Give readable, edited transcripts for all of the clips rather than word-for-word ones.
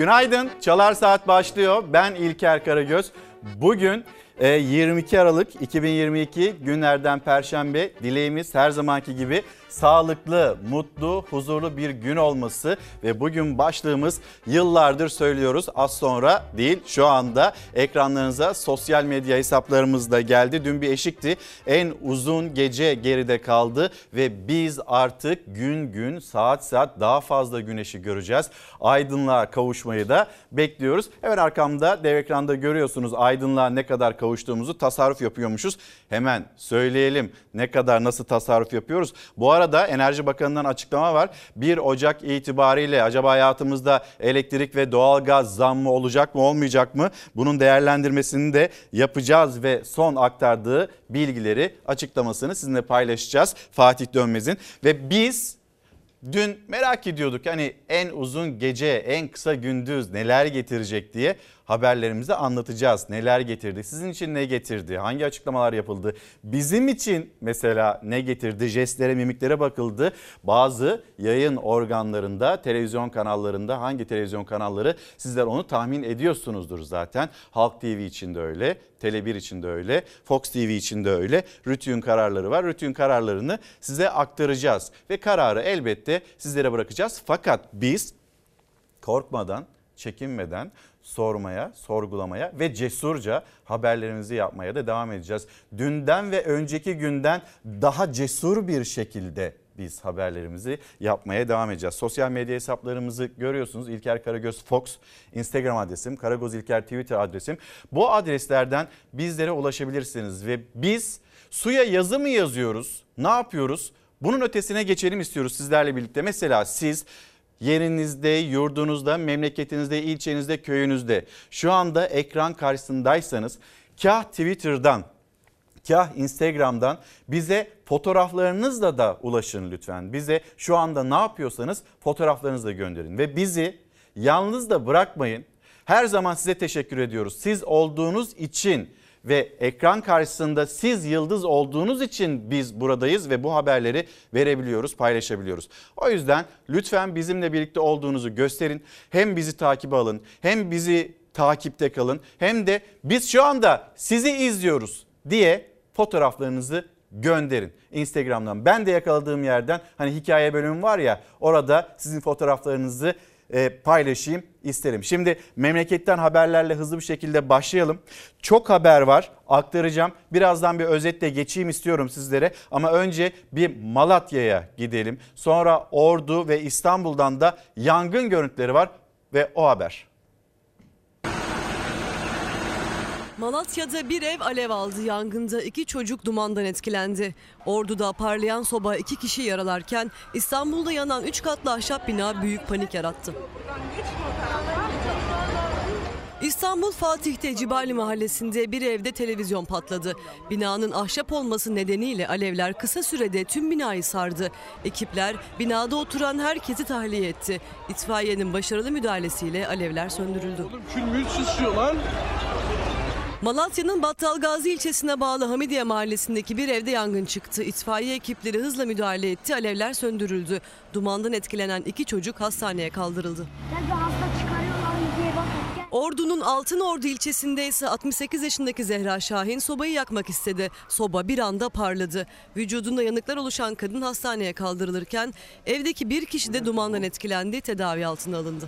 Günaydın. Çalar Saat başlıyor. Ben İlker Karagöz. Bugün 22 Aralık 2022 günlerden Perşembe. Dileğimiz her zamanki gibi sağlıklı, mutlu, huzurlu bir gün olması ve bugün başlığımız yıllardır söylüyoruz, az sonra değil şu anda ekranlarınıza sosyal medya hesaplarımız da geldi. Dün bir eşikti, en uzun gece geride kaldı ve biz artık gün gün, saat saat daha fazla güneşi göreceğiz. Aydınlığa kavuşmayı da bekliyoruz. Hemen arkamda dev ekranda görüyorsunuz aydınlığa ne kadar kavuştuğumuzu, tasarruf yapıyormuşuz. Hemen söyleyelim ne kadar, nasıl tasarruf yapıyoruz. Bu arada Enerji Bakanı'ndan açıklama var. 1 Ocak itibariyle acaba hayatımızda elektrik ve doğalgaz zammı olacak mı olmayacak mı? Bunun değerlendirmesini de yapacağız ve son aktardığı bilgileri, açıklamasını sizinle paylaşacağız Fatih Dönmez'in. Ve biz dün merak ediyorduk hani en uzun gece, en kısa gündüz neler getirecek diye. Haberlerimizi anlatacağız. Neler getirdi? Sizin için ne getirdi? Hangi açıklamalar yapıldı? Bizim için mesela ne getirdi? Jestlere, mimiklere bakıldı. Bazı yayın organlarında, televizyon kanallarında, hangi televizyon kanalları, sizler onu tahmin ediyorsunuzdur zaten. Halk TV için de öyle, Tele 1 için de öyle, Fox TV için de öyle. Rütük'ün kararları var. Rütük'ün kararlarını size aktaracağız ve kararı elbette sizlere bırakacağız. Fakat biz korkmadan, çekinmeden sormaya, sorgulamaya ve cesurca haberlerimizi yapmaya da devam edeceğiz. Dünden ve önceki günden daha cesur bir şekilde biz haberlerimizi yapmaya devam edeceğiz. Sosyal medya hesaplarımızı görüyorsunuz. İlker Karagöz Fox, Instagram adresim, Karagöz İlker Twitter adresim. Bu adreslerden bizlere ulaşabilirsiniz ve biz suya yazı mı yazıyoruz, ne yapıyoruz? Bunun ötesine geçelim istiyoruz sizlerle birlikte. Mesela siz yerinizde, yurdunuzda, memleketinizde, ilçenizde, köyünüzde şu anda ekran karşısındaysanız kah Twitter'dan, kah Instagram'dan bize fotoğraflarınızla da ulaşın lütfen. Bize şu anda ne yapıyorsanız fotoğraflarınızı da gönderin ve bizi yalnız da bırakmayın. Her zaman size teşekkür ediyoruz. Siz olduğunuz için ve ekran karşısında siz yıldız olduğunuz için biz buradayız ve bu haberleri verebiliyoruz, paylaşabiliyoruz. O yüzden lütfen bizimle birlikte olduğunuzu gösterin. Hem bizi takibe alın, hem bizi takipte kalın, hem de biz şu anda sizi izliyoruz diye fotoğraflarınızı gönderin. Instagram'dan ben de yakaladığım yerden, hani hikaye bölümü var ya, orada sizin fotoğraflarınızı paylaşayım isterim. Şimdi memleketten haberlerle hızlı bir şekilde başlayalım. Çok haber var, aktaracağım. Birazdan bir özetle geçeyim istiyorum sizlere. Ama önce bir Malatya'ya gidelim. Sonra Ordu ve İstanbul'dan da yangın görüntüleri var ve o haber. Malatya'da bir ev alev aldı. Yangında 2 çocuk dumandan etkilendi. Ordu'da parlayan soba 2 kişi yaralarken İstanbul'da yanan 3 katlı ahşap bina büyük panik yarattı. İstanbul Fatih'te Cibali mahallesinde bir evde televizyon patladı. Binanın ahşap olması nedeniyle alevler kısa sürede tüm binayı sardı. Ekipler binada oturan herkesi tahliye etti. İtfaiyenin başarılı müdahalesiyle alevler söndürüldü. Oğlum, külmül susuyor lan. Malatya'nın Battalgazi ilçesine bağlı Hamidiye mahallesindeki bir evde yangın çıktı. İtfaiye ekipleri hızla müdahale etti. Alevler söndürüldü. Dumandan etkilenen 2 çocuk hastaneye kaldırıldı. Ordu'nun Altınordu ilçesinde ise 68 yaşındaki Zehra Şahin sobayı yakmak istedi. Soba bir anda parladı. Vücudunda yanıklar oluşan kadın hastaneye kaldırılırken evdeki bir kişi de dumandan etkilendi, tedavi altına alındı.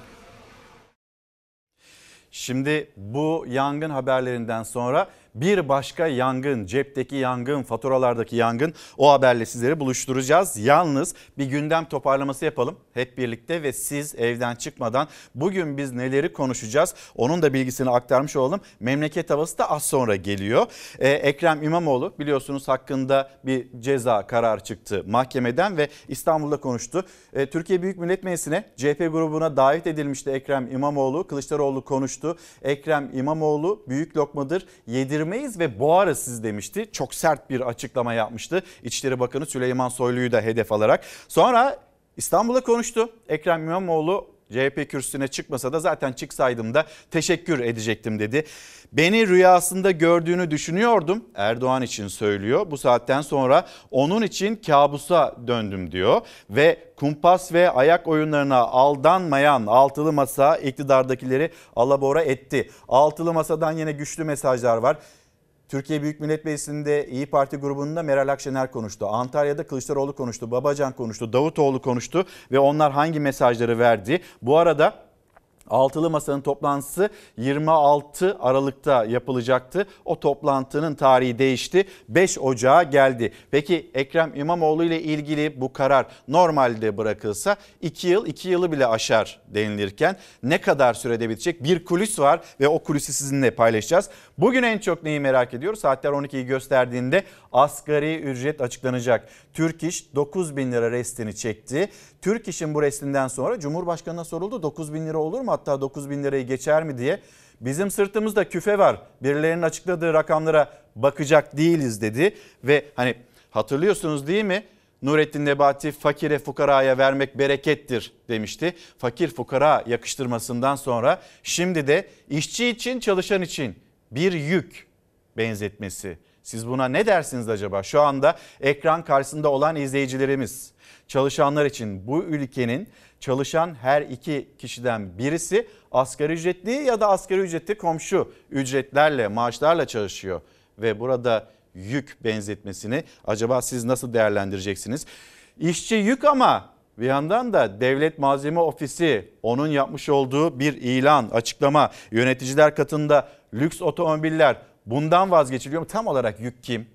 Şimdi bu yangın haberlerinden sonra bir başka yangın, cepteki yangın, faturalardaki yangın, o haberle sizleri buluşturacağız. Yalnız bir gündem toparlaması yapalım hep birlikte ve siz evden çıkmadan bugün biz neleri konuşacağız onun da bilgisini aktarmış olalım. Memleket havası da az sonra geliyor. Ekrem İmamoğlu biliyorsunuz hakkında bir ceza kararı çıktı mahkemeden ve İstanbul'da konuştu. Türkiye Büyük Millet Meclisi'ne CHP grubuna davet edilmişti Ekrem İmamoğlu. Kılıçdaroğlu konuştu. Ekrem İmamoğlu büyük lokmadır, yedir ve boğarız siz demişti. Çok sert bir açıklama yapmıştı. İçişleri Bakanı Süleyman Soylu'yu da hedef alarak. Sonra İstanbul'da konuştu Ekrem İmamoğlu. CHP kürsüsüne çıkmasa da zaten çıksaydım da teşekkür edecektim dedi. Beni rüyasında gördüğünü düşünüyordum. Erdoğan için söylüyor. Bu saatten sonra onun için kabusa döndüm diyor. Ve kumpas ve ayak oyunlarına aldanmayan altılı masa iktidardakileri alabora etti. Altılı masadan yine güçlü mesajlar var. Türkiye Büyük Millet Meclisi'nde İyi Parti grubunda Meral Akşener konuştu. Antalya'da Kılıçdaroğlu konuştu, Babacan konuştu, Davutoğlu konuştu ve onlar hangi mesajları verdi? Bu arada altılı masanın toplantısı 26 Aralık'ta yapılacaktı. O toplantının tarihi değişti. 5 Ocağı geldi. Peki Ekrem İmamoğlu ile ilgili bu karar normalde bırakılsa 2 yılı bile aşar denilirken ne kadar sürede bitecek? Bir kulis var ve o kulisi sizinle paylaşacağız. Bugün en çok neyi merak ediyoruz? Saatler 12'yi gösterdiğinde asgari ücret açıklanacak. Türk İş 9 bin lira restini çekti. Türk İş'in bu restinden sonra Cumhurbaşkanı'na soruldu. 9 bin lira olur mu? Hatta 9 bin lirayı geçer mi diye. Bizim sırtımızda küfe var. Birilerinin açıkladığı rakamlara bakacak değiliz dedi. Ve hani hatırlıyorsunuz değil mi? Nurettin Nebati fakire fukaraya vermek berekettir demişti. Fakir fukara yakıştırmasından sonra şimdi de işçi için çalışan için bir yük benzetmesi. Siz buna ne dersiniz acaba? Şu anda ekran karşısında olan izleyicilerimiz çalışanlar için bu ülkenin çalışan her iki kişiden birisi asgari ücretli ya da asgari ücretli komşu ücretlerle, maaşlarla çalışıyor. Ve burada yük benzetmesini acaba siz nasıl değerlendireceksiniz? İşçi yük ama bir yandan da Devlet Malzeme Ofisi onun yapmış olduğu bir ilan, açıklama, yöneticiler katında lüks otomobiller bundan vazgeçiliyor mu? Tam olarak yük kim?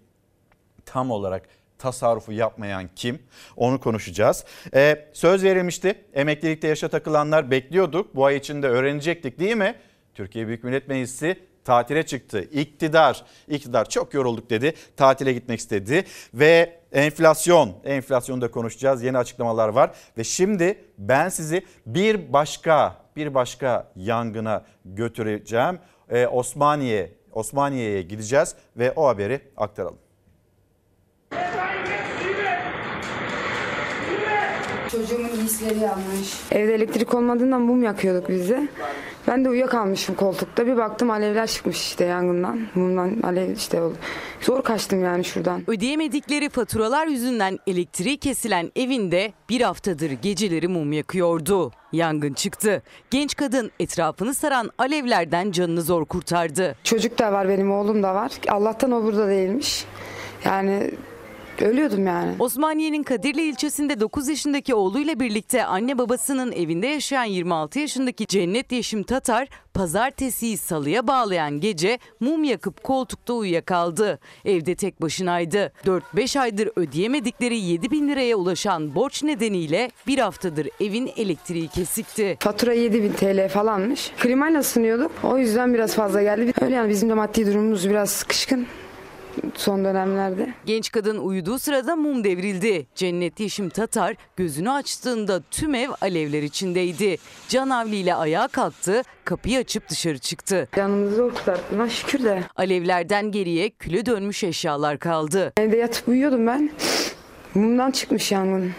Tam olarak tasarrufu yapmayan kim? Onu konuşacağız. Söz verilmişti. Emeklilikte yaşa takılanlar bekliyorduk. Bu ay içinde öğrenecektik değil mi? Türkiye Büyük Millet Meclisi tatile çıktı. İktidar çok yorulduk dedi. Tatile gitmek istedi. Ve enflasyonu da konuşacağız. Yeni açıklamalar var. Ve şimdi ben sizi bir başka yangına götüreceğim. Osmaniye'ye gideceğiz ve o haberi aktaralım. Çocuğumun hisleri yanmış. Evde elektrik olmadığından mum yakıyorduk biz de. Ben de uyuyakalmışım koltukta. Bir baktım alevler çıkmış işte yangından. Mumdan alev işte oldu. Zor kaçtım yani şuradan. Ödeyemedikleri faturalar yüzünden elektriği kesilen evinde bir haftadır geceleri mum yakıyordu. Yangın çıktı. Genç kadın etrafını saran alevlerden canını zor kurtardı. Çocuk da var, benim oğlum da var. Allah'tan o burada değilmiş. Yani ölüyordum yani. Osmaniye'nin Kadirli ilçesinde 9 yaşındaki oğluyla birlikte anne babasının evinde yaşayan 26 yaşındaki Cennet Yeşim Tatar, pazartesiyi salıya bağlayan gece mum yakıp koltukta uyuyakaldı. Evde tek başınaydı. 4-5 aydır ödeyemedikleri 7 bin liraya ulaşan borç nedeniyle bir haftadır evin elektriği kesikti. Fatura 7 bin TL falanmış. Klimayla ısınıyorduk. O yüzden biraz fazla geldi. Öyle yani, bizim de maddi durumumuz biraz sıkışkın son dönemlerde. Genç kadın uyuduğu sırada mum devrildi. Cennet Yeşim Tatar gözünü açtığında tüm ev alevler içindeydi. Canavli ile ayağa kalktı, kapıyı açıp dışarı çıktı. Canımızı zor kurtardı, şükür de. Alevlerden geriye küle dönmüş eşyalar kaldı. Evde yatıp uyuyordum ben. Mumdan çıkmış yangın.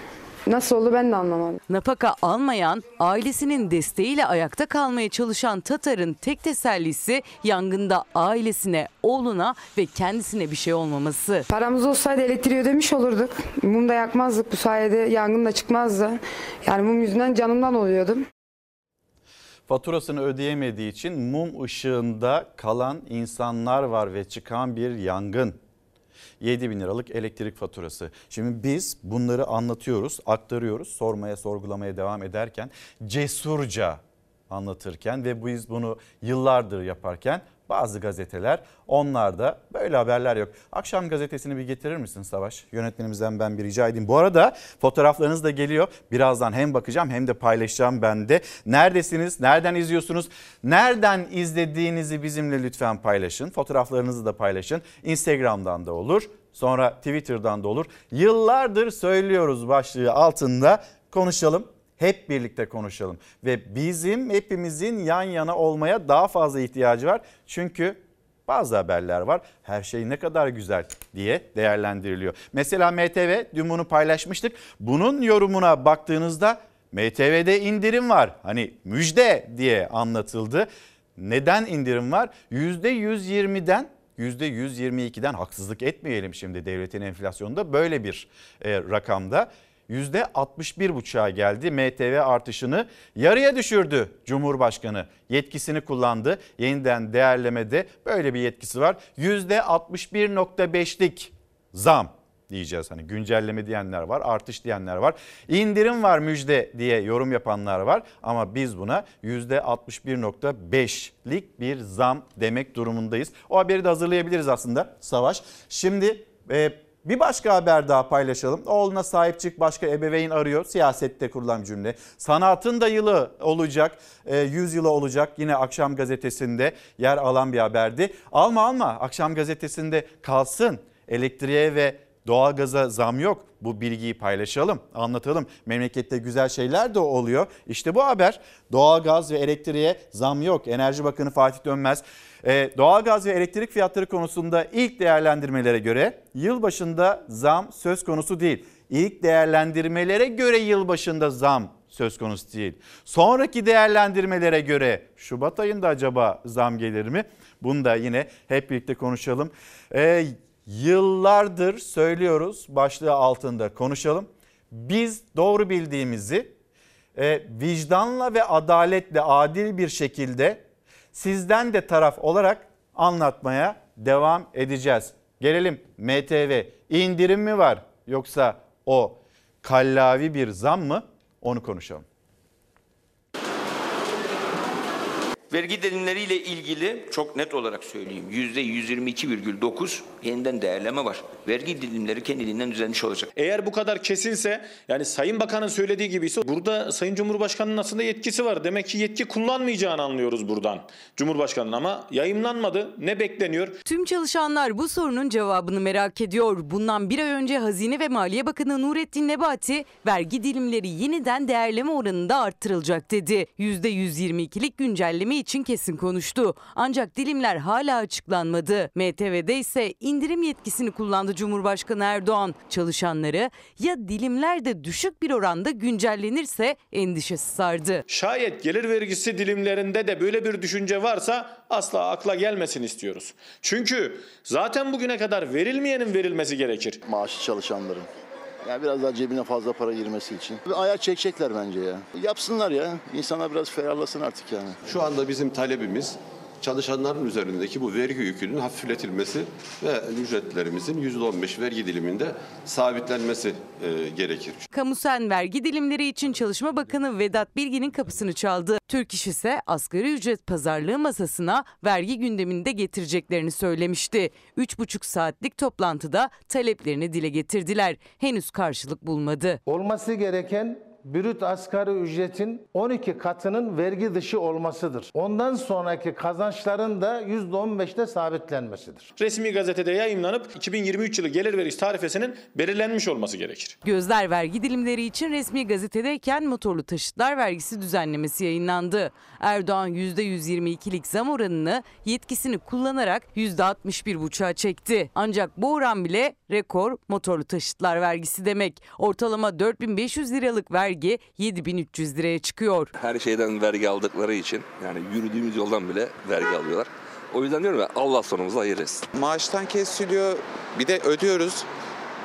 Nasıl oldu ben de anlamadım. Nafaka almayan, ailesinin desteğiyle ayakta kalmaya çalışan Tatar'ın tek tesellisi yangında ailesine, oğluna ve kendisine bir şey olmaması. Paramız olsaydı elektriği ödemiş olurduk. Mum da yakmazdık, bu sayede yangın da çıkmazdı. Yani mum yüzünden canımdan oluyordum. Faturasını ödeyemediği için mum ışığında kalan insanlar var ve çıkan bir yangın. 7 bin liralık elektrik faturası. Şimdi biz bunları anlatıyoruz, aktarıyoruz, sormaya, sorgulamaya devam ederken, cesurca anlatırken ve biz bunu yıllardır yaparken bazı gazeteler, onlarda böyle haberler yok. Akşam gazetesini bir getirir misin Savaş? Yönetmenimizden ben bir rica edeyim. Bu arada fotoğraflarınız da geliyor. Birazdan hem bakacağım hem de paylaşacağım ben de. Neredesiniz? Nereden izliyorsunuz? Nereden izlediğinizi bizimle lütfen paylaşın. Fotoğraflarınızı da paylaşın. Instagram'dan da olur. Sonra Twitter'dan da olur. Yıllardır söylüyoruz başlığı altında. Konuşalım. Hep birlikte konuşalım ve bizim hepimizin yan yana olmaya daha fazla ihtiyacı var. Çünkü bazı haberler var, her şey ne kadar güzel diye değerlendiriliyor. Mesela MTV, dün bunu paylaşmıştık. Bunun yorumuna baktığınızda MTV'de indirim var. Hani müjde diye anlatıldı. Neden indirim var? %120'den %122'den haksızlık etmeyelim şimdi devletin enflasyonunda böyle bir rakamda. %61,5'a geldi. MTV artışını yarıya düşürdü Cumhurbaşkanı. Yetkisini kullandı. Yeniden değerlemede böyle bir yetkisi var. %61,5'lik zam diyeceğiz. Hani güncelleme diyenler var, artış diyenler var. İndirim var müjde diye yorum yapanlar var. Ama biz buna %61,5'lik bir zam demek durumundayız. O haberi de hazırlayabiliriz aslında Savaş. Şimdi... Bir başka haber daha paylaşalım. Oğluna sahip çık, başka ebeveyn arıyor. Siyasette kurulan cümle. Sanatın da yılı olacak. 100 yılı olacak. Yine Akşam Gazetesi'nde yer alan bir haberdi. Alma Akşam Gazetesi'nde kalsın. Elektriğe ve doğalgaza zam yok. Bu bilgiyi paylaşalım, anlatalım. Memlekette güzel şeyler de oluyor. İşte bu haber. Doğalgaz ve elektriğe zam yok. Enerji Bakanı Fatih Dönmez doğalgaz ve elektrik fiyatları konusunda ilk değerlendirmelere göre yılbaşında zam söz konusu değil. İlk değerlendirmelere göre yılbaşında zam söz konusu değil. Sonraki değerlendirmelere göre Şubat ayında acaba zam gelir mi? Bunu da yine hep birlikte konuşalım. Yıllardır söylüyoruz başlığı altında konuşalım. Biz doğru bildiğimizi vicdanla ve adaletle adil bir şekilde sizden de taraf olarak anlatmaya devam edeceğiz. Gelelim MTV, indirim mi var yoksa o kallavi bir zam mı, onu konuşalım. Vergi dilimleriyle ilgili çok net olarak söyleyeyim. %122,9 yeniden değerleme var. Vergi dilimleri kendiliğinden düzenlenmiş olacak. Eğer bu kadar kesinse, yani Sayın Bakan'ın söylediği gibiyse, burada Sayın Cumhurbaşkanı'nın aslında yetkisi var. Demek ki yetki kullanmayacağını anlıyoruz buradan Cumhurbaşkanı'nın, ama yayımlanmadı. Ne bekleniyor? Tüm çalışanlar bu sorunun cevabını merak ediyor. Bundan bir ay önce Hazine ve Maliye Bakanı Nurettin Nebati vergi dilimleri yeniden değerleme oranında arttırılacak dedi. %122'lik güncelleme için kesin konuştu. Ancak dilimler hala açıklanmadı. MTV'de ise indirim yetkisini kullandı Cumhurbaşkanı Erdoğan. Çalışanları ya dilimler de düşük bir oranda güncellenirse endişesi sardı. Şayet gelir vergisi dilimlerinde de böyle bir düşünce varsa asla akla gelmesin istiyoruz. Çünkü zaten bugüne kadar verilmeyenin verilmesi gerekir. Maaşı çalışanların. Yani biraz daha cebine fazla para girmesi için. Ayağa çekecekler bence ya. Yapsınlar ya. İnsanlar biraz ferahlasın artık yani. Şu anda bizim talebimiz çalışanların üzerindeki bu vergi yükünün hafifletilmesi ve ücretlerimizin %15 vergi diliminde sabitlenmesi gerekir. Kamusen vergi dilimleri için Çalışma Bakanı Vedat Bilgin'in kapısını çaldı. Türk İş ise asgari ücret pazarlığı masasına vergi gündeminde getireceklerini söylemişti. 3,5 saatlik toplantıda taleplerini dile getirdiler. Henüz karşılık bulmadı. Olması gereken brüt asgari ücretin 12 katının vergi dışı olmasıdır. Ondan sonraki kazançların da %15'te sabitlenmesidir. Resmi gazetede yayımlanıp 2023 yılı gelir vergisi tarifesinin belirlenmiş olması gerekir. Gözler vergi dilimleri için resmi gazetedeyken motorlu taşıtlar vergisi düzenlemesi yayınlandı. Erdoğan %122'lik zam oranını yetkisini kullanarak %61,5'a çekti. Ancak bu oran bile rekor motorlu taşıtlar vergisi demek. Ortalama 4500 liralık vergi 7.300 liraya çıkıyor. Her şeyden vergi aldıkları için, yani yürüdüğümüz yoldan bile vergi alıyorlar. O yüzden diyorum ya, Allah sonumuzu hayır etsin. Maaştan kesiliyor, bir de ödüyoruz,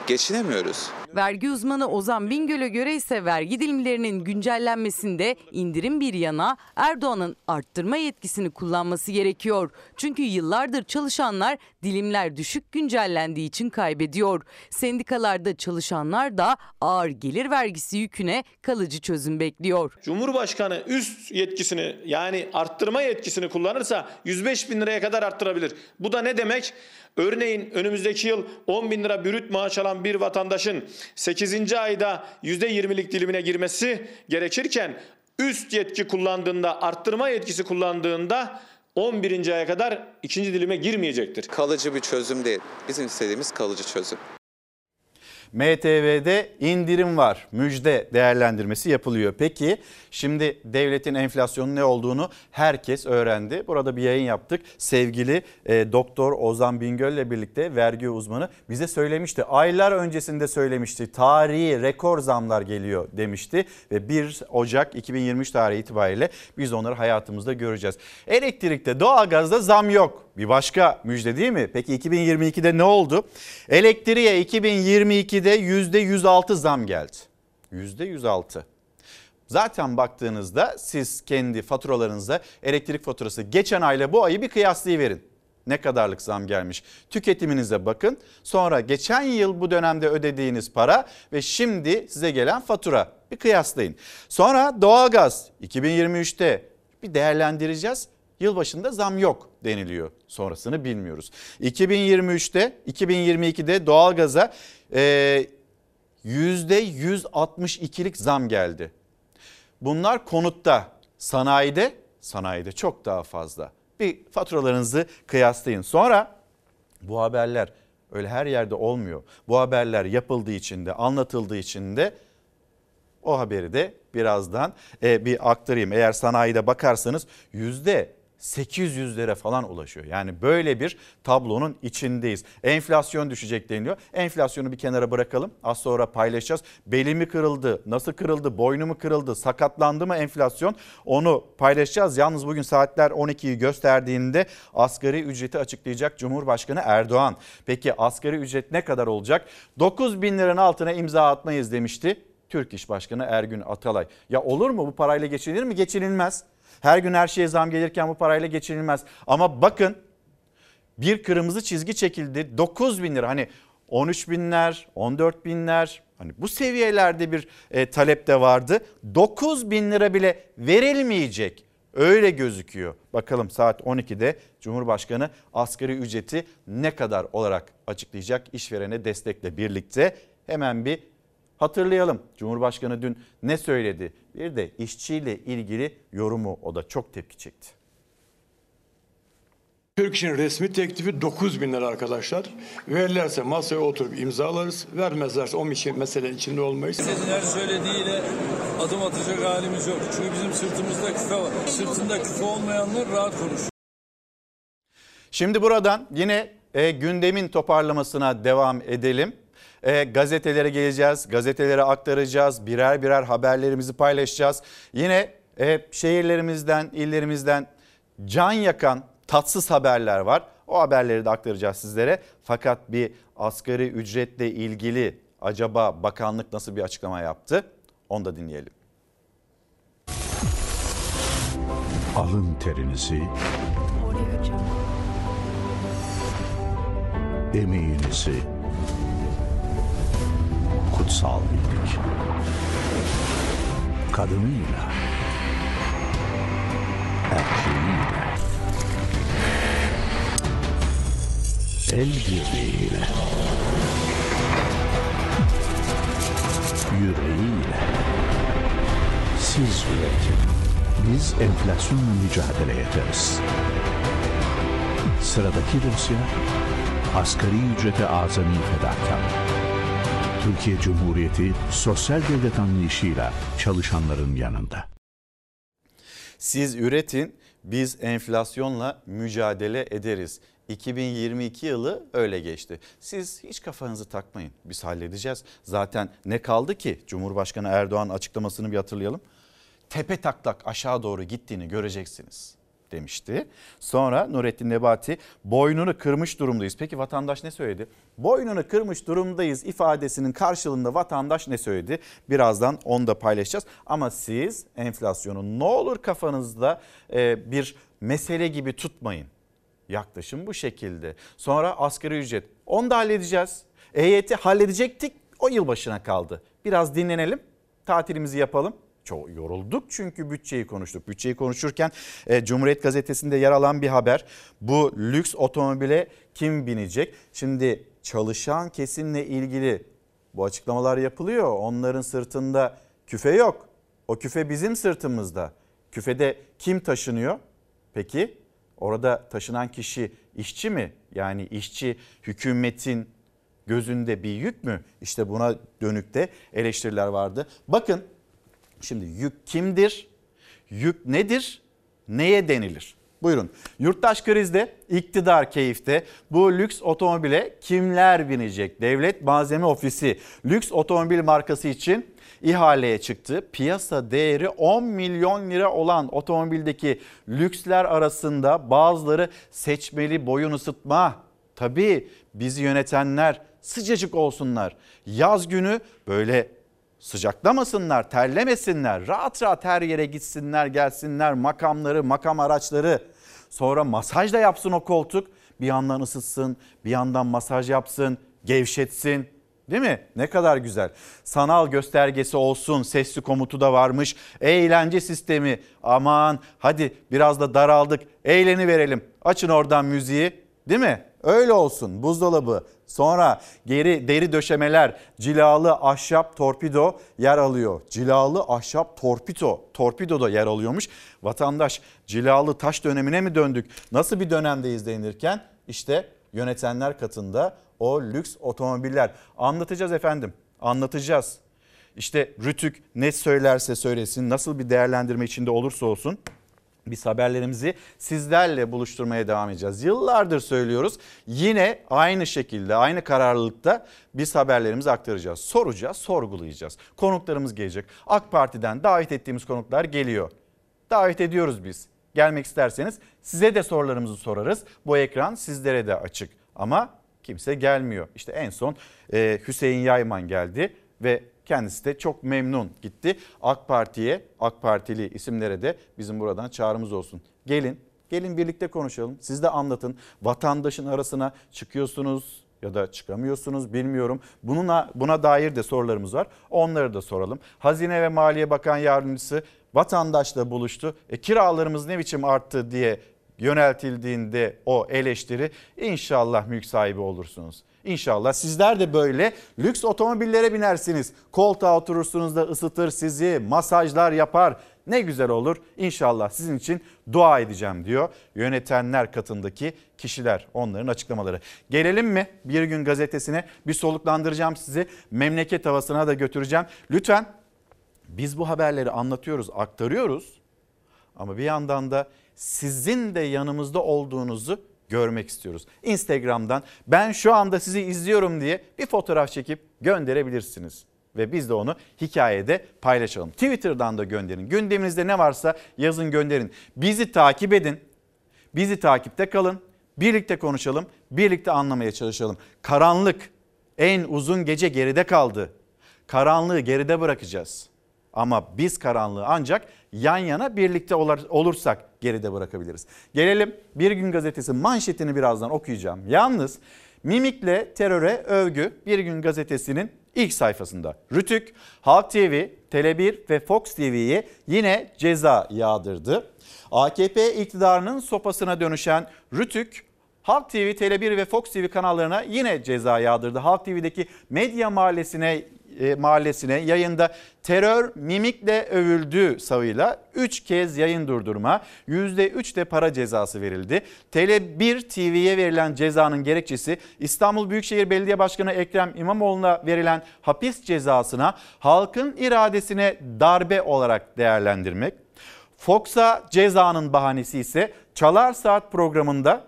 geçinemiyoruz. Vergi uzmanı Ozan Bingöl'e göre ise vergi dilimlerinin güncellenmesinde indirim bir yana Erdoğan'ın arttırma yetkisini kullanması gerekiyor. Çünkü yıllardır çalışanlar dilimler düşük güncellendiği için kaybediyor. Sendikalarda çalışanlar da ağır gelir vergisi yüküne kalıcı çözüm bekliyor. Cumhurbaşkanı üst yetkisini, yani arttırma yetkisini kullanırsa 105 bin liraya kadar arttırabilir. Bu da ne demek? Örneğin önümüzdeki yıl 10 bin lira brüt maaş alan bir vatandaşın 8. ayda %20'lik dilimine girmesi gerekirken üst yetki kullandığında, arttırma yetkisi kullandığında 11. aya kadar 2. dilime girmeyecektir. Kalıcı bir çözüm değil. Bizim istediğimiz kalıcı çözüm. MTV'de indirim var, müjde değerlendirmesi yapılıyor. Peki şimdi devletin enflasyonun ne olduğunu herkes öğrendi. Burada bir yayın yaptık. Sevgili Doktor Ozan Bingöl ile birlikte vergi uzmanı bize söylemişti. Aylar öncesinde söylemişti. Tarihi rekor zamlar geliyor demişti ve 1 Ocak 2023 tarihi itibariyle biz onları hayatımızda göreceğiz. Elektrikte, doğalgazda zam yok. Bir başka müjde değil mi? Peki 2022'de ne oldu? Elektriğe 2022'de %106 zam geldi. %106. Zaten baktığınızda siz kendi faturalarınıza elektrik faturası geçen ayla bu ayı bir kıyaslayıverin. Ne kadarlık zam gelmiş? Tüketiminize bakın. Sonra geçen yıl bu dönemde ödediğiniz para ve şimdi size gelen fatura. Bir kıyaslayın. Sonra doğalgaz 2023'te bir değerlendireceğiz. Yılbaşında zam yok deniliyor. Sonrasını bilmiyoruz. 2022'de doğalgaza %162'lik zam geldi. Bunlar konutta, sanayide çok daha fazla. Bir faturalarınızı kıyaslayın. Sonra bu haberler öyle her yerde olmuyor. Bu haberler yapıldığı için de, anlatıldığı için de o haberi de birazdan bir aktarayım. Eğer sanayide bakarsanız %800'lere falan ulaşıyor. Yani böyle bir tablonun içindeyiz. Enflasyon düşecek deniliyor. Enflasyonu bir kenara bırakalım. Az sonra paylaşacağız. Beli mi kırıldı? Nasıl kırıldı? Boynu mu kırıldı? Sakatlandı mı enflasyon? Onu paylaşacağız. Yalnız bugün saatler 12'yi gösterdiğinde asgari ücreti açıklayacak Cumhurbaşkanı Erdoğan. Peki asgari ücret ne kadar olacak? 9.000 liranın altına imza atmayız demişti Türk İş Başkanı Ergün Atalay. Ya olur mu? Bu parayla geçinilir mi? Geçinilmez. Her gün her şeye zam gelirken bu parayla geçinilmez. Ama bakın bir kırmızı çizgi çekildi. 9.000 lira, hani 13.000'ler, 14.000'ler, hani bu seviyelerde bir talep de vardı. 9.000 lira bile verilmeyecek. Öyle gözüküyor. Bakalım saat 12'de Cumhurbaşkanı asgari ücreti ne kadar olarak açıklayacak işverene destekle birlikte. Hemen bir hatırlayalım. Cumhurbaşkanı dün ne söyledi? Bir de işçiyle ilgili yorumu, o da çok tepki çekti. Türk İş'in resmi teklifi 9.000 lira arkadaşlar. Verirlerse masaya oturup imzalarız. Vermezlerse o meselenin içinde olmayız. Sizler söylediğiyle adım atacak halimiz yok. Çünkü bizim sırtımızda küfe var. Sırtında küfe olmayanlar rahat konuşur. Şimdi buradan yine gündemin toparlamasına devam edelim. Gazetelere geleceğiz, gazetelere aktaracağız, birer birer haberlerimizi paylaşacağız. Yine şehirlerimizden, illerimizden can yakan tatsız haberler var. O haberleri de aktaracağız sizlere. Fakat bir asgari ücretle ilgili acaba bakanlık nasıl bir açıklama yaptı? Onu da dinleyelim. Alın terinizi, emeğinizi kutsal bildik. Kadınıyla, erkeğiyle, el birliğiyle, yüreğiyle. Siz üretin, biz enflasyonla mücadele ederiz. Sıradaki dosya, asgari ücrete azami fedakarlık. Türkiye Cumhuriyeti sosyal devlet anlayışıyla çalışanların yanında. Siz üretin, biz enflasyonla mücadele ederiz. 2022 yılı öyle geçti. Siz hiç kafanızı takmayın. Biz halledeceğiz. Zaten ne kaldı ki? Cumhurbaşkanı Erdoğan açıklamasını bir hatırlayalım. Tepe taklak aşağı doğru gittiğini göreceksiniz demişti. Sonra Nurettin Nebati boynunu kırmış durumdayız. Peki vatandaş ne söyledi? Boynunu kırmış durumdayız ifadesinin karşılığında vatandaş ne söyledi? Birazdan onu da paylaşacağız. Ama siz enflasyonu ne olur kafanızda bir mesele gibi tutmayın. Yaklaşım bu şekilde. Sonra asgari ücret. Onu da halledeceğiz. EYT halledecektik. O yılbaşına kaldı. Biraz dinlenelim. Tatilimizi yapalım. Çok yorulduk çünkü bütçeyi konuştuk. Bütçeyi konuşurken Cumhuriyet Gazetesi'nde yer alan bir haber. Bu lüks otomobile kim binecek? Şimdi çalışan kesimle ilgili bu açıklamalar yapılıyor. Onların sırtında küfe yok. O küfe bizim sırtımızda. Küfede kim taşınıyor? Peki orada taşınan kişi işçi mi? Yani işçi hükümetin gözünde bir yük mü? İşte buna dönük de eleştiriler vardı. Bakın şimdi yük kimdir? Yük nedir? Neye denilir? Buyurun. Yurttaş krizde, iktidar keyifte. Bu lüks otomobile kimler binecek? Devlet Malzeme Ofisi lüks otomobil markası için ihaleye çıktı. Piyasa değeri 10 milyon lira olan otomobildeki lüksler arasında bazıları seçmeli boyun ısıtma. Tabii bizi yönetenler sıcacık olsunlar. Yaz günü böyle sıcaklamasınlar, terlemesinler, rahat rahat her yere gitsinler, gelsinler, makamları, makam araçları. Sonra masaj da yapsın o koltuk. Bir yandan ısıtsın, bir yandan masaj yapsın, gevşetsin. Değil mi? Ne kadar güzel. Sanal göstergesi olsun, sesli komutu da varmış. Eğlence sistemi. Aman hadi biraz da daraldık, eğleniverelim. Açın oradan müziği. Değil mi? Öyle olsun. Buzdolabı, sonra geri deri döşemeler, cilalı ahşap torpido yer alıyor. Cilalı ahşap torpido da yer alıyormuş. Vatandaş cilalı taş dönemine mi döndük? Nasıl bir dönemdeyiz denirken işte yönetenler katında o lüks otomobiller. Anlatacağız efendim, anlatacağız. İşte Rütük ne söylerse söylesin, nasıl bir değerlendirme içinde olursa olsun biz haberlerimizi sizlerle buluşturmaya devam edeceğiz. Yıllardır söylüyoruz, yine aynı şekilde, aynı kararlılıkta biz haberlerimizi aktaracağız. Soracağız, sorgulayacağız. Konuklarımız gelecek. AK Parti'den davet ettiğimiz konuklar geliyor. Davet ediyoruz biz. Gelmek isterseniz size de sorularımızı sorarız. Bu ekran sizlere de açık ama kimse gelmiyor. İşte en son Hüseyin Yayman geldi ve kendisi de çok memnun gitti. AK Parti'ye, AK Partili isimlere de bizim buradan çağrımız olsun. Gelin, gelin birlikte konuşalım. Siz de anlatın. Vatandaşın arasına çıkıyorsunuz ya da çıkamıyorsunuz bilmiyorum. Buna dair de sorularımız var. Onları da soralım. Hazine ve Maliye Bakan Yardımcısı vatandaşla buluştu. Kiralarımız ne biçim arttı diye yöneltildiğinde o eleştiri, inşallah mülk sahibi olursunuz. İnşallah sizler de böyle lüks otomobillere binersiniz. Koltuğa oturursunuz da ısıtır sizi, masajlar yapar. Ne güzel olur. İnşallah sizin için dua edeceğim diyor yönetenler katındaki kişiler, onların açıklamaları. Gelelim mi Bir Gün Gazetesi'ne? Bir soluklandıracağım sizi. Memleket havasına da götüreceğim. Lütfen, biz bu haberleri anlatıyoruz, aktarıyoruz. Ama bir yandan da sizin de yanımızda olduğunuzu görmek istiyoruz. Instagram'dan ben şu anda sizi izliyorum diye bir fotoğraf çekip gönderebilirsiniz. Ve biz de onu hikayede paylaşalım. Twitter'dan da gönderin. Gündeminizde ne varsa yazın, gönderin. Bizi takip edin. Bizi takipte kalın. Birlikte konuşalım. Birlikte anlamaya çalışalım. Karanlık, en uzun gece geride kaldı. Karanlığı geride bırakacağız. Ama biz karanlığı ancak yan yana birlikte olursak geride bırakabiliriz. Gelelim Bir Gün Gazetesi manşetini birazdan okuyacağım. Yalnız mimikle teröre övgü Bir Gün Gazetesi'nin ilk sayfasında. Rütük, Halk TV, Tele 1 ve Fox TV'ye yine ceza yağdırdı. AKP iktidarının sopasına dönüşen Rütük, Halk TV, Tele 1 ve Fox TV kanallarına yine ceza yağdırdı. Halk TV'deki medya mahallesine yayında terör mimikle övüldü savıyla 3 kez yayın durdurma, %3 de para cezası verildi. Tele 1 TV'ye verilen cezanın gerekçesi İstanbul Büyükşehir Belediye Başkanı Ekrem İmamoğlu'na verilen hapis cezasına halkın iradesine darbe olarak değerlendirmek. Fox'a cezanın bahanesi ise Çalar Saat programında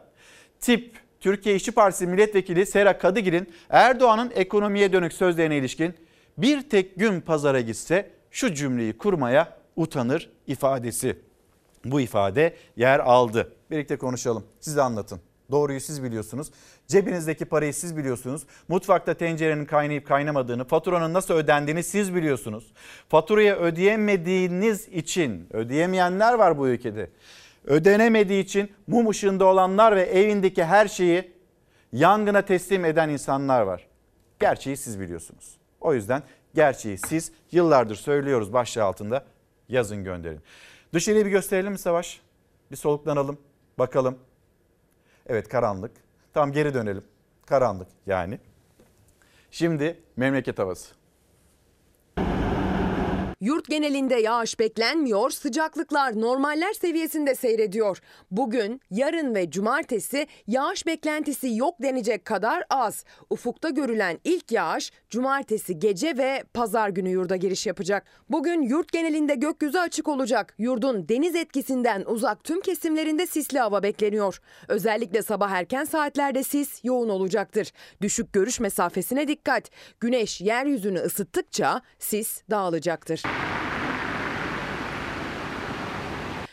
TİP, Türkiye İşçi Partisi Milletvekili Sera Kadıgil'in Erdoğan'ın ekonomiye dönük sözlerine ilişkin bir tek gün pazara gitse şu cümleyi kurmaya utanır ifadesi. Bu ifade yer aldı. Birlikte konuşalım. Siz anlatın. Doğruyu siz biliyorsunuz. Cebinizdeki parayı siz biliyorsunuz. Mutfakta tencerenin kaynayıp kaynamadığını, faturanın nasıl ödendiğini siz biliyorsunuz. Faturayı ödeyemediğiniz için, ödeyemeyenler var bu ülkede. Ödenemediği için mum ışığında olanlar ve evindeki her şeyi yangına teslim eden insanlar var. Gerçeği siz biliyorsunuz. O yüzden gerçeği siz, yıllardır söylüyoruz başlığı altında, yazın, gönderin. Dışarıyı bir gösterelim mi Savaş? Bir soluklanalım, bakalım. Evet, karanlık. Tamam, geri dönelim. Karanlık yani. Şimdi memleket havası. Yurt genelinde yağış beklenmiyor, sıcaklıklar normaller seviyesinde seyrediyor. Bugün, yarın ve cumartesi yağış beklentisi yok denecek kadar az. Ufukta görülen ilk yağış cumartesi gece ve pazar günü yurda giriş yapacak. Bugün yurt genelinde gökyüzü açık olacak. Yurdun deniz etkisinden uzak tüm kesimlerinde sisli hava bekleniyor. Özellikle sabah erken saatlerde sis yoğun olacaktır. Düşük görüş mesafesine dikkat. Güneş yeryüzünü ısıttıkça sis dağılacaktır.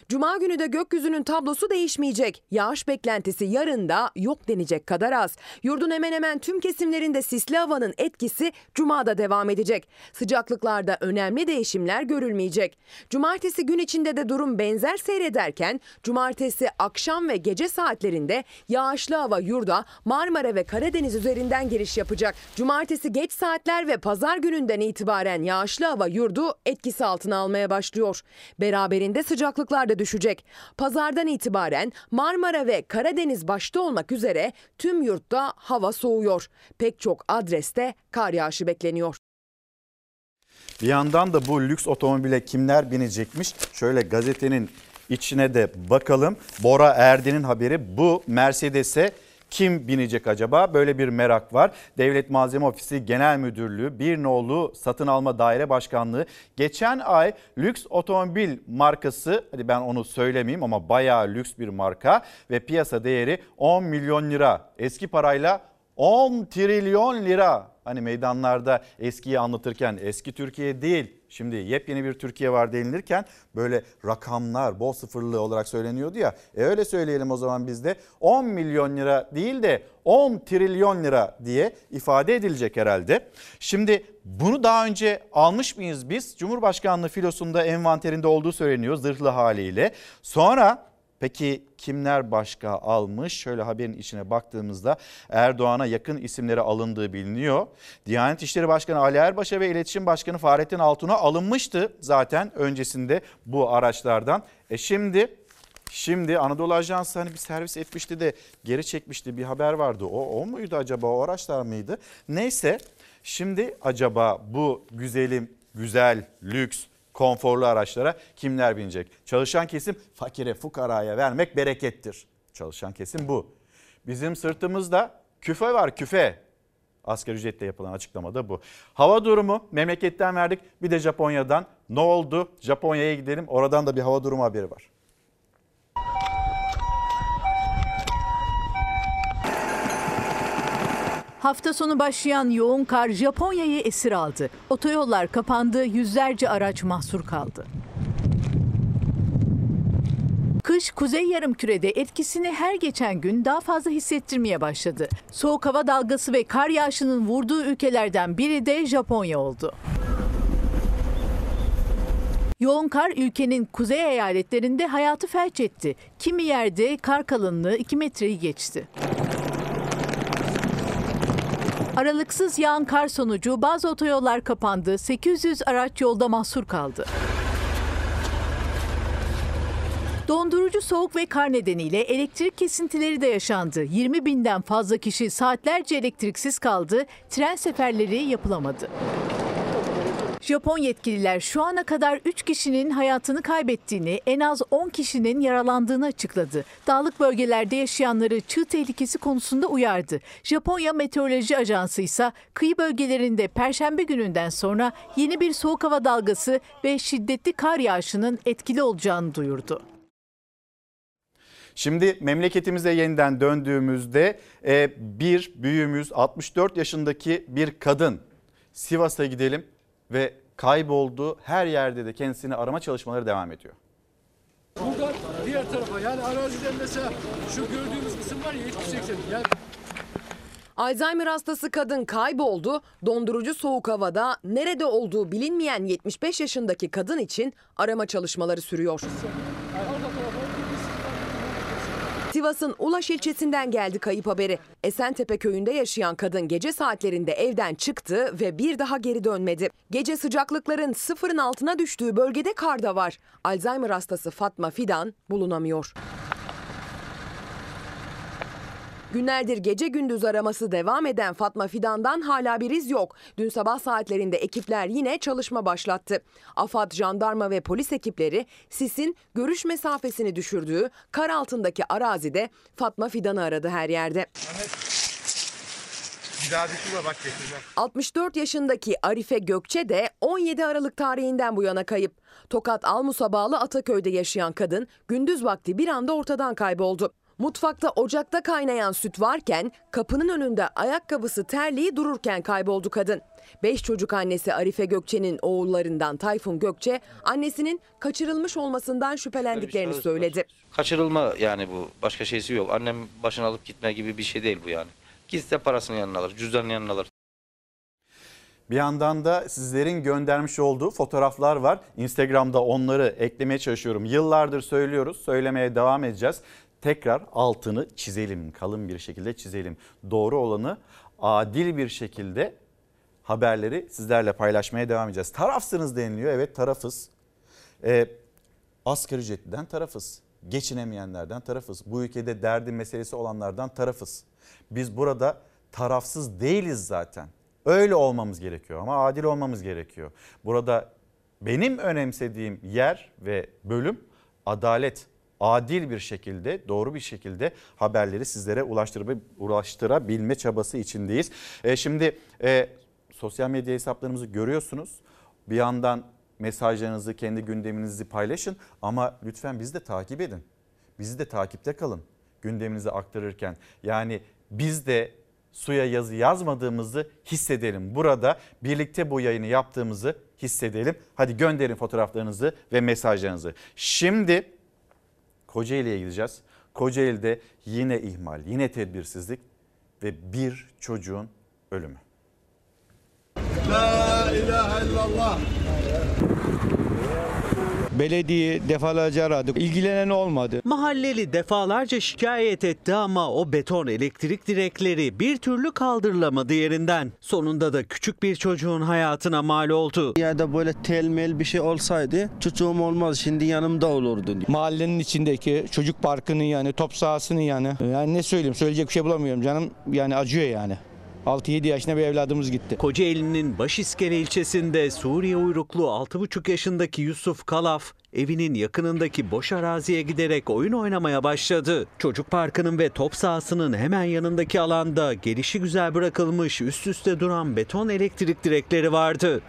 Cuma günü de gökyüzünün tablosu değişmeyecek. Yağış beklentisi yarın da yok denecek kadar az. Yurdun hemen hemen tüm kesimlerinde sisli havanın etkisi Cuma'da devam edecek. Sıcaklıklarda önemli değişimler görülmeyecek. Cumartesi gün içinde de durum benzer seyrederken, cumartesi akşam ve gece saatlerinde yağışlı hava yurda Marmara ve Karadeniz üzerinden giriş yapacak. Cumartesi geç saatler ve pazar gününden itibaren yağışlı hava yurdu etkisi altına almaya başlıyor. Beraberinde sıcaklıklar da düşecek. Pazardan itibaren Marmara ve Karadeniz başta olmak üzere tüm yurtta hava soğuyor. Pek çok adreste kar yağışı bekleniyor. Bir yandan da bu lüks otomobile kimler binecekmiş? Şöyle gazetenin içine de bakalım. Bora Erden'in haberi bu. Mercedes'e kim binecek acaba? Böyle bir merak var. Devlet Malzeme Ofisi Genel Müdürlüğü, Birnoğlu Satın Alma Daire Başkanlığı geçen ay lüks otomobil markası, hadi ben onu söylemeyeyim ama bayağı lüks bir marka ve piyasa değeri 10 milyon lira. Eski parayla 10 trilyon lira. Hani meydanlarda eskiyi anlatırken eski Türkiye değil, şimdi yepyeni bir Türkiye var denilirken böyle rakamlar bol sıfırlı olarak söyleniyordu ya. Öyle söyleyelim o zaman biz de 10 milyon lira değil de 10 trilyon lira diye ifade edilecek herhalde. Şimdi bunu daha önce almış mıyız biz? Cumhurbaşkanlığı filosunda envanterinde olduğu söyleniyor zırhlı haliyle. Sonra peki kimler başka almış? Şöyle haberin içine baktığımızda Erdoğan'a yakın isimlere alındığı biliniyor. Diyanet İşleri Başkanı Ali Erbaş'a ve İletişim Başkanı Fahrettin Altun'a alınmıştı zaten öncesinde bu araçlardan. Şimdi Anadolu Ajansı hani bir servis etmişti de geri çekmişti, bir haber vardı. O muydu acaba, o araçlar mıydı? Neyse, şimdi acaba bu güzel, lüks, konforlu araçlara kimler binecek? Çalışan kesim, fakire fukaraya vermek berekettir. Çalışan kesim bu. Bizim sırtımızda küfe var, küfe. Asgari ücretle yapılan açıklamada bu. Hava durumu memleketten verdik, bir de Japonya'dan. Ne oldu? Japonya'ya gidelim, oradan da bir hava durumu haberi var. Hafta sonu başlayan yoğun kar Japonya'yı esir aldı. Otoyollar kapandı, yüzlerce araç mahsur kaldı. Kış Kuzey Yarımküre'de etkisini her geçen gün daha fazla hissettirmeye başladı. Soğuk hava dalgası ve kar yağışının vurduğu ülkelerden biri de Japonya oldu. Yoğun kar ülkenin kuzey eyaletlerinde hayatı felç etti. Kimi yerde kar kalınlığı 2 metreyi geçti. Aralıksız yağan kar sonucu bazı otoyollar kapandı, 800 araç yolda mahsur kaldı. Dondurucu soğuk ve kar nedeniyle elektrik kesintileri de yaşandı. 20 binden fazla kişi saatlerce elektriksiz kaldı, tren seferleri yapılamadı. Japon yetkililer şu ana kadar 3 kişinin hayatını kaybettiğini, en az 10 kişinin yaralandığını açıkladı. Dağlık bölgelerde yaşayanları çığ tehlikesi konusunda uyardı. Japonya Meteoroloji Ajansı ise kıyı bölgelerinde Perşembe gününden sonra yeni bir soğuk hava dalgası ve şiddetli kar yağışının etkili olacağını duyurdu. Şimdi memleketimize yeniden döndüğümüzde bir büyüğümüz 64 yaşındaki bir kadın. Sivas'a gidelim. Ve kayboldu. Her yerde de kendisini arama çalışmaları devam ediyor. Buradan diğer tarafa, yani araziden mesela şu gördüğümüz kısım var ya, 70-80. Yani... Alzheimer hastası kadın kayboldu. Dondurucu soğuk havada nerede olduğu bilinmeyen 75 yaşındaki kadın için arama çalışmaları sürüyor. Sivas'ın Ulaş ilçesinden geldi kayıp haberi. Esentepe köyünde yaşayan kadın gece saatlerinde evden çıktı ve bir daha geri dönmedi. Gece sıcaklıkların sıfırın altına düştüğü bölgede kar da var. Alzheimer hastası Fatma Fidan bulunamıyor. Günlerdir gece gündüz araması devam eden Fatma Fidan'dan hala bir iz yok. Dün sabah saatlerinde ekipler yine çalışma başlattı. AFAD, jandarma ve polis ekipleri sisin görüş mesafesini düşürdüğü kar altındaki arazide Fatma Fidan'ı aradı her yerde. Evet. 64 yaşındaki Arife Gökçe de 17 Aralık tarihinden bu yana kayıp. Tokat Almus'a bağlı Ataköy'de yaşayan kadın gündüz vakti bir anda ortadan kayboldu. Mutfakta ocakta kaynayan süt varken, kapının önünde ayakkabısı terliği dururken kayboldu kadın. 5 çocuk annesi Arife Gökçe'nin oğullarından Tayfun Gökçe, annesinin kaçırılmış olmasından şüphelendiklerini söyledi. Kaçırılma yani bu, başka şeysi yok. Annem başını alıp gitme gibi bir şey değil bu yani. Gitse parasını yanına alır, cüzdanını yanına alır. Bir yandan da sizlerin göndermiş olduğu fotoğraflar var. Instagram'da onları eklemeye çalışıyorum. Yıllardır söylüyoruz, söylemeye devam edeceğiz. Tekrar altını çizelim, kalın bir şekilde çizelim. Doğru olanı adil bir şekilde haberleri sizlerle paylaşmaya devam edeceğiz. Tarafsınız deniliyor, evet tarafız. Asgari ücretliden tarafız. Geçinemeyenlerden tarafız. Bu ülkede derdi meselesi olanlardan tarafız. Biz burada tarafsız değiliz zaten. Öyle olmamız gerekiyor ama adil olmamız gerekiyor. Burada benim önemsediğim yer ve bölüm adalet. Adil bir şekilde, doğru bir şekilde haberleri sizlere ulaştırabilme çabası içindeyiz. Şimdi sosyal medya hesaplarımızı görüyorsunuz. Bir yandan mesajlarınızı, kendi gündeminizi paylaşın ama lütfen bizi de takip edin. Bizi de takipte kalın gündeminizi aktarırken. Yani biz de suya yazı yazmadığımızı hissedelim. Burada birlikte bu yayını yaptığımızı hissedelim. Hadi gönderin fotoğraflarınızı ve mesajlarınızı. Şimdi Kocaeli'ye gideceğiz. Kocaeli'de yine ihmal, yine tedbirsizlik ve bir çocuğun ölümü. La ilahe illallah. Belediye defalarca aradık. İlgilenen olmadı. Mahalleli defalarca şikayet etti ama o beton elektrik direkleri bir türlü kaldırılamadı yerinden. Sonunda da küçük bir çocuğun hayatına mal oldu. Ya da böyle telmel bir şey olsaydı çocuğum olmaz, şimdi yanımda olurdu. Mahallenin içindeki çocuk parkının yani top sahasının yani ne söyleyeyim, söyleyecek bir şey bulamıyorum canım, yani acıyor yani. 6-7 yaşında bir evladımız gitti. Kocaeli'nin Başiskele ilçesinde Suriye uyruklu 6,5 yaşındaki Yusuf Kalaf evinin yakınındaki boş araziye giderek oyun oynamaya başladı. Çocuk parkının ve top sahasının hemen yanındaki alanda gelişi güzel bırakılmış üst üste duran beton elektrik direkleri vardı.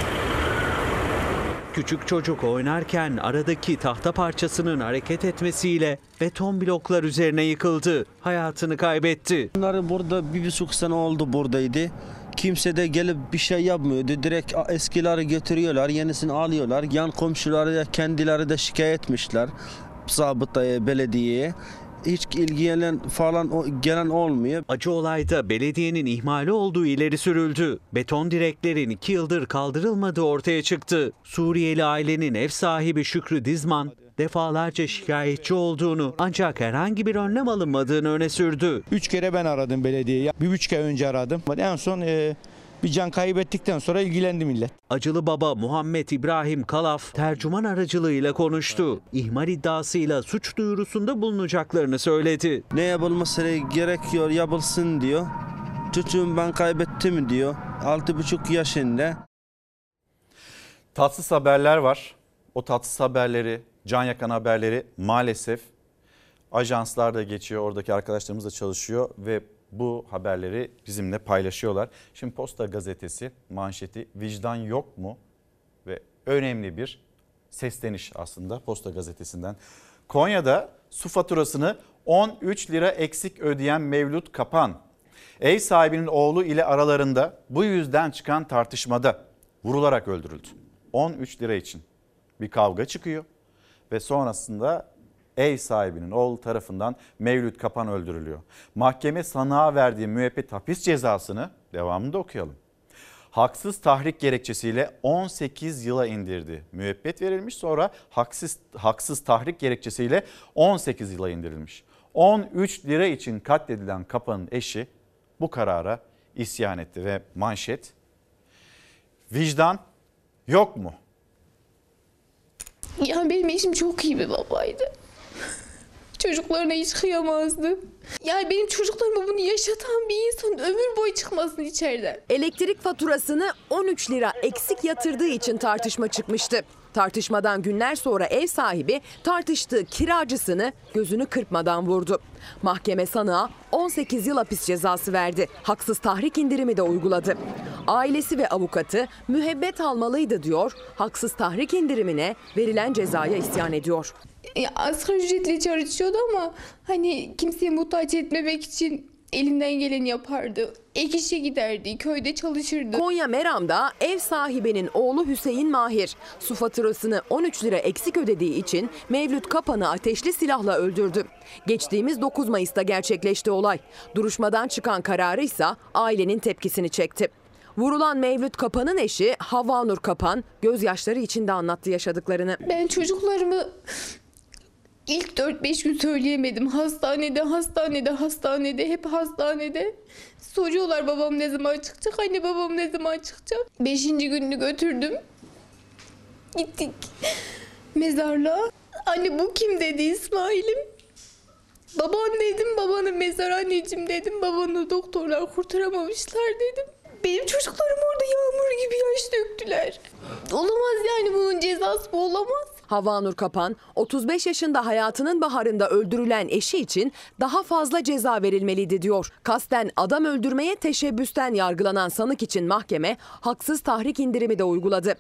Küçük çocuk oynarken aradaki tahta parçasının hareket etmesiyle beton bloklar üzerine yıkıldı. Hayatını kaybetti. Bunları burada 1,5 sene oldu buradaydı. Kimse de gelip bir şey yapmıyordu. Direkt eskileri götürüyorlar, yenisini alıyorlar. Yan komşuları da kendileri de şikayet etmişler zabıtaya, belediyeye. Hiç ilgilenen falan gelen olmuyor. Acı olayda belediyenin ihmali olduğu ileri sürüldü. Beton direklerin 2 yıldır kaldırılmadığı ortaya çıktı. Suriyeli ailenin ev sahibi Şükrü Dizman defalarca şikayetçi olduğunu ancak herhangi bir önlem alınmadığını öne sürdü. 3 kere ben aradım belediyeyi. 1,5 ay önce aradım. En son bir can kaybettikten sonra ilgilendi millet. Acılı baba Muhammed İbrahim Kalaf tercüman aracılığıyla konuştu. İhmal iddiasıyla suç duyurusunda bulunacaklarını söyledi. Ne yapılması gerekiyor yapılsın diyor. Çocuğum ben kaybettim diyor. 6,5 yaşında. Tatsız haberler var. O tatsız haberleri, can yakan haberleri maalesef ajanslarda geçiyor. Oradaki arkadaşlarımız da çalışıyor ve bu haberleri bizimle paylaşıyorlar. Şimdi Posta Gazetesi manşeti vicdan yok mu? Ve önemli bir sesleniş aslında Posta Gazetesi'nden. Konya'da su faturasını 13 lira eksik ödeyen Mevlüt Kapan, ev sahibinin oğlu ile aralarında bu yüzden çıkan tartışmada vurularak öldürüldü. 13 lira için bir kavga çıkıyor ve sonrasında ev sahibinin oğlu tarafından Mevlüt Kapan öldürülüyor. Mahkeme sanığa verdiği müebbet hapis cezasını devamında okuyalım. Haksız tahrik gerekçesiyle 18 yıla indirdi. Müebbet verilmiş, sonra haksız tahrik gerekçesiyle 18 yıla indirilmiş. 13 lira için katledilen Kapan'ın eşi bu karara isyan etti ve manşet vicdan yok mu? Ya benim eşim çok iyi bir babaydı. Çocuklarına hiç kıyamazdı. Yani benim çocuklarıma bunu yaşatan bir insan ömür boyu çıkmasın içeriden. Elektrik faturasını 13 lira eksik yatırdığı için tartışma çıkmıştı. Tartışmadan günler sonra ev sahibi tartıştığı kiracısını gözünü kırpmadan vurdu. Mahkeme sanığa 18 yıl hapis cezası verdi. Haksız tahrik indirimi de uyguladı. Ailesi ve avukatı müebbet almalıydı diyor. Haksız tahrik indirimine verilen cezaya isyan ediyor. Asgari ücretle çalışıyordu ama hani kimseye muhtaç etmemek için elinden geleni yapardı. Ek işe giderdi, köyde çalışırdı. Konya Meram'da ev sahibinin oğlu Hüseyin Mahir, su faturasını 13 lira eksik ödediği için Mevlüt Kapan'ı ateşli silahla öldürdü. Geçtiğimiz 9 Mayıs'ta gerçekleşti olay. Duruşmadan çıkan kararı ise ailenin tepkisini çekti. Vurulan Mevlüt Kapan'ın eşi Havanur Kapan gözyaşları içinde anlattı yaşadıklarını. Ben çocuklarımı ilk 4-5 gün söyleyemedim. Hastanede, hep hastanede. Soruyorlar babam ne zaman çıkacak, anne babam ne zaman çıkacak. 5. gününü götürdüm. Gittik mezarlığa. Anne bu kim dedi İsmail'im. Baban dedim, babanın mezarı anneciğim dedim. Babanı doktorlar kurtaramamışlar dedim. Benim çocuklarım orada yağmur gibi yaş döktüler. Olamaz yani, bunun cezası bu olamaz. Havanur Kapan 35 yaşında hayatının baharında öldürülen eşi için daha fazla ceza verilmeliydi diyor. Kasten adam öldürmeye teşebbüsten yargılanan sanık için mahkeme haksız tahrik indirimi de uyguladı.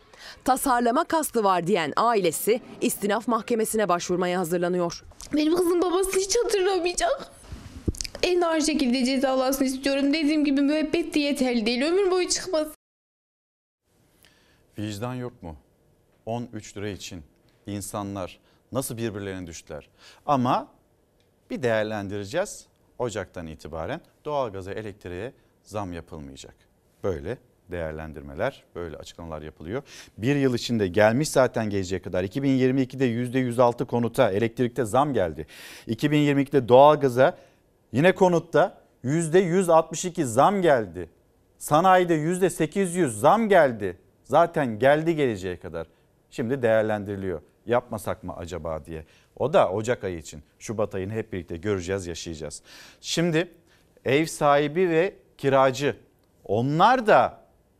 Tasarlama kastı var diyen ailesi istinaf mahkemesine başvurmaya hazırlanıyor. Benim kızın babası hiç hatırlamayacak. En ağır şekilde cezalansın istiyorum. Dediğim gibi müebbet de yeterli değil. Ömür boyu çıkmaz. Vicdan yok mu? 13 lira için insanlar nasıl birbirlerine düştüler? Ama bir değerlendireceğiz. Ocak'tan itibaren doğalgaza, elektriğe zam yapılmayacak. Böyle değerlendirmeler, böyle açıklamalar yapılıyor. Bir yıl içinde gelmiş zaten geleceğe kadar. 2022'de %106 konuta, elektrikte zam geldi. 2022'de doğalgaza, yine konutta %162 zam geldi. Sanayide %800 zam geldi. Zaten geldi geleceğe kadar. Şimdi değerlendiriliyor. Yapmasak mı acaba diye. O da Ocak ayı için. Şubat ayını hep birlikte göreceğiz, yaşayacağız. Şimdi ev sahibi ve kiracı.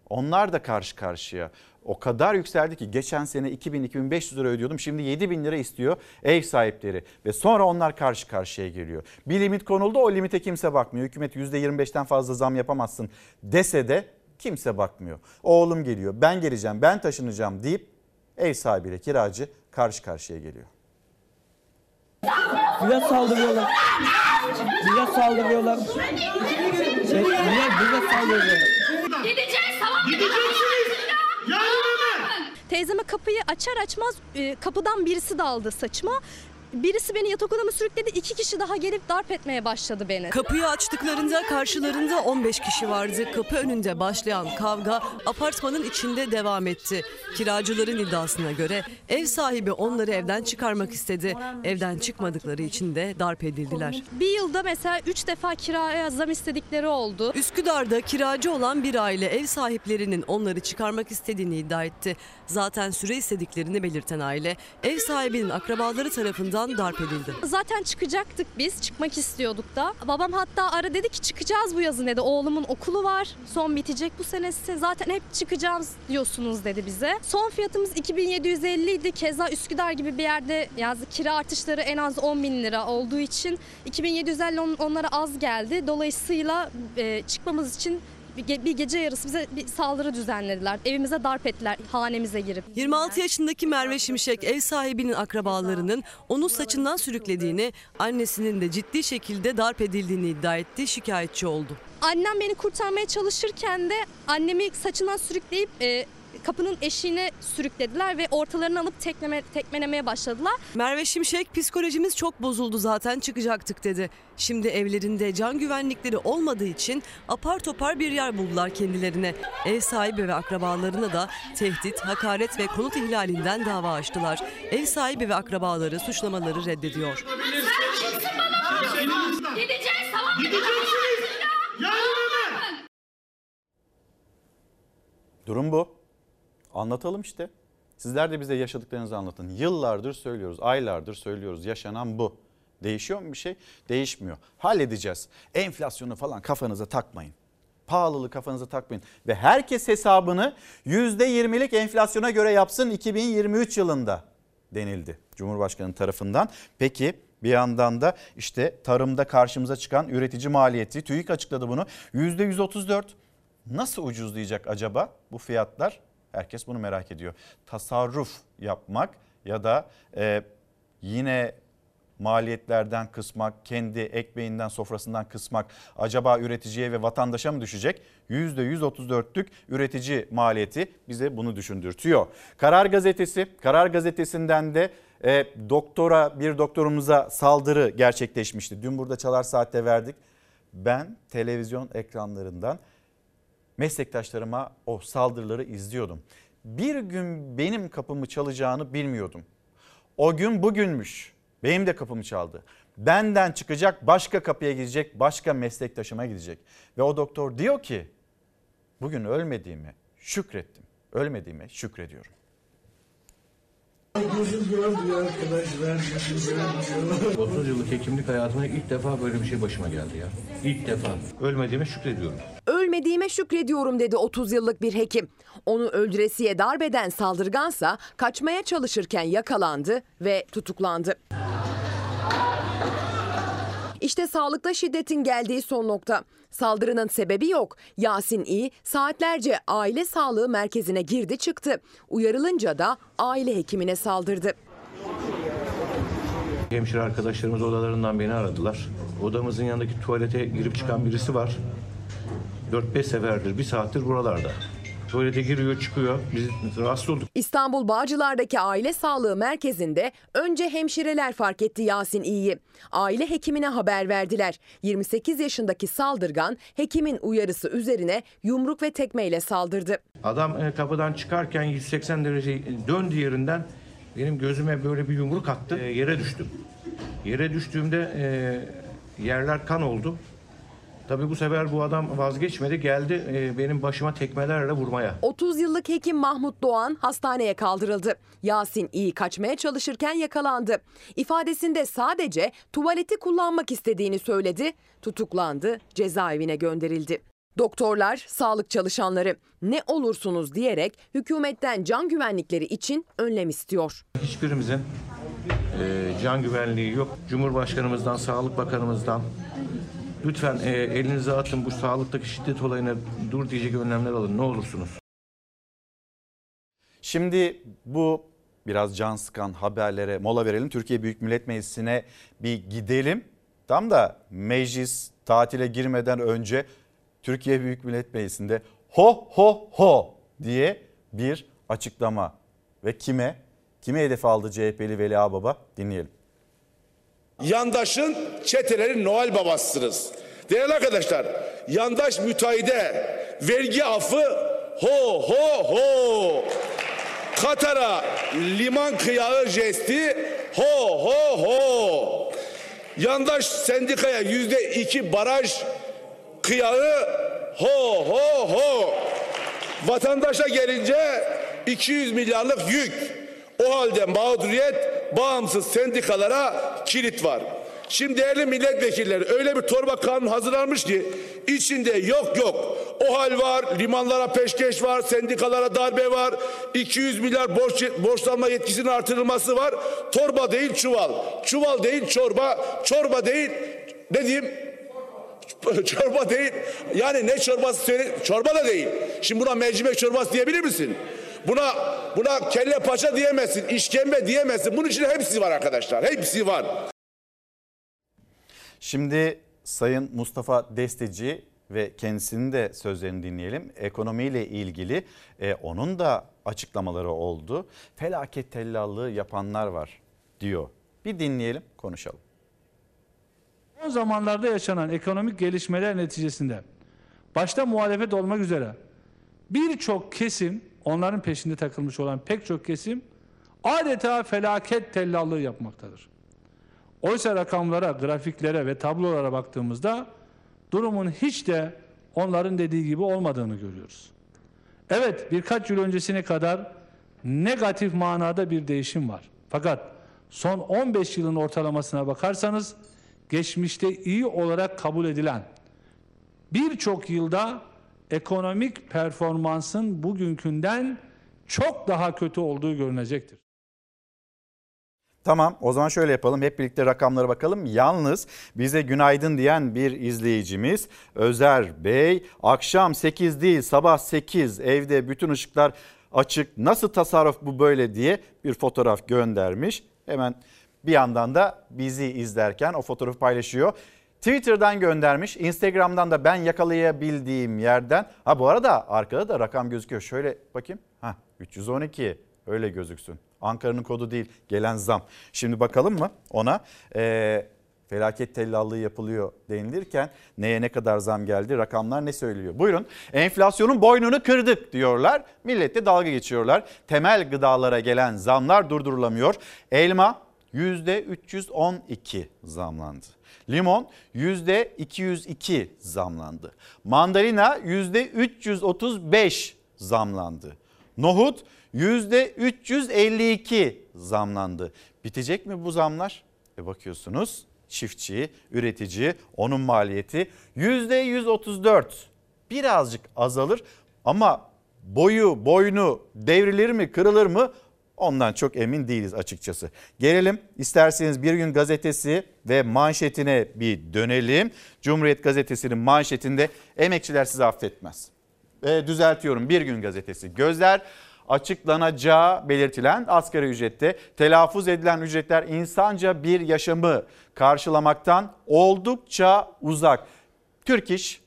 Onlar da karşı karşıya. O kadar yükseldi ki geçen sene 2000-2500 lira ödüyordum. Şimdi 7000 lira istiyor ev sahipleri ve sonra onlar karşı karşıya geliyor. Bir limit konuldu, o limite kimse bakmıyor. Hükümet %25'ten fazla zam yapamazsın dese de kimse bakmıyor. Oğlum geliyor, ben geleceğim, ben taşınacağım deyip ev sahibiyle kiracı karşı karşıya geliyor. Bize saldırıyorlar. Bize saldırıyorlar. Bize saldırıyorlar. Gideceğiz, tamam mı? Teyzeme kapıyı açar açmaz kapıdan birisi daldı saçıma. Birisi beni yatak odama sürükledi. 2 kişi daha gelip darp etmeye başladı beni. Kapıyı açtıklarında karşılarında 15 kişi vardı. Kapı önünde başlayan kavga apartmanın içinde devam etti. Kiracıların iddiasına göre ev sahibi onları evden çıkarmak istedi. Evden çıkmadıkları için de darp edildiler. Bir yılda mesela 3 defa kiraya zam istedikleri oldu. Üsküdar'da kiracı olan bir aile ev sahiplerinin onları çıkarmak istediğini iddia etti. Zaten süre istediklerini belirten aile ev sahibinin akrabaları tarafından darp edildi. Zaten çıkacaktık biz. Çıkmak istiyorduk da. Babam hatta ara dedi ki çıkacağız bu yazın dedi. Oğlumun okulu var. Son bitecek bu senesi. Zaten hep çıkacağız diyorsunuz dedi bize. Son fiyatımız 2750 idi. Keza Üsküdar gibi bir yerde yazdı. Kira artışları en az 10.000 lira olduğu için 2750 onlara az geldi. Dolayısıyla çıkmamız için bir gece yarısı bize bir saldırı düzenlediler. Evimize darp ettiler, hanemize girip. 26 yaşındaki Merve Şimşek ev sahibinin akrabalarının onu saçından sürüklediğini, annesinin de ciddi şekilde darp edildiğini iddia etti, şikayetçi oldu. Annem beni kurtarmaya çalışırken de annemi saçından sürükleyip kapının eşiğine sürüklediler ve ortalarını alıp tekmelemeye başladılar. Merve Şimşek psikolojimiz çok bozuldu zaten çıkacaktık dedi. Şimdi evlerinde can güvenlikleri olmadığı için apar topar bir yer buldular kendilerine. Ev sahibi ve akrabalarına da tehdit, hakaret ve konut ihlalinden dava açtılar. Ev sahibi ve akrabaları suçlamaları reddediyor. Sen kimsin bana? Gideceğiz, tamam mı? Durum bu. Anlatalım işte. Sizler de bize yaşadıklarınızı anlatın. Yıllardır söylüyoruz, aylardır söylüyoruz. Yaşanan bu. Değişiyor mu bir şey? Değişmiyor. Halledeceğiz. Enflasyonu falan kafanıza takmayın. Pahalılığı kafanıza takmayın. Ve herkes hesabını %20'lik enflasyona göre yapsın 2023 yılında denildi Cumhurbaşkanı tarafından. Peki bir yandan da işte tarımda karşımıza çıkan üretici maliyeti, TÜİK açıkladı bunu. %134 nasıl ucuzlayacak acaba bu fiyatlar? Herkes bunu merak ediyor. Tasarruf yapmak ya da yine maliyetlerden kısmak, kendi ekmeğinden sofrasından kısmak acaba üreticiye ve vatandaşa mı düşecek? %134'lük üretici maliyeti bize bunu düşündürtüyor. Karar Gazetesi, Karar Gazetesi'nden de bir doktorumuza saldırı gerçekleşmişti. Dün burada Çalar Saat'te verdik. Ben televizyon ekranlarından meslektaşlarıma o saldırıları izliyordum. Bir gün benim kapımı çalacağını bilmiyordum. O gün bugünmüş. Benim de kapımı çaldı. Benden çıkacak, başka kapıya gidecek, başka meslektaşıma gidecek. Ve o doktor diyor ki bugün ölmediğime şükrettim. Ölmediğime şükrediyorum. Arkadaşlar. 30 yıllık hekimlik hayatımda ilk defa böyle bir şey başıma geldi ya. İlk defa. Ölmediğime şükrediyorum. Ölmediğime şükrediyorum dedi 30 yıllık bir hekim. Onu öldüresiye darbeden saldırgansa kaçmaya çalışırken yakalandı ve tutuklandı. İşte sağlıkta şiddetin geldiği son nokta. Saldırının sebebi yok. Yasin İ saatlerce aile sağlığı merkezine girdi çıktı. Uyarılınca da aile hekimine saldırdı. Hemşire arkadaşlarımız odalarından beni aradılar. Odamızın yanındaki tuvalete girip çıkan birisi var. 4-5 seferdir, bir saattir buralarda. Tuvalete giriyor, çıkıyor. Biz rahatsız olduk. İstanbul Bağcılar'daki aile sağlığı merkezinde önce hemşireler fark etti Yasin İ'yi. Aile hekimine haber verdiler. 28 yaşındaki saldırgan hekimin uyarısı üzerine yumruk ve tekmeyle saldırdı. Adam kapıdan çıkarken 180 derece döndü yerinden. Benim gözüme böyle bir yumruk attı. Yere düştüm. Yere düştüğümde yerler kan oldu. Tabii bu sefer bu adam vazgeçmedi, geldi benim başıma tekmelerle vurmaya. 30 yıllık hekim Mahmut Doğan hastaneye kaldırıldı. Yasin İ kaçmaya çalışırken yakalandı. İfadesinde sadece tuvaleti kullanmak istediğini söyledi, tutuklandı, cezaevine gönderildi. Doktorlar, sağlık çalışanları ne olursunuz diyerek hükümetten can güvenlikleri için önlem istiyor. Hiçbirimizin can güvenliği yok. Cumhurbaşkanımızdan, Sağlık Bakanımızdan... Lütfen elinize atın bu sağlıktaki şiddet olayına dur diyecek önlemler alın ne olursunuz. Şimdi bu biraz can sıkan haberlere mola verelim. Türkiye Büyük Millet Meclisi'ne bir gidelim. Tam da meclis tatile girmeden önce Türkiye Büyük Millet Meclisi'nde ho ho ho diye bir açıklama. Ve kime hedef aldı CHP'li Veli Ağbaba dinleyelim. Yandaşın çetelerin Noel babasısınız. Değerli arkadaşlar, yandaş müteahhide vergi affı ho ho ho. Katar'a liman kıyağı jesti ho ho ho. Yandaş sendikaya %2 baraj kıyağı ho ho ho. Vatandaşa gelince 200 milyarlık yük. O halde mağduriyet bağımsız sendikalara kilit var. Şimdi değerli milletvekilleri öyle bir torba kanun hazırlanmış ki içinde yok yok. OHAL var, limanlara peşkeş var, sendikalara darbe var, 200 milyar borçlanma yetkisinin artırılması var. Torba değil çuval, çuval değil çorba, çorba değil ne diyeyim? Çorba değil yani ne çorbası söyle, çorba da değil. Şimdi buna mercimek çorbası diyebilir misin? Buna kelle paça diyemezsin, işkembe diyemezsin. Bunun içinde hepsi var arkadaşlar, hepsi var. Şimdi Sayın Mustafa Desteci ve kendisinin de sözlerini dinleyelim. Ekonomiyle ilgili onun da açıklamaları oldu. Felaket tellallığı yapanlar var diyor. Bir dinleyelim, konuşalım. O zamanlarda yaşanan ekonomik gelişmeler neticesinde başta muhalefet olmak üzere birçok kesim, onların peşinde takılmış olan pek çok kesim adeta felaket tellallığı yapmaktadır. Oysa rakamlara, grafiklere ve tablolara baktığımızda durumun hiç de onların dediği gibi olmadığını görüyoruz. Evet, birkaç yıl öncesine kadar negatif manada bir değişim var. Fakat son 15 yılın ortalamasına bakarsanız geçmişte iyi olarak kabul edilen birçok yılda ekonomik performansın bugünkünden çok daha kötü olduğu görünecektir. Tamam, o zaman şöyle yapalım, hep birlikte rakamlara bakalım. Yalnız bize günaydın diyen bir izleyicimiz Özer Bey, akşam 8 değil sabah 8, evde bütün ışıklar açık, nasıl tasarruf bu böyle diye bir fotoğraf göndermiş. Hemen bir yandan da bizi izlerken o fotoğrafı paylaşıyor. Twitter'dan göndermiş, Instagram'dan da ben yakalayabildiğim yerden. Ha bu arada arkada da rakam gözüküyor. Şöyle bakayım. Ha 312 öyle gözüksün. Ankara'nın kodu değil, gelen zam. Şimdi bakalım mı ona? Felaket tellallığı yapılıyor denilirken neye ne kadar zam geldi, rakamlar ne söylüyor? Buyurun, enflasyonun boynunu kırdık diyorlar. Millette dalga geçiyorlar. Temel gıdalara gelen zamlar durdurulamıyor. Elma %312 zamlandı. Limon %202 zamlandı. Mandalina %335 zamlandı. Nohut %352 zamlandı. Bitecek mi bu zamlar? Bakıyorsunuz çiftçi, üretici, onun maliyeti %134. Birazcık azalır ama boyu, boynu devrilir mi, kırılır mı? Ondan çok emin değiliz açıkçası. Gelelim isterseniz Bir Gün Gazetesi ve manşetine bir dönelim. Cumhuriyet Gazetesi'nin manşetinde emekçiler sizi affetmez. Düzeltiyorum, Bir Gün Gazetesi. Gözler açıklanacağı belirtilen asgari ücrette telaffuz edilen ücretler insanca bir yaşamı karşılamaktan oldukça uzak. Türk İş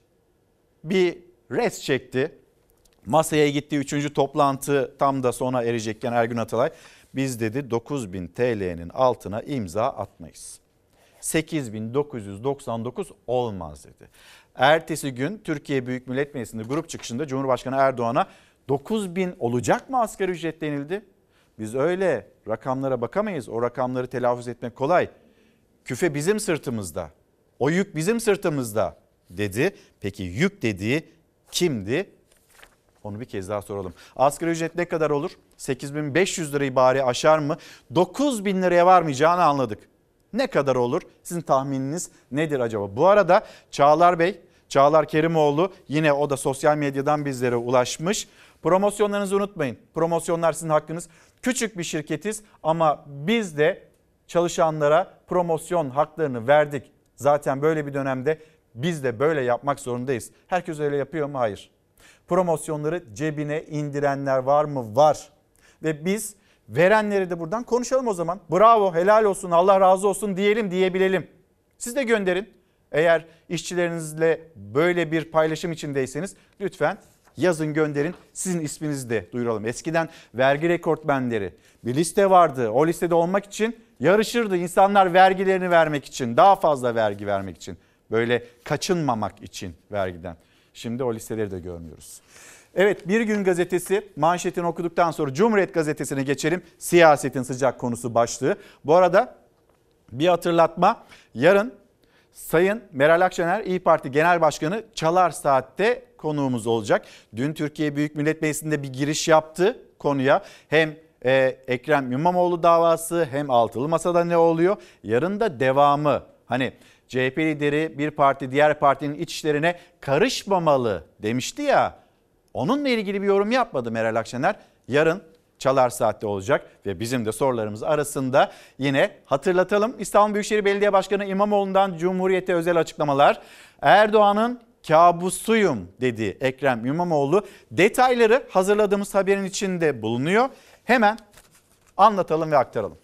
bir res çekti. Masaya gitti, 3. toplantı tam da sona erecekken Ergün Atalay biz dedi 9000 TL'nin altına imza atmayız. 8999 olmaz dedi. Ertesi gün Türkiye Büyük Millet Meclisi'nde grup çıkışında Cumhurbaşkanı Erdoğan'a 9000 olacak mı asgari ücret denildi. Biz öyle rakamlara bakamayız. O rakamları telaffuz etmek kolay. Küfe bizim sırtımızda. O yük bizim sırtımızda dedi. Peki yük dediği kimdi? Onu bir kez daha soralım. Asgari ücret ne kadar olur? 8500 lirayı bari aşar mı? 9000 liraya varmayacağını anladık. Ne kadar olur? Sizin tahmininiz nedir acaba? Bu arada Çağlar Bey, Çağlar Kerimoğlu yine o da sosyal medyadan bizlere ulaşmış. Promosyonlarınızı unutmayın. Promosyonlar sizin hakkınız. Küçük bir şirketiz ama biz de çalışanlara promosyon haklarını verdik. Zaten böyle bir dönemde biz de böyle yapmak zorundayız. Herkes öyle yapıyor mu? Hayır. Promosyonları cebine indirenler var mı? Var. Ve biz verenleri de buradan konuşalım o zaman. Bravo, helal olsun, Allah razı olsun diyelim, diyebilelim. Siz de gönderin. Eğer işçilerinizle böyle bir paylaşım içindeyseniz lütfen yazın, gönderin. Sizin isminizi de duyuralım. Eskiden vergi rekortmenleri bir liste vardı. O listede olmak için yarışırdı insanlar, vergilerini vermek için, daha fazla vergi vermek için. Böyle kaçınmamak için vergiden. Şimdi o listeleri de görmüyoruz. Evet, Bir Gün Gazetesi manşetini okuduktan sonra Cumhuriyet Gazetesi'ne geçelim. Siyasetin sıcak konusu başlığı. Bu arada bir hatırlatma. Yarın Sayın Meral Akşener, İYİ Parti Genel Başkanı Çalar Saat'te konuğumuz olacak. Dün Türkiye Büyük Millet Meclisi'nde bir giriş yaptı konuya. Hem Ekrem İmamoğlu davası, hem altılı masada ne oluyor? Yarın da devamı. Hani CHP lideri bir parti diğer partinin iç işlerine karışmamalı demişti ya. Onunla ilgili bir yorum yapmadı Meral Akşener. Yarın Çalar Saat'te olacak ve bizim de sorularımız arasında yine hatırlatalım. İstanbul Büyükşehir Belediye Başkanı İmamoğlu'ndan Cumhuriyet'e özel açıklamalar. Erdoğan'ın kabusuyum dedi Ekrem İmamoğlu. Detayları hazırladığımız haberin içinde bulunuyor. Hemen anlatalım ve aktaralım.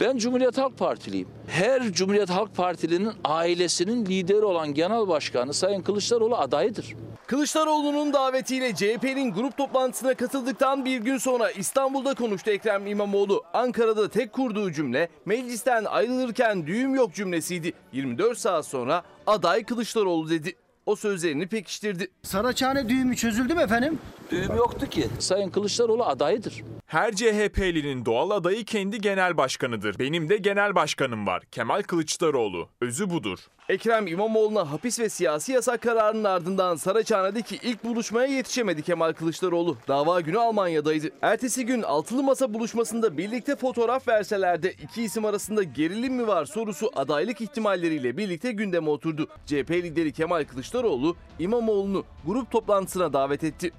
Ben Cumhuriyet Halk Partiliyim. Her Cumhuriyet Halk Partili'nin ailesinin lideri olan Genel Başkanı Sayın Kılıçdaroğlu adayıdır. Kılıçdaroğlu'nun davetiyle CHP'nin grup toplantısına katıldıktan bir gün sonra İstanbul'da konuştu Ekrem İmamoğlu. Ankara'da tek kurduğu cümle meclisten ayrılırken düğüm yok cümlesiydi. 24 saat sonra aday Kılıçdaroğlu dedi. O sözlerini pekiştirdi. Saraçhane düğümü çözüldü mü efendim? Düğüm yoktu ki. Sayın Kılıçdaroğlu adayıdır. Her CHP'linin doğal adayı kendi genel başkanıdır. Benim de genel başkanım var. Kemal Kılıçdaroğlu. Özü budur. Ekrem İmamoğlu'na hapis ve siyasi yasak kararının ardından Saraçhane'deki ilk buluşmaya yetişemedi Kemal Kılıçdaroğlu. Dava günü Almanya'daydı. Ertesi gün altılı masa buluşmasında birlikte fotoğraf verseler de iki isim arasında gerilim mi var sorusu adaylık ihtimalleriyle birlikte gündeme oturdu. CHP lideri Kemal Kılıçdaroğlu İmamoğlu'nu grup toplantısına davet etti.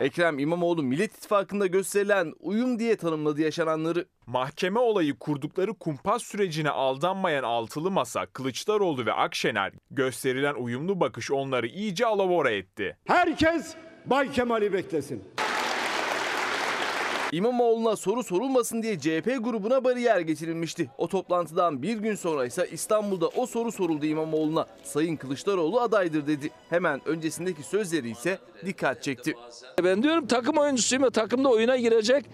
Ekrem İmamoğlu Millet İttifakı'nda gösterilen uyum diye tanımladı yaşananları. Mahkeme olayı kurdukları kumpas sürecine aldanmayan altılı masa, Kılıçdaroğlu ve Akşener, gösterilen uyumlu bakış onları iyice alavora etti. Herkes Bay Kemal'i beklesin. İmamoğlu'na soru sorulmasın diye CHP grubuna bariyer getirilmişti. O toplantıdan bir gün sonra ise İstanbul'da o soru soruldu İmamoğlu'na. Sayın Kılıçdaroğlu adaydır dedi. Hemen öncesindeki sözleri ise dikkat çekti. Ben diyorum takım oyuncusuyum ve takımda oyuna girecek,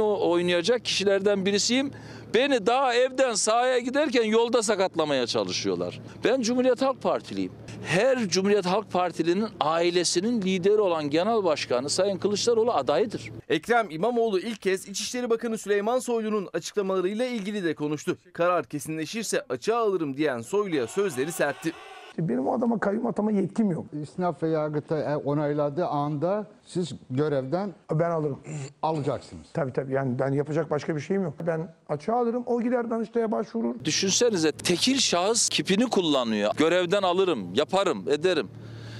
oynayacak kişilerden birisiyim. Beni daha evden sahaya giderken yolda sakatlamaya çalışıyorlar. Ben Cumhuriyet Halk Partiliyim. Her Cumhuriyet Halk Partili'nin ailesinin lideri olan Genel Başkanı Sayın Kılıçdaroğlu adayıdır. Ekrem İmamoğlu ilk kez İçişleri Bakanı Süleyman Soylu'nun açıklamalarıyla ilgili de konuştu. Karar kesinleşirse açığa alırım diyen Soylu'ya sözleri sertti. Benim o adama kayyum atama yetkim yok. İstinaf ve Yargıtay onayladığı anda siz görevden ben alırım. Alacaksınız. Tabii yani ben yapacak başka bir şeyim yok. Ben açığa alırım, o gider Danıştay'a başvurur. Düşünsenize tekil şahıs kipini kullanıyor. Görevden alırım, yaparım, ederim.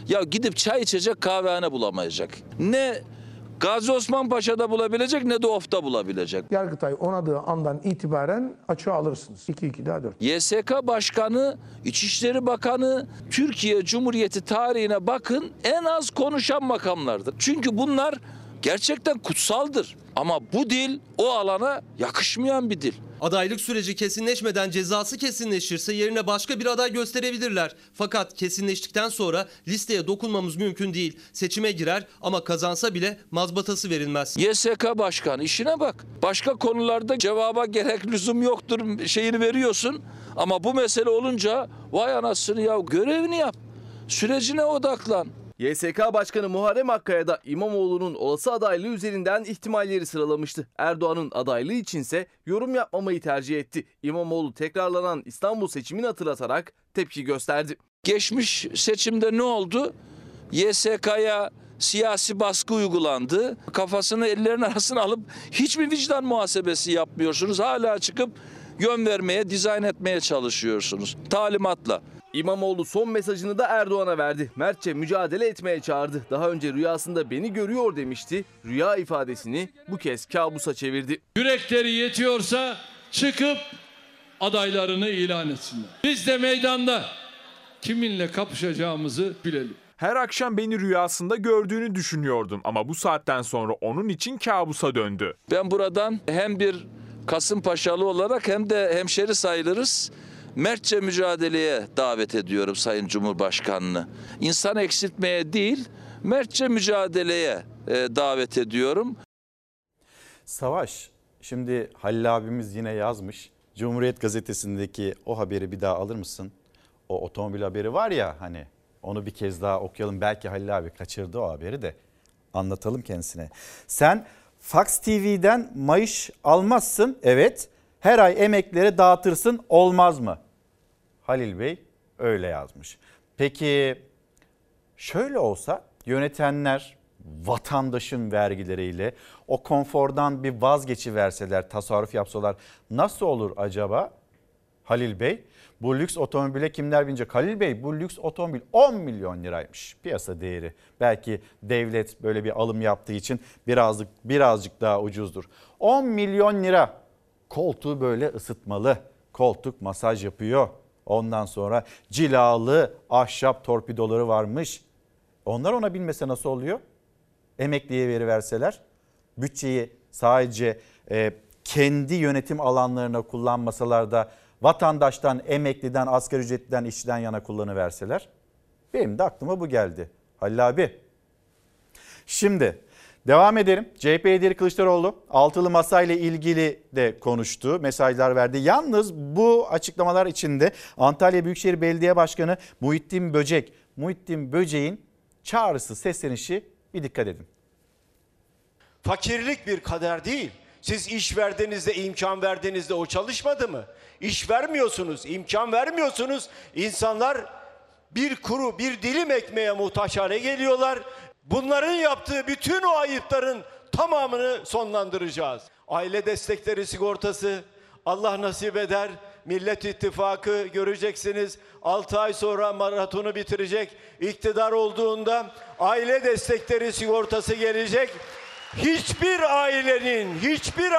Ya gidip çay içecek kahvehane bulamayacak. Ne Gazi Osman Paşa'da bulabilecek ne de Of'ta bulabilecek. Yargıtay onadığı andan itibaren açığa alırsınız. 2-2-4. YSK Başkanı, İçişleri Bakanı, Türkiye Cumhuriyeti tarihine bakın en az konuşan makamlardır. Çünkü bunlar gerçekten kutsaldır. Ama bu dil o alana yakışmayan bir dil. Adaylık süreci kesinleşmeden cezası kesinleşirse yerine başka bir aday gösterebilirler. Fakat kesinleştikten sonra listeye dokunmamız mümkün değil. Seçime girer ama kazansa bile mazbatası verilmez. YSK Başkanı işine bak. Başka konularda cevaba gerek lüzum yoktur şeyini veriyorsun. Ama bu mesele olunca vay anasını ya görevini yap. Sürecine odaklan. YSK Başkanı Muharrem Akkaya da İmamoğlu'nun olası adaylığı üzerinden ihtimalleri sıralamıştı. Erdoğan'ın adaylığı içinse yorum yapmamayı tercih etti. İmamoğlu tekrarlanan İstanbul seçimini hatırlatarak tepki gösterdi. Geçmiş seçimde ne oldu? YSK'ya siyasi baskı uygulandı. Kafasını ellerin arasına alıp hiç mi vicdan muhasebesi yapmıyorsunuz? Hala çıkıp yön vermeye, dizayn etmeye çalışıyorsunuz talimatla. İmamoğlu son mesajını da Erdoğan'a verdi. Mertçe mücadele etmeye çağırdı. Daha önce rüyasında beni görüyor demişti. Rüya ifadesini bu kez kabusa çevirdi. Yürekleri yetiyorsa çıkıp adaylarını ilan etsinler. Biz de meydanda kiminle kapışacağımızı bilelim. Her akşam beni rüyasında gördüğünü düşünüyordum ama bu saatten sonra onun için kabusa döndü. Ben buradan hem bir Kasımpaşalı olarak hem de hemşeri sayılırız. Mertçe mücadeleye davet ediyorum Sayın Cumhurbaşkanı'nı. İnsan eksiltmeye değil, mertçe mücadeleye davet ediyorum. Savaş, şimdi Halil abimiz yine yazmış. Cumhuriyet Gazetesi'ndeki o haberi bir daha alır mısın? O otomobil haberi var ya hani onu bir kez daha okuyalım. Belki Halil abi kaçırdı o haberi de anlatalım kendisine. Sen Fox TV'den maaş almazsın, evet. Her ay emeklere dağıtırsın olmaz mı? Halil Bey öyle yazmış. Peki şöyle olsa yönetenler vatandaşın vergileriyle o konfordan bir vazgeçiverseler, tasarruf yapsalar nasıl olur acaba Halil Bey? Bu lüks otomobile kimler binecek? Halil Bey bu lüks otomobil 10 milyon liraymış piyasa değeri. Belki devlet böyle bir alım yaptığı için birazcık daha ucuzdur. 10 milyon lira. Koltuğu böyle ısıtmalı. Koltuk masaj yapıyor. Ondan sonra cilalı ahşap torpidoları varmış. Onlar ona binmese nasıl oluyor? Emekliye veriverseler. Bütçeyi sadece kendi yönetim alanlarına kullanmasalar da vatandaştan, emekliden, asgari ücretliden, işçiden yana kullanıverseler. Benim de aklıma bu geldi. Halil abi. Şimdi devam edelim. CHP lideri Kılıçdaroğlu altılı masayla ilgili de konuştu, mesajlar verdi. Yalnız bu açıklamalar içinde Antalya Büyükşehir Belediye Başkanı Muhittin Böcek Muhittin Böcek'in çağrısı, seslenişi, bir dikkat edin. Fakirlik bir kader değil. Siz iş verdiğinizde, imkan verdiğinizde o çalışmadı mı? İş vermiyorsunuz, imkan vermiyorsunuz. İnsanlar bir kuru, bir dilim ekmeğe muhtaç hale geliyorlar. Bunların yaptığı bütün o ayıpların tamamını sonlandıracağız. Aile destekleri sigortası, Allah nasip eder. Millet İttifakı göreceksiniz. 6 ay sonra maratonu bitirecek. İktidar olduğunda aile destekleri sigortası gelecek. Hiçbir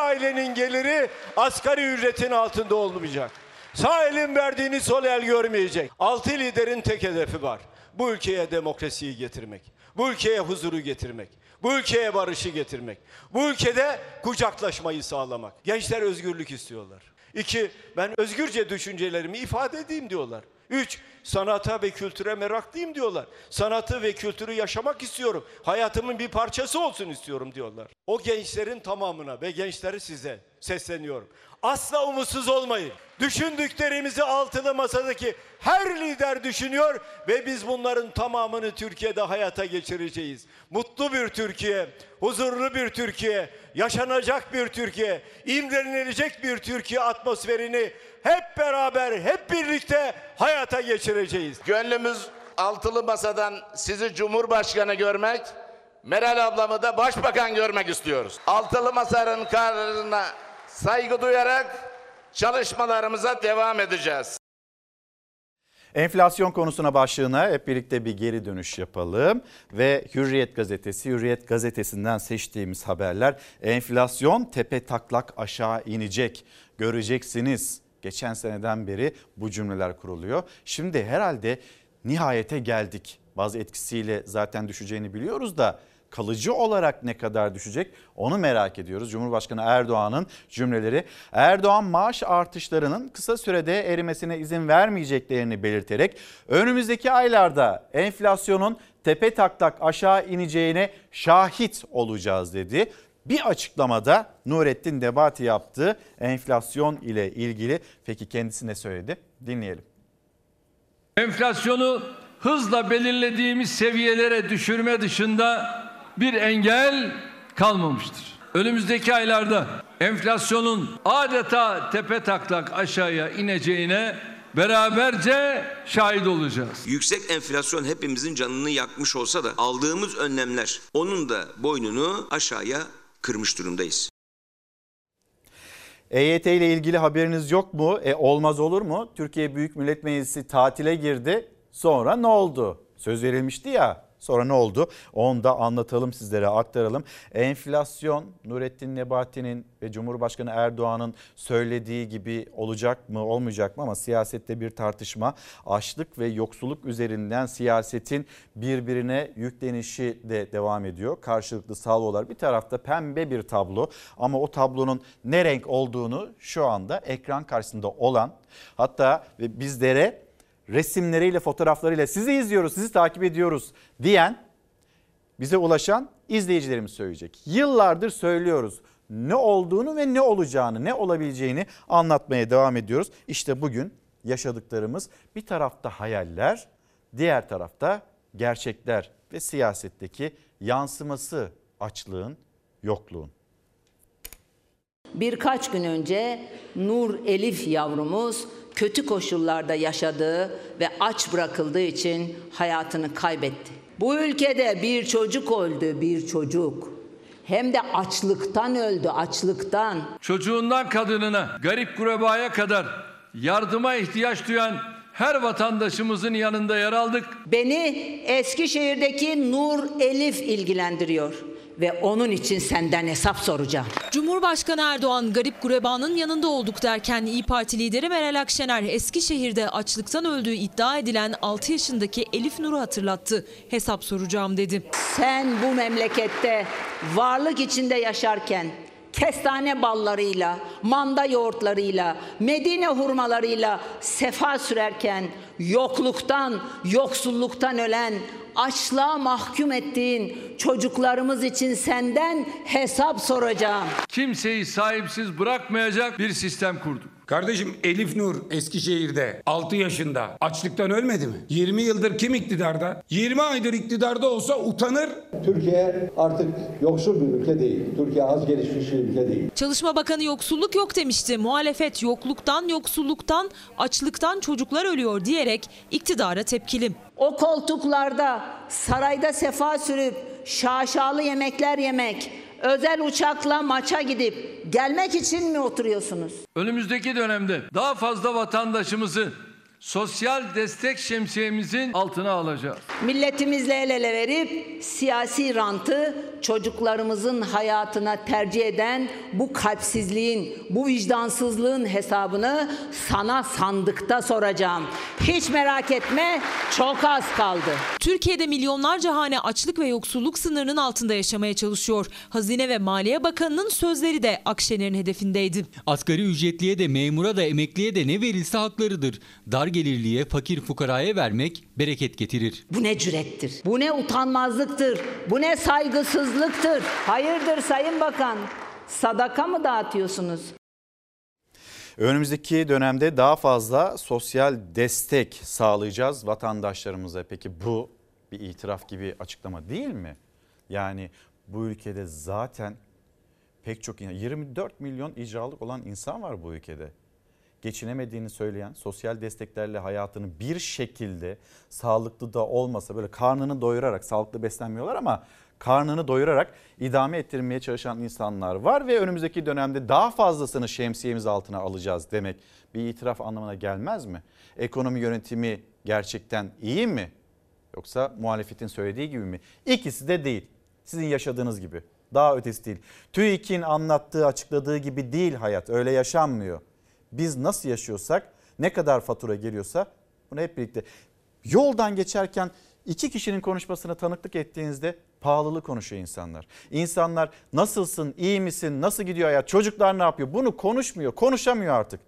ailenin geliri asgari ücretin altında olmayacak. Sağ elin verdiğini sol el görmeyecek. 6 liderin tek hedefi var. Bu ülkeye demokrasiyi getirmek. Bu ülkeye huzuru getirmek. Bu ülkeye barışı getirmek. Bu ülkede kucaklaşmayı sağlamak. Gençler özgürlük istiyorlar. 2. Ben özgürce düşüncelerimi ifade edeyim diyorlar. 3. Sanata ve kültüre meraklıyım diyorlar. Sanatı ve kültürü yaşamak istiyorum. Hayatımın bir parçası olsun istiyorum diyorlar. O gençlerin tamamına ve gençleri size sesleniyorum. Asla umutsuz olmayın. Düşündüklerimizi altılı masadaki her lider düşünüyor ve biz bunların tamamını Türkiye'de hayata geçireceğiz. Mutlu bir Türkiye, huzurlu bir Türkiye, yaşanacak bir Türkiye, imrenilecek bir Türkiye atmosferini hep beraber, hep birlikte hayata geçireceğiz. Gönlümüz altılı masadan sizi Cumhurbaşkanı görmek, Meral ablamı da Başbakan görmek istiyoruz. Altılı masanın kararına saygı duyarak çalışmalarımıza devam edeceğiz. Enflasyon konusuna başlığına hep birlikte bir geri dönüş yapalım. Ve Hürriyet Gazetesi, Hürriyet Gazetesi'nden seçtiğimiz haberler. Enflasyon tepe taklak aşağı inecek, göreceksiniz. Geçen seneden beri bu cümleler kuruluyor. Şimdi herhalde nihayete geldik. Bazı etkisiyle zaten düşeceğini biliyoruz da kalıcı olarak ne kadar düşecek onu merak ediyoruz. Cumhurbaşkanı Erdoğan'ın cümleleri. Erdoğan maaş artışlarının kısa sürede erimesine izin vermeyeceklerini belirterek önümüzdeki aylarda enflasyonun tepe taklak aşağı ineceğine şahit olacağız dedi. Bir açıklamada Nurettin Nebati yaptı enflasyon ile ilgili. Peki kendisi ne söyledi? Dinleyelim. Enflasyonu hızla belirlediğimiz seviyelere düşürme dışında bir engel kalmamıştır. Önümüzdeki aylarda enflasyonun adeta tepe taklak aşağıya ineceğine beraberce şahit olacağız. Yüksek enflasyon hepimizin canını yakmış olsa da aldığımız önlemler onun da boynunu aşağıya kırmış durumdayız. EYT ile ilgili haberiniz yok mu? Olmaz olur mu? Türkiye Büyük Millet Meclisi tatile girdi. Sonra ne oldu? Söz verilmişti ya. Sonra ne oldu? Onu da anlatalım sizlere, aktaralım. Enflasyon Nurettin Nebati'nin ve Cumhurbaşkanı Erdoğan'ın söylediği gibi olacak mı olmayacak mı, ama siyasette bir tartışma. Açlık ve yoksulluk üzerinden siyasetin birbirine yüklenişi de devam ediyor. Karşılıklı salvolar, bir tarafta pembe bir tablo ama o tablonun ne renk olduğunu şu anda ekran karşısında olan, hatta bizlere resimleriyle, fotoğraflarıyla sizi izliyoruz, sizi takip ediyoruz diyen, bize ulaşan izleyicilerimiz söyleyecek. Yıllardır söylüyoruz ne olduğunu ve ne olacağını, ne olabileceğini anlatmaya devam ediyoruz. İşte bugün yaşadıklarımız, bir tarafta hayaller, diğer tarafta gerçekler ve siyasetteki yansıması açlığın, yokluğun. Birkaç gün önce Nur Elif yavrumuz kötü koşullarda yaşadığı ve aç bırakıldığı için hayatını kaybetti. Bu ülkede bir çocuk öldü, bir çocuk. Hem de açlıktan öldü, açlıktan. Çocuğundan kadınına, garip kurabaya kadar yardıma ihtiyaç duyan her vatandaşımızın yanında yer aldık. Beni Eskişehir'deki Nur Elif ilgilendiriyor ve onun için senden hesap soracağım. Cumhurbaşkanı Erdoğan garip gurebanın yanında olduk derken İYİ Parti lideri Meral Akşener Eskişehir'de açlıktan öldüğü iddia edilen 6 yaşındaki Elif Nur'u hatırlattı. Hesap soracağım dedi. Sen bu memlekette varlık içinde yaşarken kestane ballarıyla, manda yoğurtlarıyla, Medine hurmalarıyla sefa sürerken yokluktan, yoksulluktan ölen, açlığa mahkum ettiğin çocuklarımız için senden hesap soracağım. Kimseyi sahipsiz bırakmayacak bir sistem kurduk. Kardeşim Elif Nur Eskişehir'de 6 yaşında açlıktan ölmedi mi? 20 yıldır kim iktidarda? 20 aydır iktidarda olsa utanır. Türkiye artık yoksul bir ülke değil. Türkiye az gelişmiş bir ülke değil. Çalışma Bakanı yoksulluk yok demişti. Muhalefet yokluktan, yoksulluktan, açlıktan çocuklar ölüyor diyerek iktidara tepkili. O koltuklarda sarayda sefa sürüp şaşalı yemekler yemek, özel uçakla maça gidip gelmek için mi oturuyorsunuz? Önümüzdeki dönemde daha fazla vatandaşımızı sosyal destek şemsiyemizin altına alacağız. Milletimizle el ele verip siyasi rantı çocuklarımızın hayatına tercih eden bu kalpsizliğin, bu vicdansızlığın hesabını sana sandıkta soracağım. Hiç merak etme, çok az kaldı. Türkiye'de milyonlarca hane açlık ve yoksulluk sınırının altında yaşamaya çalışıyor. Hazine ve Maliye Bakanı'nın sözleri de Akşener'in hedefindeydi. Asgari ücretliye de memura da emekliye de ne verilse haklarıdır. Dar gelirliye, fakir fukaraya vermek bereket getirir. Bu ne cürettir, bu ne utanmazlıktır, bu ne saygısızlıktır. Hayırdır Sayın Bakan, sadaka mı dağıtıyorsunuz? Önümüzdeki dönemde daha fazla sosyal destek sağlayacağız vatandaşlarımıza. Peki bu bir itiraf gibi açıklama değil mi? Yani bu ülkede zaten pek çok 24 milyon icralık olan insan var bu ülkede. Geçinemediğini söyleyen, sosyal desteklerle hayatını bir şekilde sağlıklı da olmasa böyle karnını doyurarak, sağlıklı beslenmiyorlar ama karnını doyurarak idame ettirmeye çalışan insanlar var ve önümüzdeki dönemde daha fazlasını şemsiyemiz altına alacağız demek bir itiraf anlamına gelmez mi? Ekonomi yönetimi gerçekten iyi mi? Yoksa muhalefetin söylediği gibi mi? İkisi de değil. Sizin yaşadığınız gibi. Daha ötesi değil. TÜİK'in anlattığı, açıkladığı gibi değil hayat. Öyle yaşanmıyor. Biz nasıl yaşıyorsak, ne kadar fatura geliyorsa bunu hep birlikte. Yoldan geçerken iki kişinin konuşmasına tanıklık ettiğinizde pahalılığı konuşuyor insanlar. İnsanlar nasılsın, iyi misin, nasıl gidiyor hayat, çocuklar ne yapıyor, bunu konuşmuyor, konuşamıyor artık.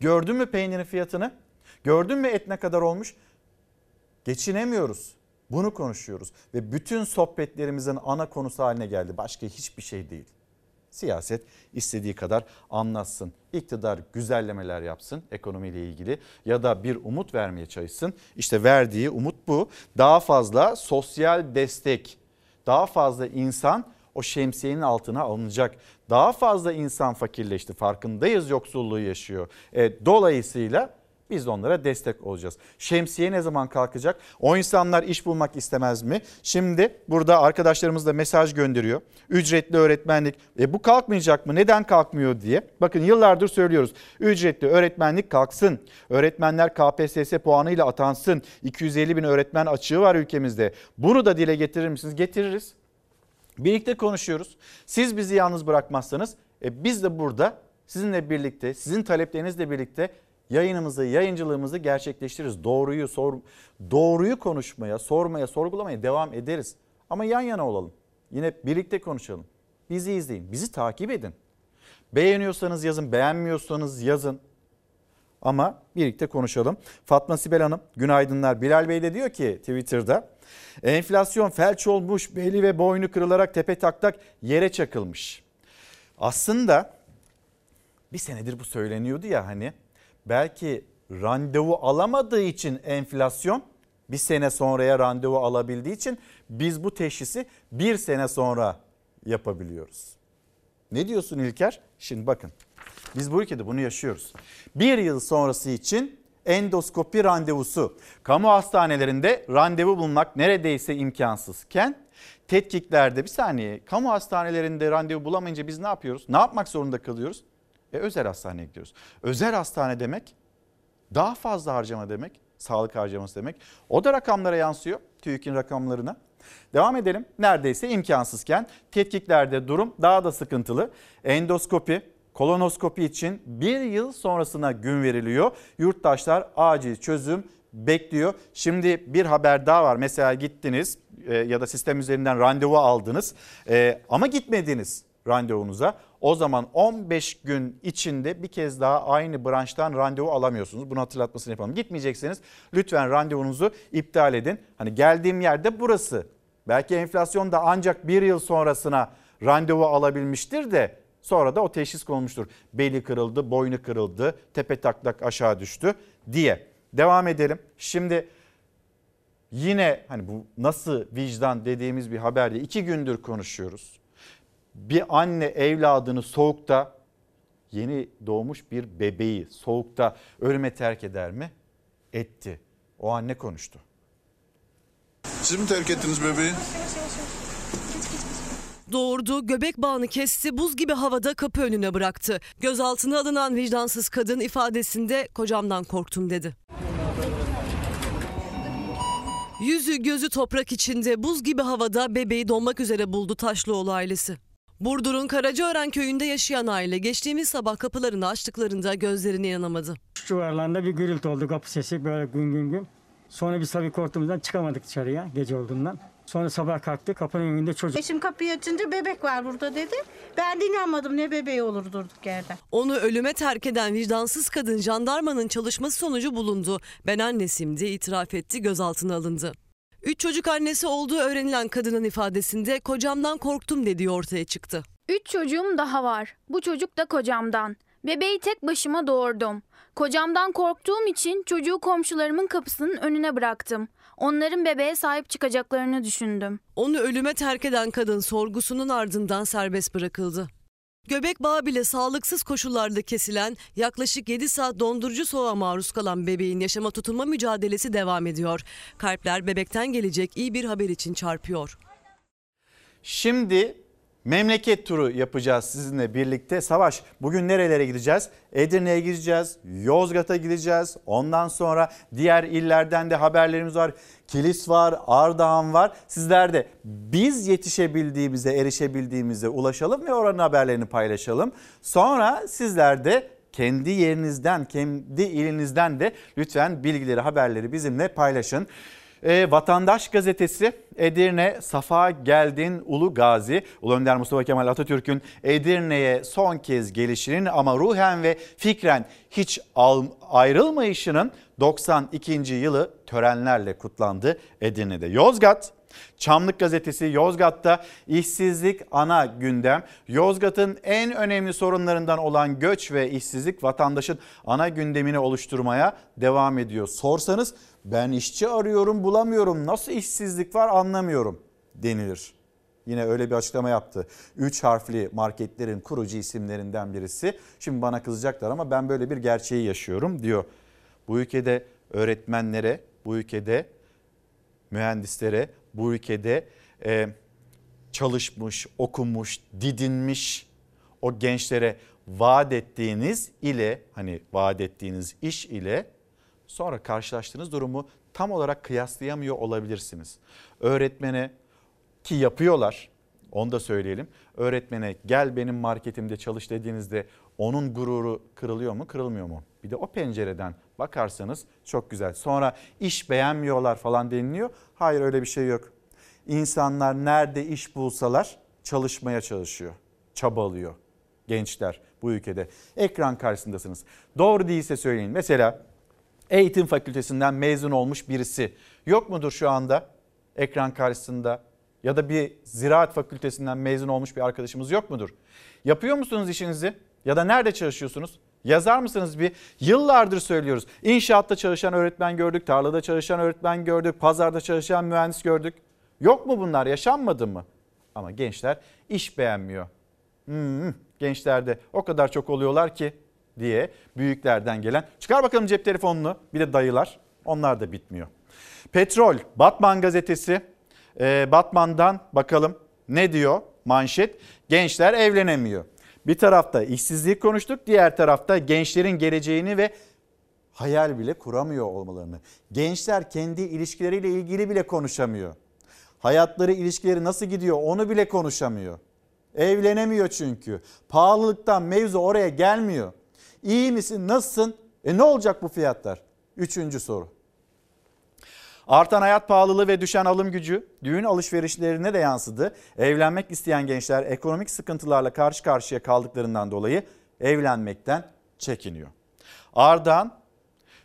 Gördün mü peynirin fiyatını? Gördün mü et ne kadar olmuş? Geçinemiyoruz. Bunu konuşuyoruz ve bütün sohbetlerimizin ana konusu haline geldi. Başka hiçbir şey değil. Siyaset istediği kadar anlatsın, iktidar güzellemeler yapsın ekonomiyle ilgili ya da bir umut vermeye çalışsın. İşte verdiği umut bu. Daha fazla sosyal destek, daha fazla insan o şemsiyenin altına alınacak. Daha fazla insan fakirleşti, farkındayız, yoksulluğu yaşıyor. Dolayısıyla biz onlara destek olacağız. Şemsiye ne zaman kalkacak? O insanlar iş bulmak istemez mi? Şimdi burada arkadaşlarımız da mesaj gönderiyor. Ücretli öğretmenlik bu kalkmayacak mı? Neden kalkmıyor diye. Bakın yıllardır söylüyoruz. Ücretli öğretmenlik kalksın. Öğretmenler KPSS puanıyla atansın. 250 bin öğretmen açığı var ülkemizde. Bunu da dile getirir misiniz? Getiririz. Birlikte konuşuyoruz. Siz bizi yalnız bırakmazsanız biz de burada sizinle birlikte, sizin taleplerinizle birlikte yayınımızı, yayıncılığımızı gerçekleştiririz. Doğruyu konuşmaya, sormaya, sorgulamaya devam ederiz. Ama yan yana olalım. Yine birlikte konuşalım. Bizi izleyin, bizi takip edin. Beğeniyorsanız yazın, beğenmiyorsanız yazın. Ama birlikte konuşalım. Fatma Sibel Hanım, günaydınlar. Bilal Bey de diyor ki Twitter'da, enflasyon felç olmuş, beli ve boynu kırılarak tepe taklak yere çakılmış. Aslında bir senedir bu söyleniyordu ya hani. Belki randevu alamadığı için enflasyon bir sene sonraya randevu alabildiği için biz bu teşhisi bir sene sonra yapabiliyoruz. Ne diyorsun İlker? Şimdi bakın biz bu ülkede bunu yaşıyoruz. Bir yıl sonrası için endoskopi randevusu kamu hastanelerinde randevu bulmak neredeyse imkansızken tetkiklerde bir saniye kamu hastanelerinde randevu bulamayınca biz ne yapıyoruz? Ne yapmak zorunda kalıyoruz? Özel hastaneye gidiyoruz. Özel hastane demek daha fazla harcama demek, sağlık harcaması demek. O da rakamlara yansıyor, TÜİK'in rakamlarına. Devam edelim. Neredeyse imkansızken tetkiklerde durum daha da sıkıntılı. Endoskopi, kolonoskopi için bir yıl sonrasına gün veriliyor. Yurttaşlar acil çözüm bekliyor. Şimdi bir haber daha var. Mesela gittiniz ya da sistem üzerinden randevu aldınız ama gitmediniz randevunuza. O zaman 15 gün içinde bir kez daha aynı branştan randevu alamıyorsunuz. Bunu hatırlatmasını yapalım. Gitmeyecekseniz lütfen randevunuzu iptal edin. Hani geldiğim yerde burası. Belki enflasyon da ancak bir yıl sonrasına randevu alabilmiştir de Sonra da o teşhis konmuştur. Beli kırıldı, boynu kırıldı, tepe taklak aşağı düştü diye. Devam edelim. Şimdi yine hani bu nasıl vicdan dediğimiz bir haberde 2 gündür konuşuyoruz. Bir anne evladını soğukta, yeni doğmuş bir bebeği soğukta ölüme terk eder mi? Etti. O anne konuştu. Siz mi terk ettiniz bebeği? Doğurdu, göbek bağını kesti, buz gibi havada kapı önüne bıraktı. Gözaltına alınan vicdansız kadın ifadesinde kocamdan korktum dedi. Yüzü gözü toprak içinde, buz gibi havada bebeği donmak üzere buldu Taşlıoğlu ailesi. Burdur'un Karacaören köyünde yaşayan aile geçtiğimiz sabah kapılarını açtıklarında gözlerine inanamadı. Duvarlarında bir gürültü oldu, kapı sesi böyle güm güm güm. Sonra biz tabii korktuğumuzdan çıkamadık dışarıya, gece olduğundan. Sonra sabah kalktı, kapının önünde çocuk. Eşim kapıyı açınca bebek var burada dedi. Ben de inanmadım, ne bebeği olur durduk yerden. Onu ölüme terk eden vicdansız kadın jandarmanın çalışması sonucu bulundu. Ben annesiyim diye itiraf etti, gözaltına alındı. 3 çocuk annesi olduğu öğrenilen kadının ifadesinde kocamdan korktum dediği ortaya çıktı. 3 çocuğum daha var. Bu çocuk da kocamdan. Bebeği tek başıma doğurdum. Kocamdan korktuğum için çocuğu komşularımın kapısının önüne bıraktım. Onların bebeğe sahip çıkacaklarını düşündüm. Onu ölüme terk eden kadın sorgusunun ardından serbest bırakıldı. Göbek bağı bile sağlıksız koşullarda kesilen, yaklaşık 7 saat dondurucu soğuğa maruz kalan bebeğin yaşama tutunma mücadelesi devam ediyor. Kalpler bebekten gelecek iyi bir haber için çarpıyor. Şimdi memleket turu yapacağız sizinle birlikte. Savaş, bugün nerelere gideceğiz? Edirne'ye gideceğiz, Yozgat'a gideceğiz. Ondan sonra diğer illerden de haberlerimiz var. Kilis var, Ardahan var. Sizler de biz yetişebildiğimize, erişebildiğimize ulaşalım ve oranın haberlerini paylaşalım. Sonra sizler de kendi yerinizden, kendi ilinizden de lütfen bilgileri, haberleri bizimle paylaşın. Vatandaş gazetesi Edirne, safa geldin Ulu Gazi. Ulu Önder Mustafa Kemal Atatürk'ün Edirne'ye son kez gelişinin ama ruhen ve fikren hiç ayrılmayışının 92. yılı törenlerle kutlandı Edirne'de. Yozgat, Çamlık gazetesi Yozgat'ta işsizlik ana gündem. Yozgat'ın en önemli sorunlarından olan göç ve işsizlik vatandaşın ana gündemini oluşturmaya devam ediyor. Sorsanız ben işçi arıyorum bulamıyorum, nasıl işsizlik var anlamıyorum denilir. Yine öyle bir açıklama yaptı. 3 harfli marketlerin kurucu isimlerinden birisi. Şimdi bana kızacaklar ama ben böyle bir gerçeği yaşıyorum diyor. Bu ülkede öğretmenlere, bu ülkede mühendislere, bu ülkede çalışmış, okumuş, didinmiş o gençlere vaat ettiğiniz ile, hani vaat ettiğiniz iş ile sonra karşılaştığınız durumu tam olarak kıyaslayamıyor olabilirsiniz. Öğretmene, ki yapıyorlar, onu da söyleyelim. Öğretmene gel benim marketimde çalış dediğinizde onun gururu kırılıyor mu, kırılmıyor mu? Bir de o pencereden bakarsanız çok güzel. Sonra iş beğenmiyorlar falan deniliyor. Hayır, öyle bir şey yok. İnsanlar nerede iş bulsalar çalışmaya çalışıyor, çabalıyor gençler bu ülkede. Ekran karşısındasınız. Doğru değilse söyleyin. Mesela eğitim fakültesinden mezun olmuş birisi yok mudur şu anda ekran karşısında? Ya da bir ziraat fakültesinden mezun olmuş bir arkadaşımız yok mudur? Yapıyor musunuz işinizi? Ya da nerede çalışıyorsunuz? Yazar mısınız bir? Yıllardır söylüyoruz. İnşaatta çalışan öğretmen gördük, tarlada çalışan öğretmen gördük, pazarda çalışan mühendis gördük. Yok mu bunlar? Yaşanmadı mı? Ama gençler iş beğenmiyor. Gençlerde o kadar çok oluyorlar ki diye büyüklerden gelen. Çıkar bakalım cep telefonunu. Bir de dayılar. Onlar da bitmiyor. Petrol, Batman gazetesi. Batman'dan bakalım ne diyor manşet? Gençler evlenemiyor. Bir tarafta işsizliği konuştuk, diğer tarafta gençlerin geleceğini ve hayal bile kuramıyor olmalarını. Gençler kendi ilişkileriyle ilgili bile konuşamıyor. Hayatları, ilişkileri nasıl gidiyor onu bile konuşamıyor. Evlenemiyor çünkü. Pahalılıktan mevzu oraya gelmiyor. İyi misin, nasılsın? Ne olacak bu fiyatlar? 3. soru. Artan hayat pahalılığı ve düşen alım gücü düğün alışverişlerine de yansıdı. Evlenmek isteyen gençler ekonomik sıkıntılarla karşı karşıya kaldıklarından dolayı evlenmekten çekiniyor. Ardahan,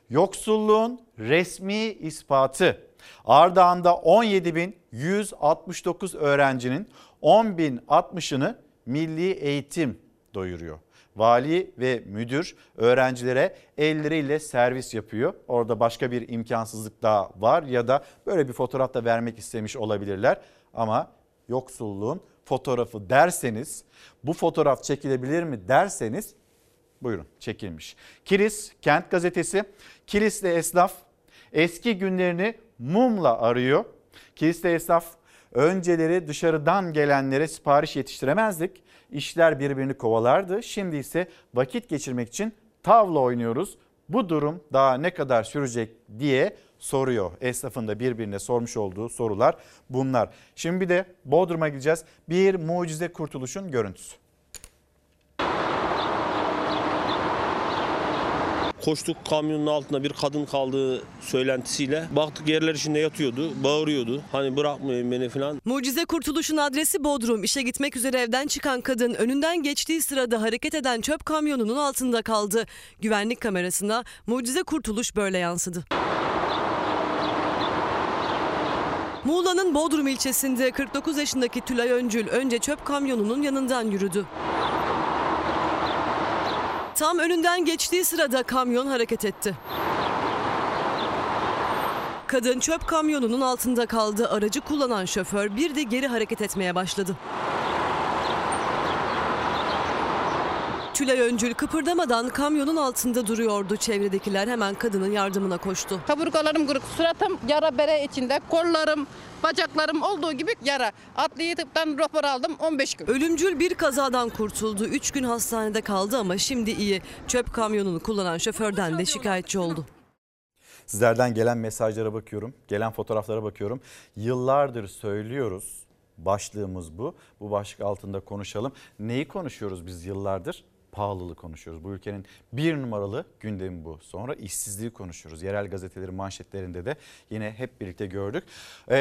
yoksulluğun resmi ispatı. Ardahan'da 17.169 öğrencinin 10.060'ını milli eğitim doyuruyor. Vali ve müdür öğrencilere elleriyle servis yapıyor. Orada başka bir imkansızlık daha var ya da böyle bir fotoğraf da vermek istemiş olabilirler. Ama yoksulluğun fotoğrafı derseniz, bu fotoğraf çekilebilir mi derseniz, buyurun çekilmiş. Kilis Kent Gazetesi, Kilisli esnaf eski günlerini mumla arıyor. Kilisli esnaf, önceleri dışarıdan gelenlere sipariş yetiştiremezdik. İşler birbirini kovalardı. Şimdi ise vakit geçirmek için tavla oynuyoruz. Bu durum daha ne kadar sürecek diye soruyor. Esnafın da birbirine sormuş olduğu sorular bunlar. Şimdi bir de Bodrum'a gideceğiz. Bir mucize kurtuluşun görüntüsü. Koştuk, kamyonun altında bir kadın kaldığı söylentisiyle baktık, yerler içinde yatıyordu, bağırıyordu. Hani bırakmayın beni falan. Mucize Kurtuluş'un adresi Bodrum. İşe gitmek üzere evden çıkan kadın önünden geçtiği sırada hareket eden çöp kamyonunun altında kaldı. Güvenlik kamerasına Mucize Kurtuluş böyle yansıdı. Muğla'nın Bodrum ilçesinde 49 yaşındaki Tülay Öncül önce çöp kamyonunun yanından yürüdü. Tam önünden geçtiği sırada kamyon hareket etti. Kadın çöp kamyonunun altında kaldı. Aracı kullanan şoför bir de geri hareket etmeye başladı. Tülay Öncül kıpırdamadan kamyonun altında duruyordu. Çevredekiler hemen kadının yardımına koştu. Kaburgalarım kırık, suratım yara bere içinde, kollarım, bacaklarım olduğu gibi yara. Adli tıptan rapor aldım, 15 gün. Ölümcül bir kazadan kurtuldu. 3 gün hastanede kaldı ama şimdi iyi. Çöp kamyonunu kullanan şoförden de şikayetçi oldu. Sizlerden gelen mesajlara bakıyorum, gelen fotoğraflara bakıyorum. Yıllardır söylüyoruz, başlığımız bu. Bu başlık altında konuşalım. Neyi konuşuyoruz biz yıllardır? Pahalılığı konuşuyoruz. Bu ülkenin bir numaralı gündemi bu. Sonra işsizliği konuşuyoruz. Yerel gazetelerin manşetlerinde de yine hep birlikte gördük.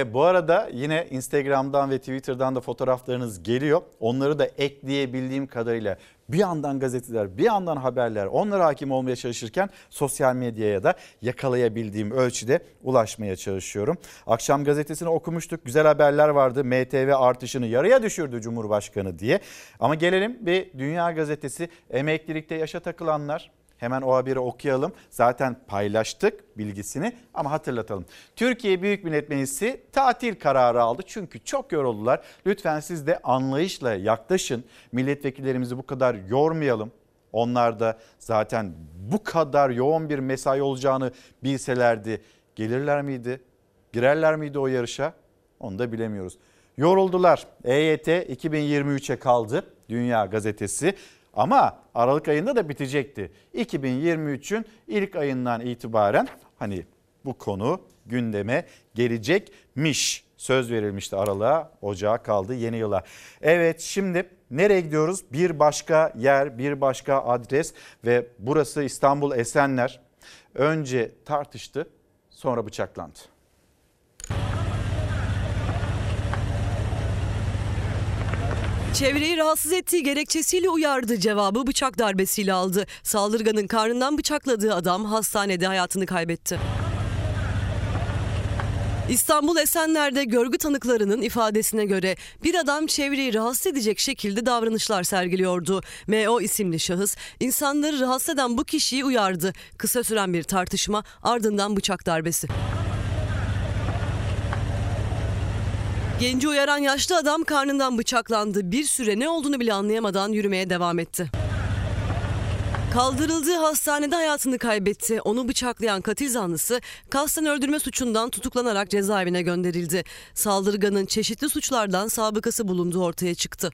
Bu arada yine Instagram'dan ve Twitter'dan da fotoğraflarınız geliyor. Onları da ekleyebildiğim kadarıyla bir yandan gazeteler, bir yandan haberler, onlara hakim olmaya çalışırken sosyal medyaya da yakalayabildiğim ölçüde ulaşmaya çalışıyorum. Akşam gazetesini okumuştuk. Güzel haberler vardı. MTV artışını yarıya düşürdü Cumhurbaşkanı diye. Ama gelelim bir Dünya Gazetesi, emeklilikte yaşa takılanlar. Hemen o haberi okuyalım. Zaten paylaştık bilgisini ama hatırlatalım. Türkiye Büyük Millet Meclisi tatil kararı aldı çünkü çok yoruldular. Lütfen siz de anlayışla yaklaşın. Milletvekillerimizi bu kadar yormayalım. Onlar da zaten bu kadar yoğun bir mesai olacağını bilselerdi gelirler miydi? Girerler miydi o yarışa? Onu da bilemiyoruz. Yoruldular. EYT 2023'e kaldı Dünya Gazetesi. Ama Aralık ayında da bitecekti. 2023'ün ilk ayından itibaren hani bu konu gündeme gelecekmiş. Söz verilmişti Aralık'a, Ocağa kaldı yeni yıla. Evet, şimdi nereye gidiyoruz? Bir başka yer, bir başka adres ve burası İstanbul Esenler. Önce tartıştı, sonra bıçaklandı. Çevreyi rahatsız ettiği gerekçesiyle uyardı, cevabı bıçak darbesiyle aldı. Saldırganın karnından bıçakladığı adam hastanede hayatını kaybetti. İstanbul Esenler'de görgü tanıklarının ifadesine göre bir adam çevreyi rahatsız edecek şekilde davranışlar sergiliyordu. M.O. isimli şahıs insanları rahatsız eden bu kişiyi uyardı. Kısa süren bir tartışma, ardından bıçak darbesi. Genci uyaran yaşlı adam karnından bıçaklandı. Bir süre ne olduğunu bile anlayamadan yürümeye devam etti. Kaldırıldığı hastanede hayatını kaybetti. Onu bıçaklayan katil zanlısı kasten öldürme suçundan tutuklanarak cezaevine gönderildi. Saldırganın çeşitli suçlardan sabıkası bulunduğu ortaya çıktı.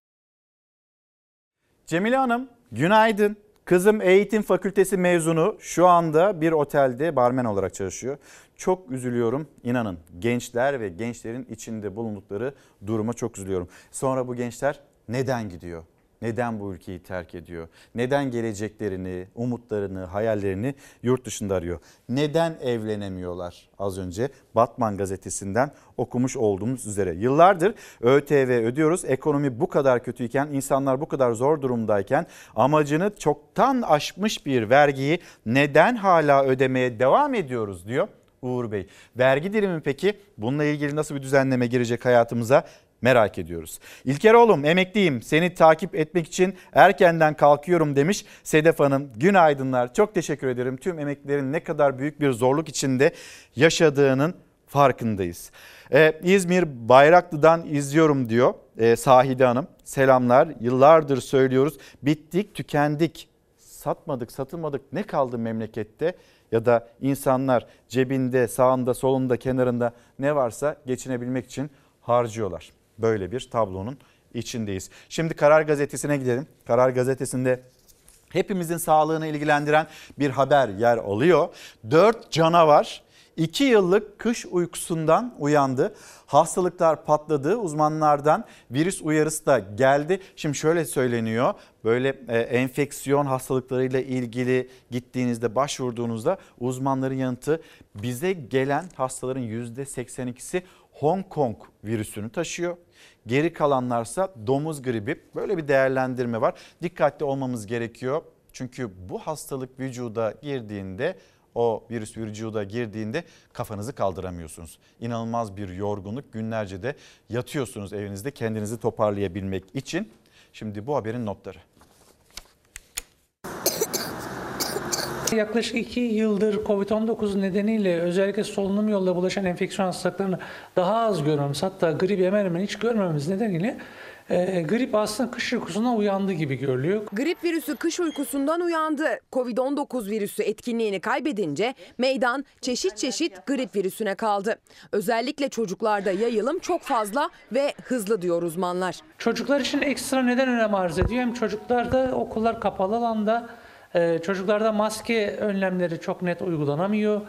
Cemile Hanım, günaydın. Kızım eğitim fakültesi mezunu, şu anda bir otelde barmen olarak çalışıyor. Çok üzülüyorum, inanın gençler ve gençlerin içinde bulundukları duruma çok üzülüyorum. Sonra bu gençler neden gidiyor? Neden bu ülkeyi terk ediyor? Neden geleceklerini, umutlarını, hayallerini yurt dışında arıyor? Neden evlenemiyorlar? Az önce Batman gazetesinden okumuş olduğumuz üzere. Yıllardır ÖTV ödüyoruz. Ekonomi bu kadar kötüyken, insanlar bu kadar zor durumdayken amacını çoktan aşmış bir vergiyi neden hala ödemeye devam ediyoruz diyor Uğur Bey. Vergi dilimi peki? Bununla ilgili nasıl bir düzenleme girecek hayatımıza? merak ediyoruz. İlker oğlum emekliyim, seni takip etmek için erkenden kalkıyorum demiş Sedef Hanım. Günaydınlar, çok teşekkür ederim. Tüm emeklilerin ne kadar büyük bir zorluk içinde yaşadığının farkındayız. İzmir Bayraklı'dan izliyorum diyor Sahide Hanım. Selamlar, yıllardır söylüyoruz, bittik tükendik, satmadık satılmadık, ne kaldı memlekette? Ya da insanlar cebinde, sağında, solunda, kenarında ne varsa geçinebilmek için harcıyorlar. Böyle bir tablonun içindeyiz. Şimdi Karar Gazetesi'ne gidelim. Karar Gazetesi'nde hepimizin sağlığını ilgilendiren bir haber yer alıyor. 4 canavar 2 yıllık kış uykusundan uyandı. Hastalıklar patladı. Uzmanlardan virüs uyarısı da geldi. Şimdi şöyle söyleniyor. Böyle enfeksiyon hastalıklarıyla ilgili gittiğinizde, başvurduğunuzda uzmanların yanıtı, bize gelen hastaların %82'si Hong Kong virüsünü taşıyor. Geri kalanlarsa domuz gribi. Böyle bir değerlendirme var. Dikkatli olmamız gerekiyor. Çünkü bu hastalık vücuda girdiğinde, o virüs vücuda girdiğinde kafanızı kaldıramıyorsunuz. İnanılmaz bir yorgunluk, günlerce de yatıyorsunuz evinizde kendinizi toparlayabilmek için. Şimdi bu haberin notları. Yaklaşık 2 yıldır Covid-19 nedeniyle özellikle solunum yoluyla bulaşan enfeksiyon hastalıklarını daha az görmemiz, hatta gribi hemen hemen hiç görmememiz nedeniyle grip aslında kış uykusuna uyandı gibi görülüyor. Grip virüsü kış uykusundan uyandı. Covid-19 virüsü etkinliğini kaybedince meydan çeşit çeşit grip virüsüne kaldı. Özellikle çocuklarda yayılım çok fazla ve hızlı diyor uzmanlar. Çocuklar için ekstra neden önem arz ediyor? Hem çocuklarda okullar kapalı alanda, çocuklarda maske önlemleri çok net uygulanamıyor.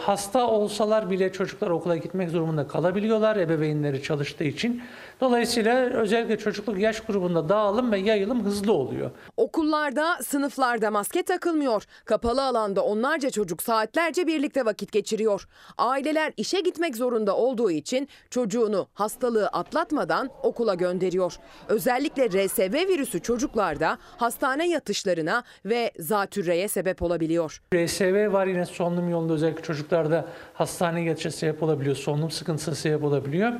Hasta olsalar bile çocuklar okula gitmek durumunda kalabiliyorlar ebeveynleri çalıştığı için. Dolayısıyla özellikle çocukluk yaş grubunda dağılım ve yayılım hızlı oluyor. Okullarda, sınıflarda maske takılmıyor. Kapalı alanda onlarca çocuk saatlerce birlikte vakit geçiriyor. Aileler işe gitmek zorunda olduğu için çocuğunu hastalığı atlatmadan okula gönderiyor. Özellikle RSV virüsü çocuklarda hastane yatışlarına ve zatürreye sebep olabiliyor. RSV var yine solunum yolunda, özellikle çocuklarda hastane yatışa sebep olabiliyor, solunum sıkıntısına sebep olabiliyor.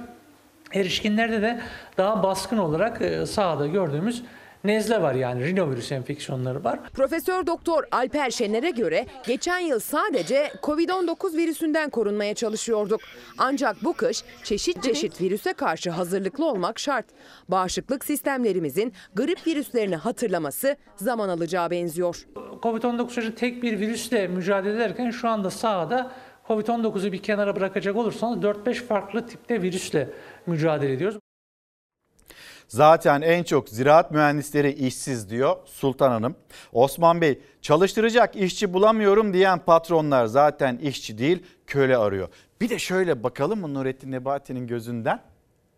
Erişkinlerde de daha baskın olarak sahada gördüğümüz nezle var, yani rinovirüs enfeksiyonları var. Profesör Doktor Alper Şener'e göre geçen yıl sadece Covid-19 virüsünden korunmaya çalışıyorduk. Ancak bu kış çeşit çeşit virüse karşı hazırlıklı olmak şart. Bağışıklık sistemlerimizin grip virüslerini hatırlaması zaman alacağı benziyor. Covid-19 tek bir virüsle mücadele ederken şu anda sahada Covid-19'u bir kenara bırakacak olursanız 4-5 farklı tipte virüsle mücadele ediyoruz. Zaten en çok ziraat mühendisleri işsiz diyor Sultan Hanım. Osman Bey, çalıştıracak işçi bulamıyorum diyen patronlar zaten işçi değil köle arıyor. Bir de şöyle bakalım mı Nurettin Nebati'nin gözünden?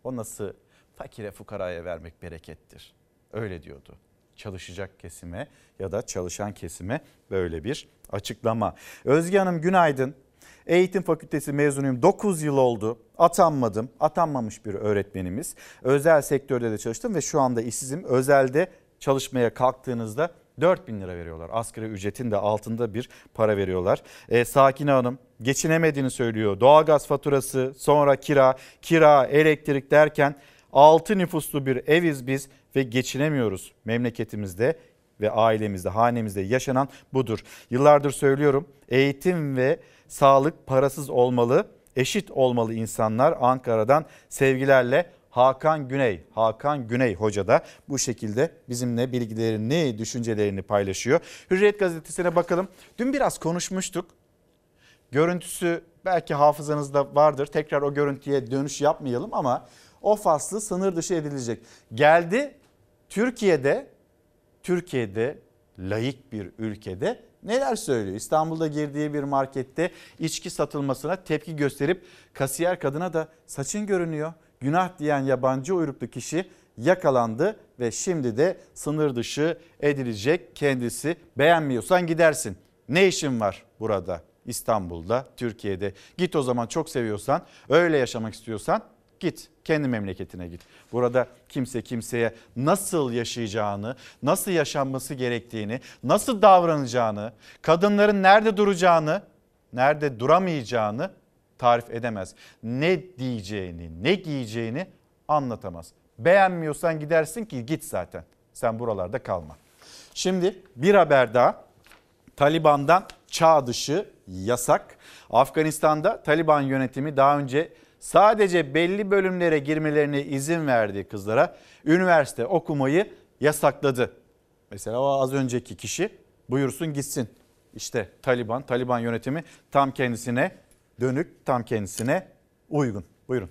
O nasıl? Fakire fukaraya vermek berekettir. Öyle diyordu. Çalışacak kesime ya da çalışan kesime böyle bir açıklama. Özge Hanım günaydın. Eğitim fakültesi mezunuyum. 9 yıl oldu. Atanmadım. Atanmamış bir öğretmenimiz. Özel sektörde de çalıştım ve şu anda işsizim. Özelde çalışmaya kalktığınızda 4.000 lira veriyorlar. Asgari ücretin de altında bir para veriyorlar. Sakine Hanım geçinemediğini söylüyor. Doğalgaz faturası, sonra kira, elektrik derken 6 nüfuslu bir eviz biz ve geçinemiyoruz memleketimizde. Ve ailemizde, hanemizde yaşanan budur. Yıllardır söylüyorum, eğitim ve sağlık parasız olmalı, eşit olmalı insanlar. Ankara'dan sevgilerle Hakan Güney. Hakan Güney Hoca da bu şekilde bizimle bilgilerini, düşüncelerini paylaşıyor. Hürriyet Gazetesi'ne bakalım. Dün biraz konuşmuştuk. Görüntüsü belki hafızanızda vardır. Tekrar o görüntüye dönüş yapmayalım ama o faslı sınır dışı edilecek. Geldi Türkiye'de laik bir ülkede neler söylüyor? İstanbul'da girdiği bir markette içki satılmasına tepki gösterip kasiyer kadına da saçın görünüyor, günah diyen yabancı uyruklu kişi yakalandı ve şimdi de sınır dışı edilecek kendisi. Beğenmiyorsan gidersin. Ne işin var burada İstanbul'da, Türkiye'de? Git o zaman, çok seviyorsan, öyle yaşamak istiyorsan git. Kendi memleketine git. Burada kimse kimseye nasıl yaşayacağını, nasıl yaşanması gerektiğini, nasıl davranacağını, kadınların nerede duracağını, nerede duramayacağını tarif edemez. Ne diyeceğini, ne giyeceğini anlatamaz. Beğenmiyorsan gidersin ki git zaten. Sen buralarda kalma. Şimdi bir haber daha. Taliban'dan çağ dışı yasak. Afganistan'da Taliban yönetimi daha önce sadece belli bölümlere girmelerine izin verdiği kızlara üniversite okumayı yasakladı. Mesela o az önceki kişi buyursun gitsin. İşte Taliban yönetimi tam kendisine dönük, tam kendisine uygun. Buyurun.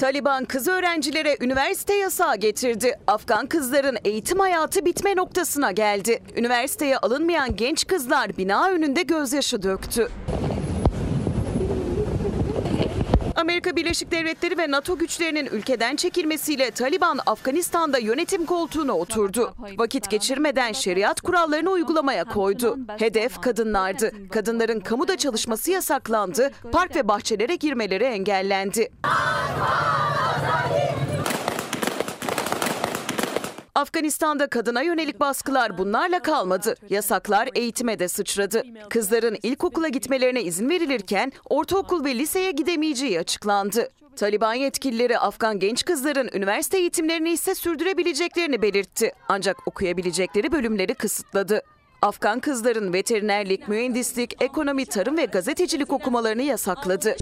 Taliban kız öğrencilere üniversite yasağı getirdi. Afgan kızların eğitim hayatı bitme noktasına geldi. Üniversiteye alınmayan genç kızlar bina önünde gözyaşı döktü. Amerika Birleşik Devletleri ve NATO güçlerinin ülkeden çekilmesiyle Taliban Afganistan'da yönetim koltuğuna oturdu. Vakit geçirmeden şeriat kurallarını uygulamaya koydu. Hedef kadınlardı. Kadınların kamuda çalışması yasaklandı, park ve bahçelere girmeleri engellendi. Afganistan'da kadına yönelik baskılar bunlarla kalmadı. Yasaklar eğitime de sıçradı. Kızların ilkokula gitmelerine izin verilirken ortaokul ve liseye gidemeyeceği açıklandı. Taliban yetkilileri Afgan genç kızların üniversite eğitimlerini ise sürdürebileceklerini belirtti. Ancak okuyabilecekleri bölümleri kısıtladı. Afgan kızların veterinerlik, mühendislik, ekonomi, tarım ve gazetecilik okumalarını yasakladı.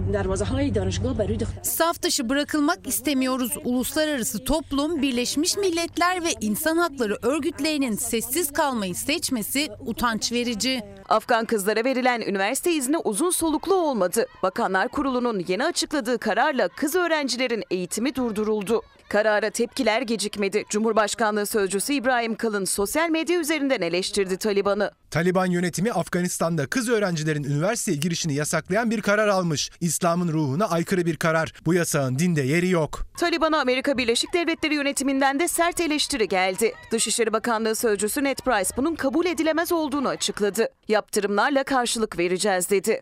Saf dışı bırakılmak istemiyoruz. Uluslararası toplum, Birleşmiş Milletler ve İnsan Hakları örgütlerinin sessiz kalmayı seçmesi utanç verici. Afgan kızlara verilen üniversite izni uzun soluklu olmadı. Bakanlar Kurulu'nun yeni açıkladığı kararla kız öğrencilerin eğitimi durduruldu. Karara tepkiler gecikmedi. Cumhurbaşkanlığı Sözcüsü İbrahim Kalın sosyal medya üzerinden eleştirdi Taliban'ı. Taliban yönetimi Afganistan'da kız öğrencilerin üniversiteye girişini yasaklayan bir karar almış. İslam'ın ruhuna aykırı bir karar. Bu yasağın dinde yeri yok. Taliban'a Amerika Birleşik Devletleri yönetiminden de sert eleştiri geldi. Dışişleri Bakanlığı Sözcüsü Ned Price bunun kabul edilemez olduğunu açıkladı. Yaptırımlarla karşılık vereceğiz dedi.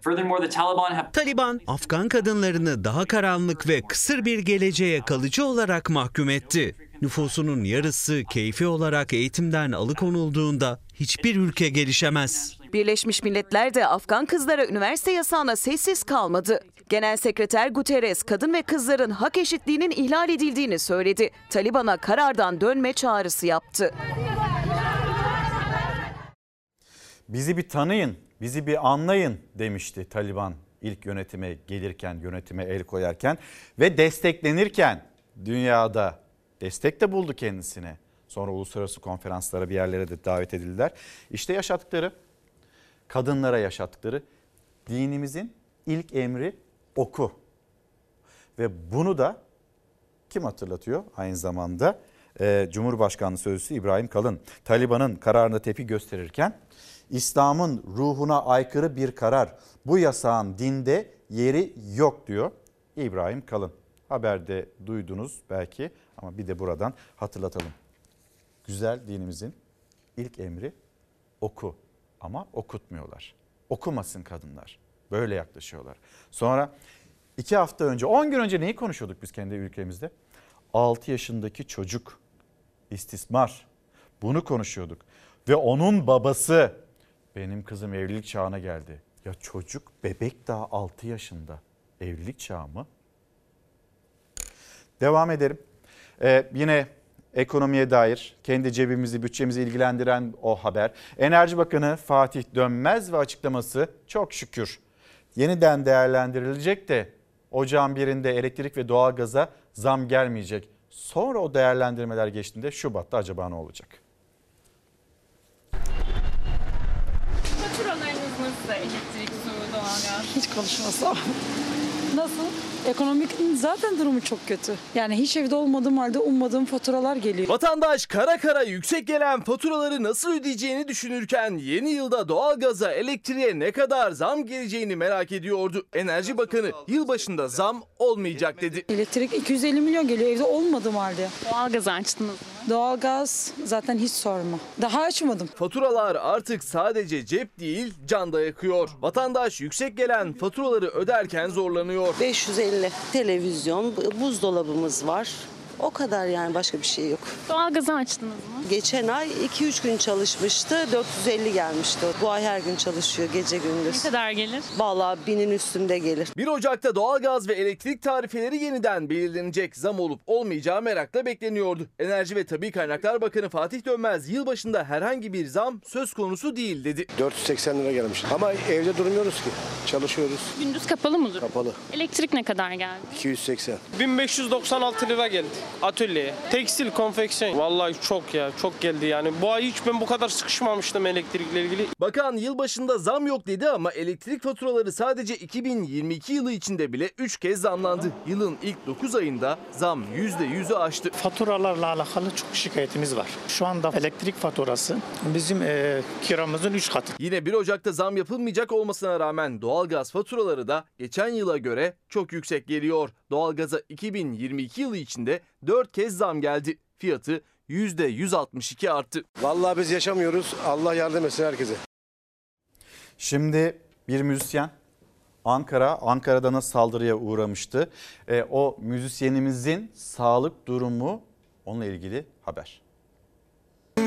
Taliban, Afgan kadınlarını daha karanlık ve kısır bir geleceğe kalıcı olarak mahkum etti. Nüfusunun yarısı keyfi olarak eğitimden alıkonulduğunda hiçbir ülke gelişemez. Birleşmiş Milletler de Afgan kızlara üniversite yasağına sessiz kalmadı. Genel Sekreter Guterres kadın ve kızların hak eşitliğinin ihlal edildiğini söyledi. Taliban'a karardan dönme çağrısı yaptı. Bizi bir tanıyın, bizi bir anlayın demişti Taliban ilk yönetime gelirken, yönetime el koyarken ve desteklenirken dünyada destek de buldu kendisine. Sonra uluslararası konferanslara, bir yerlere de davet edildiler. İşte yaşattıkları, kadınlara yaşattıkları dinimizin ilk emri oku. Ve bunu da kim hatırlatıyor? Aynı zamanda Cumhurbaşkanlığı Sözcüsü İbrahim Kalın. Taliban'ın kararına tepki gösterirken İslam'ın ruhuna aykırı bir karar. Bu yasağın dinde yeri yok diyor İbrahim Kalın. Haberde duydunuz belki ama bir de buradan hatırlatalım. Güzel dinimizin ilk emri oku ama okutmuyorlar. Okumasın kadınlar. Böyle yaklaşıyorlar. Sonra 2 hafta önce, 10 gün önce neyi konuşuyorduk biz kendi ülkemizde? 6 yaşındaki çocuk istismar. Bunu konuşuyorduk. Ve onun babası benim kızım evlilik çağına geldi. Ya çocuk bebek daha 6 yaşında. Evlilik çağı mı? Devam edelim. Yine ekonomiye dair kendi cebimizi, bütçemizi ilgilendiren o haber. Enerji Bakanı Fatih Dönmez ve açıklaması çok şükür yeniden değerlendirilecek de ocağın birinde elektrik ve doğalgaza zam gelmeyecek. Sonra o değerlendirmeler geçtiğinde Şubat'ta acaba ne olacak? Faturalarınız nasıl? Elektrik, su, doğalgaz? Hiç konuşmasam. Nasıl? Ekonominin zaten durumu çok kötü. Yani hiç evde olmadığım halde ummadığım faturalar geliyor. Vatandaş kara kara yüksek gelen faturaları nasıl ödeyeceğini düşünürken yeni yılda doğalgaza, elektriğe ne kadar zam geleceğini merak ediyordu. Enerji Bakanı yılbaşında zam olmayacak dedi. Elektrik 250 milyon geliyor evde olmadığım halde. Doğalgazı açtınız mı? Doğalgaz zaten hiç sorma. Daha açmadım. Faturalar artık sadece cep değil can da yakıyor. Vatandaş yüksek gelen faturaları öderken zorlanıyor. 550 televizyon, buzdolabımız var. O kadar yani, başka bir şey yok. Doğalgazı açtınız mı? Geçen ay 2-3 gün çalışmıştı. 450 gelmişti. Bu ay her gün çalışıyor, gece gündüz. Ne kadar gelir? Vallahi 1000'in üstünde gelir. 1 Ocak'ta doğalgaz ve elektrik tarifeleri yeniden belirlenecek. Zam olup olmayacağı merakla bekleniyordu. Enerji ve Tabii Kaynaklar Bakanı Fatih Dönmez yılbaşında herhangi bir zam söz konusu değil dedi. 480 lira gelmiş. Ama evde durmuyoruz ki. Çalışıyoruz. Gündüz kapalı mıdır? Kapalı. Elektrik ne kadar geldi? 280. 1596 lira geldi atölyeye. Tekstil, konfeksiyon. Vallahi çok ya, çok geldi yani. Bu ay hiç ben bu kadar sıkışmamıştım elektrikle ilgili. Bakan yılbaşında zam yok dedi ama elektrik faturaları sadece 2022 yılı içinde bile 3 kez zamlandı. Yılın ilk 9 ayında zam %100'ü aştı. Faturalarla alakalı çok şikayetimiz var. Şu anda elektrik faturası bizim kiramızın 3 katı. Yine 1 Ocak'ta zam yapılmayacak olmasına rağmen doğalgaz faturaları da geçen yıla göre çok yüksek geliyor. Doğalgaza 2022 yılı içinde 4 kez zam geldi. Fiyatı %162 arttı. Vallahi biz yaşamıyoruz. Allah yardım etsin herkese. Şimdi bir müzisyen Ankara'da nasıl saldırıya uğramıştı? O müzisyenimizin sağlık durumu, onunla ilgili haber.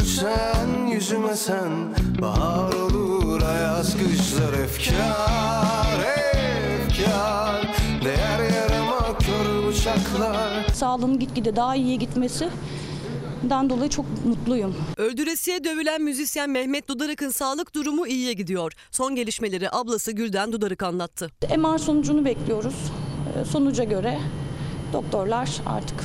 Sen yüzüme sen, bahar olur ayaz kışlar efkar, efkar, değer yarama kör bıçaklar. Sağlığım gitgide daha iyiye gitmesi. Dan dolayı çok mutluyum. Öldüresiye dövülen müzisyen Mehmet Dudarık'ın sağlık durumu iyiye gidiyor. Son gelişmeleri ablası Gülden Dudarık anlattı. MR sonucunu bekliyoruz. Sonuca göre doktorlar artık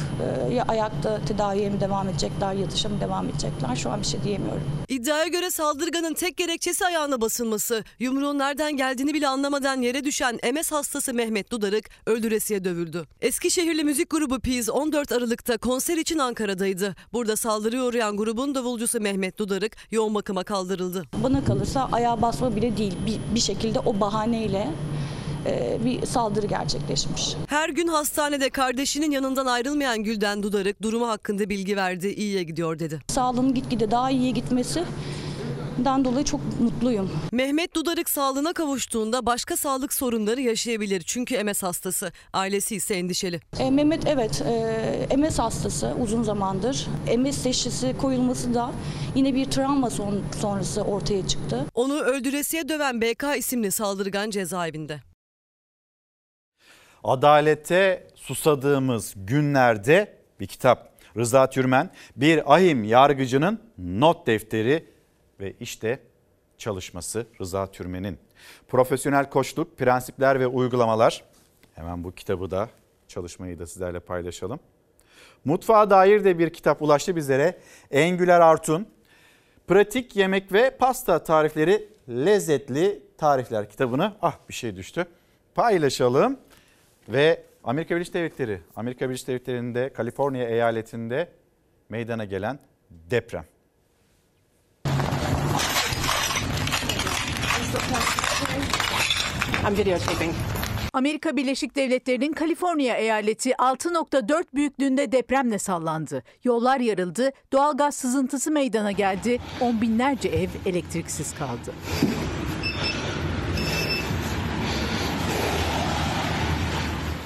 ya ayakta tedaviye mi devam edecekler, yatışa mı devam edecekler, şu an bir şey diyemiyorum. İddiaya göre saldırganın tek gerekçesi ayağına basılması. Yumruğun nereden geldiğini bile anlamadan yere düşen MS hastası Mehmet Dudarık öldüresiye dövüldü. Eskişehirli müzik grubu Piz 14 Aralık'ta konser için Ankara'daydı. Burada saldırıya uğrayan grubun davulcusu Mehmet Dudarık yoğun bakıma kaldırıldı. Bana kalırsa ayağa basma bile değil, bir şekilde o bahaneyle bir saldırı gerçekleşmiş. Her gün hastanede kardeşinin yanından ayrılmayan Gülden Dudarık durumu hakkında bilgi verdi. İyiye gidiyor dedi. Sağlığım gitgide daha iyiye gitmesi dolayı çok mutluyum. Mehmet Dudarık sağlığına kavuştuğunda başka sağlık sorunları yaşayabilir. Çünkü MS hastası. Ailesi ise endişeli. Mehmet evet MS hastası uzun zamandır. MS teşhisi koyulması da yine bir travma sonrası ortaya çıktı. Onu öldüresiye döven BK isimli saldırgan cezaevinde. Adalete susadığımız günlerde bir kitap. Rıza Türmen, bir ahim yargıcının not defteri ve işte çalışması Rıza Türmen'in. Profesyonel koçluk, prensipler ve uygulamalar. Hemen bu kitabı da, çalışmayı da sizlerle paylaşalım. Mutfağa dair de bir kitap ulaştı bizlere. Engüler Artun, pratik yemek ve pasta tarifleri, lezzetli tarifler kitabını. Ah, bir şey düştü. Paylaşalım. Ve Amerika Birleşik Devletleri'nde Kaliforniya eyaletinde meydana gelen deprem. Amerika Birleşik Devletleri'nin Kaliforniya eyaleti 6.4 büyüklüğünde depremle sallandı. Yollar yarıldı, doğalgaz sızıntısı meydana geldi, on binlerce ev elektriksiz kaldı.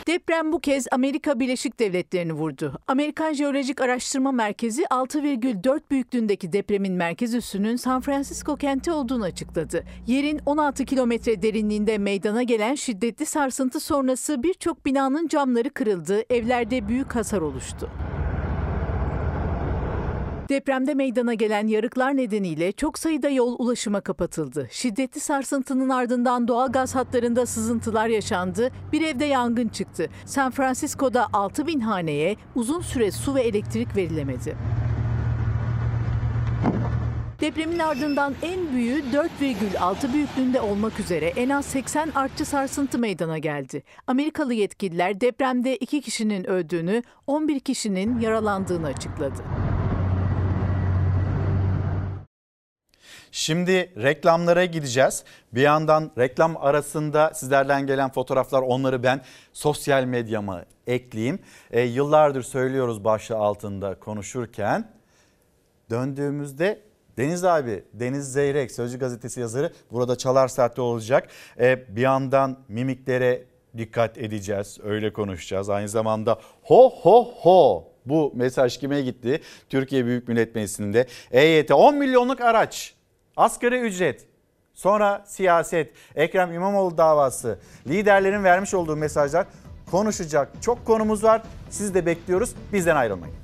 Deprem bu kez Amerika Birleşik Devletleri'ni vurdu. Amerikan Jeolojik Araştırma Merkezi 6,4 büyüklüğündeki depremin merkez üssünün San Francisco kenti olduğunu açıkladı. Yerin 16 kilometre derinliğinde meydana gelen şiddetli sarsıntı sonrası birçok binanın camları kırıldı, evlerde büyük hasar oluştu. Depremde meydana gelen yarıklar nedeniyle çok sayıda yol ulaşıma kapatıldı. Şiddetli sarsıntının ardından doğalgaz hatlarında sızıntılar yaşandı, bir evde yangın çıktı. San Francisco'da 6.000 haneye uzun süre su ve elektrik verilemedi. Depremin ardından en büyüğü 4,6 büyüklüğünde olmak üzere en az 80 artçı sarsıntı meydana geldi. Amerikalı yetkililer depremde 2 kişinin öldüğünü, 11 kişinin yaralandığını açıkladı. Şimdi reklamlara gideceğiz. Bir yandan reklam arasında sizlerden gelen fotoğraflar, onları ben sosyal medyama ekleyeyim. Yıllardır söylüyoruz başlığı altında konuşurken. Döndüğümüzde Deniz Zeyrek, Sözcü Gazetesi yazarı burada Çalar Saat'te olacak. Bir yandan mimiklere dikkat edeceğiz, öyle konuşacağız. Aynı zamanda ho ho ho Bu mesaj kime gitti? Türkiye Büyük Millet Meclisi'nde EYT 10 milyonluk araç, asgari ücret, sonra siyaset, Ekrem İmamoğlu davası, liderlerin vermiş olduğu mesajlar, konuşacak çok konumuz var. Sizi de bekliyoruz. Bizden ayrılmayın.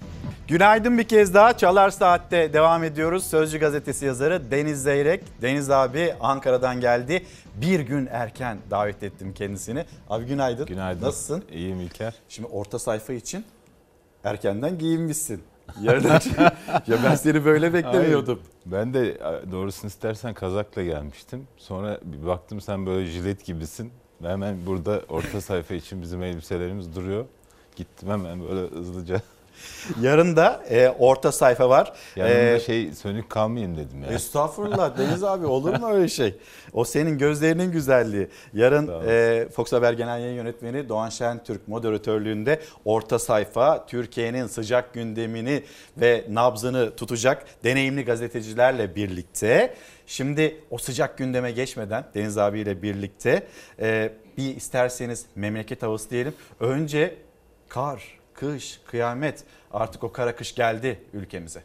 Günaydın bir kez daha. Çalar Saat'te devam ediyoruz. Sözcü Gazetesi yazarı Deniz Zeyrek. Deniz abi Ankara'dan geldi. Bir gün erken davet ettim kendisini. Abi günaydın. Günaydın. Nasılsın? İyiyim İlker. Şimdi orta sayfa için erkenden giyinmişsin. Ya ben seni böyle beklemiyordum. Hayır, ben de doğrusunu istersen kazakla gelmiştim. Sonra bir baktım sen böyle jilet gibisin. Hemen burada orta sayfa için bizim elbiselerimiz duruyor. Gittim hemen böyle hızlıca. Yarın da orta sayfa var. Yarın sönük kalmayayım dedim. Yani. Estağfurullah Deniz abi, olur mu öyle şey? O senin gözlerinin güzelliği. Yarın Fox Haber Genel Yayın Yönetmeni Doğan Şentürk moderatörlüğünde orta sayfa Türkiye'nin sıcak gündemini ve nabzını tutacak deneyimli gazetecilerle birlikte. Şimdi o sıcak gündeme geçmeden Deniz abiyle birlikte bir isterseniz memleket havası diyelim. Önce kar, kış, kıyamet, artık o kara kış geldi ülkemize.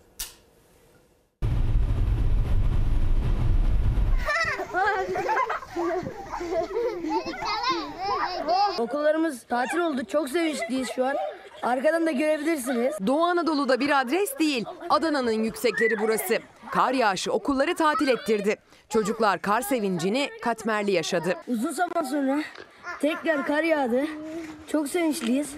Okullarımız tatil oldu, çok sevinçliyiz şu an. Arkadan da görebilirsiniz. Doğu Anadolu'da bir adres değil, Adana'nın yüksekleri burası. Kar yağışı okulları tatil ettirdi. Çocuklar kar sevincini katmerli yaşadı. Uzun zaman sonra tekrar kar yağdı. Çok sevinçliyiz.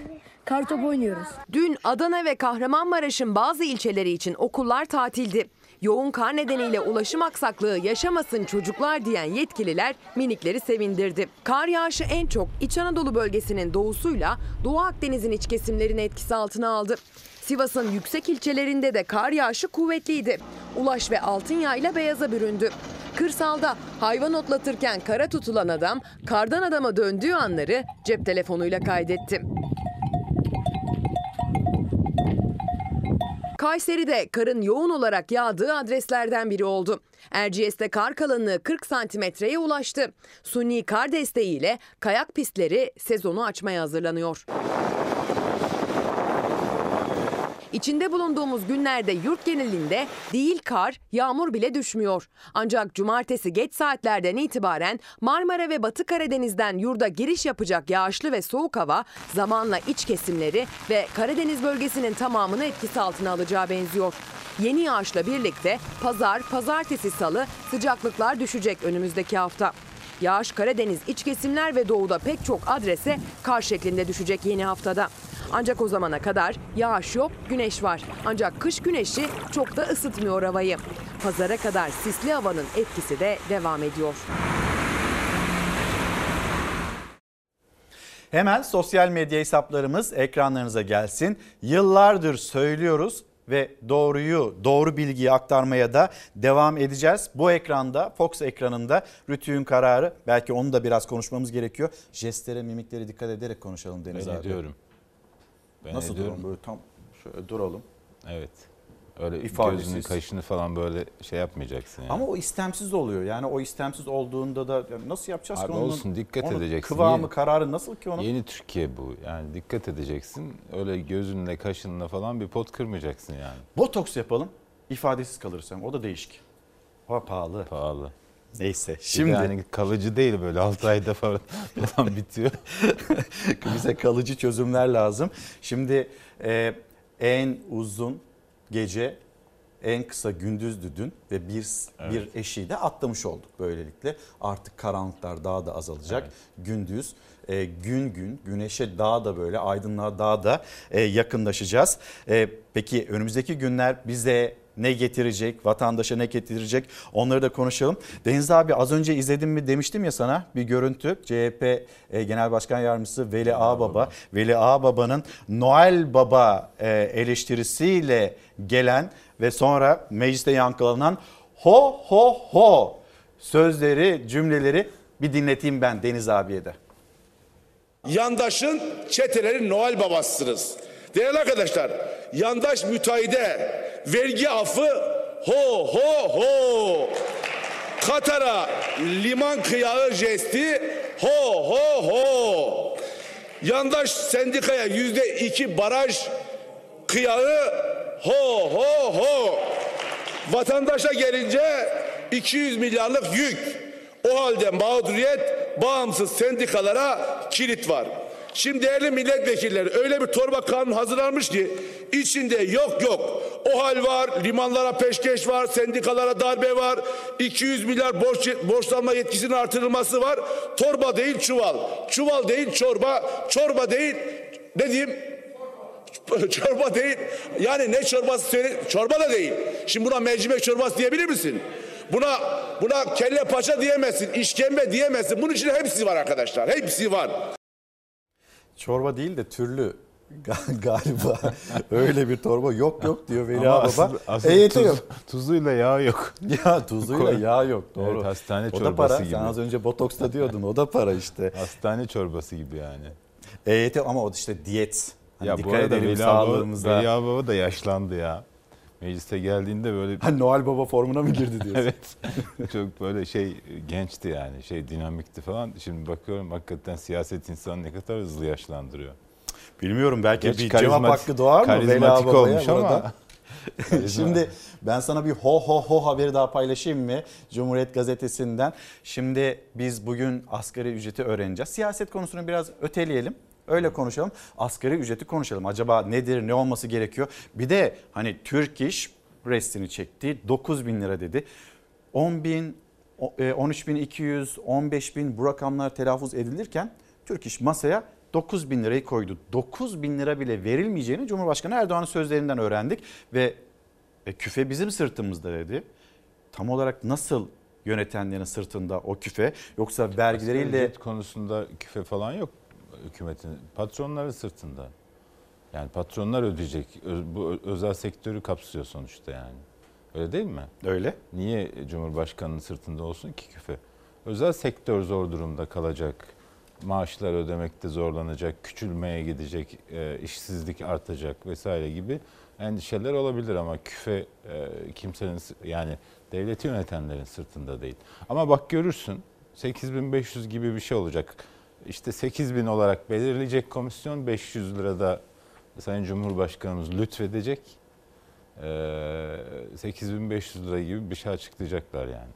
Kartop oynuyoruz. Dün Adana ve Kahramanmaraş'ın bazı ilçeleri için okullar tatildi. Yoğun kar nedeniyle ulaşım aksaklığı yaşamasın çocuklar diyen yetkililer minikleri sevindirdi. Kar yağışı en çok İç Anadolu bölgesinin doğusuyla Doğu Akdeniz'in iç kesimlerini etkisi altına aldı. Sivas'ın yüksek ilçelerinde de kar yağışı kuvvetliydi. Ulaş ve Altınya ile beyaza büründü. Kırsalda hayvan otlatırken kara tutulan adam kardan adama döndüğü anları cep telefonuyla kaydetti. Kayseri'de karın yoğun olarak yağdığı adreslerden biri oldu. Erciyes'te kar kalınlığı 40 santimetreye ulaştı. Suni kar desteğiyle kayak pistleri sezonu açmaya hazırlanıyor. İçinde bulunduğumuz günlerde yurt genelinde değil kar, yağmur bile düşmüyor. Ancak cumartesi geç saatlerden itibaren Marmara ve Batı Karadeniz'den yurda giriş yapacak yağışlı ve soğuk hava zamanla iç kesimleri ve Karadeniz bölgesinin tamamını etkisi altına alacağı benziyor. Yeni yağışla birlikte pazar, pazartesi, salı sıcaklıklar düşecek önümüzdeki hafta. Yağış Karadeniz, iç kesimler ve doğuda pek çok adrese kar şeklinde düşecek yeni haftada. Ancak o zamana kadar yağış yok, güneş var. Ancak kış güneşi çok da ısıtmıyor havayı. Pazara kadar sisli havanın etkisi de devam ediyor. Hemen sosyal medya hesaplarımız ekranlarınıza gelsin. Yıllardır söylüyoruz ve doğru bilgiyi aktarmaya da devam edeceğiz. Bu ekranda, Fox ekranında Rütük'ün kararı, belki onu da biraz konuşmamız gerekiyor. Jestlere, mimikleri dikkat ederek konuşalım Deniz abi. Nasıl duralım? Böyle tam şöyle duralım. Evet. Öyle ifadesiz. Gözünün kaşını falan böyle şey yapmayacaksın. Yani. Ama o istemsiz oluyor. Yani o istemsiz olduğunda da nasıl yapacağız? Abi olsun, dikkat edeceksin. Kıvamı, kararı nasıl ki onun? Yeni Türkiye bu. Yani dikkat edeceksin. Öyle gözünle kaşınla falan bir pot kırmayacaksın yani. Botoks yapalım. İfadesiz kalırsam. O da değişik. Ama pahalı. Pahalı. Neyse şimdi yani kalıcı değil, böyle 6 ayda falan bitiyor. Bize kalıcı çözümler lazım. Şimdi en uzun gece, en kısa gündüzdü dün ve bir eşiği de atlamış olduk böylelikle. Artık karanlıklar daha da azalacak. Evet. Gündüz gün güneşe daha da böyle aydınlığa daha da yakınlaşacağız. Peki önümüzdeki günler bize ne getirecek, vatandaşa ne getirecek, onları da konuşalım. Deniz abi az önce izledim mi demiştim ya sana bir görüntü. CHP Genel Başkan Yardımcısı Veli Ağbaba. Veli Ağbaba'nın Noel Baba eleştirisiyle gelen ve sonra mecliste yankılanan ho ho ho sözleri, cümleleri bir dinleteyim ben Deniz abiye de. Yandaşın çetelerin Noel babasısınız. Değerli arkadaşlar, yandaş müteahhide vergi affı ho ho ho. Katar'a liman kıyağı jesti ho ho ho. Yandaş sendikaya %2 baraj kıyağı ho ho ho. Vatandaşa gelince 200 milyarlık yük. O halde mağduriyet, bağımsız sendikalara kilit var. Şimdi değerli milletvekilleri, öyle bir torba kanun hazırlanmış ki içinde yok yok OHAL var, limanlara peşkeş var, sendikalara darbe var, 200 milyar borçlanma yetkisinin artırılması var. Torba değil çuval, çuval değil çorba, çorba değil ne diyeyim? Çorba değil. Yani ne çorbası söyle? Çorba da değil. Şimdi buna mercimek çorbası diyebilir misin? Buna kelle paça diyemezsin, işkembe diyemezsin. Bunun içinde hepsi var arkadaşlar, hepsi var. Çorba değil de türlü galiba öyle bir torba yok yok diyor Veli Ağbaba. EYT yok. Tuzuyla yağ yok. Ya tuzuyla yağ yok, doğru. Evet, hastane çorbası gibi. O da para. Gibi. Sen az önce botoksta diyordun, o da para işte. Hastane çorbası gibi yani. EYT ama o işte diyet. Hani ya bu arada Veli Ağbaba da yaşlandı ya. Meclise geldiğinde böyle... Hani Noel Baba formuna mı girdi diyorsun? Evet. Çok böyle şey gençti yani. Şey dinamikti falan. Şimdi bakıyorum hakikaten siyaset insanı ne kadar hızlı yaşlandırıyor. Bilmiyorum, belki hiç bir cevap hakkı doğar mı? Karizmatik olmuş ama. Şimdi ben sana bir ho ho ho haberi daha paylaşayım mı? Cumhuriyet Gazetesi'nden. Şimdi biz bugün asgari ücreti öğreneceğiz. Siyaset konusunu biraz öteleyelim. Öyle konuşalım. Asgari ücreti konuşalım. Acaba nedir, ne olması gerekiyor? Bir de hani Türk İş restini çekti. 9 bin lira dedi. 10 bin, 13 bin 200, 15 bin bu rakamlar telaffuz edilirken Türk İş masaya 9 bin lirayı koydu. 9 bin lira bile verilmeyeceğini Cumhurbaşkanı Erdoğan'ın sözlerinden öğrendik. Ve küfe bizim sırtımızda dedi. Tam olarak nasıl yönetenlerin sırtında o küfe? Yoksa vergileriyle... Ücret konusunda küfe falan yok. Hükümetin patronları sırtında. Yani patronlar ödeyecek. Bu özel sektörü kapsıyor sonuçta yani. Öyle değil mi? Öyle. Niye Cumhurbaşkanı'nın sırtında olsun ki küfe? Özel sektör zor durumda kalacak. Maaşlar ödemekte zorlanacak. Küçülmeye gidecek. İşsizlik artacak vesaire gibi endişeler olabilir ama küfe kimsenin yani devleti yönetenlerin sırtında değil. Ama bak görürsün 8500 gibi bir şey olacak. İşte 8 bin olarak belirleyecek komisyon, 500 lirada Sayın Cumhurbaşkanımız lütfedecek. 8.500 lira gibi bir şey açıklayacaklar yani.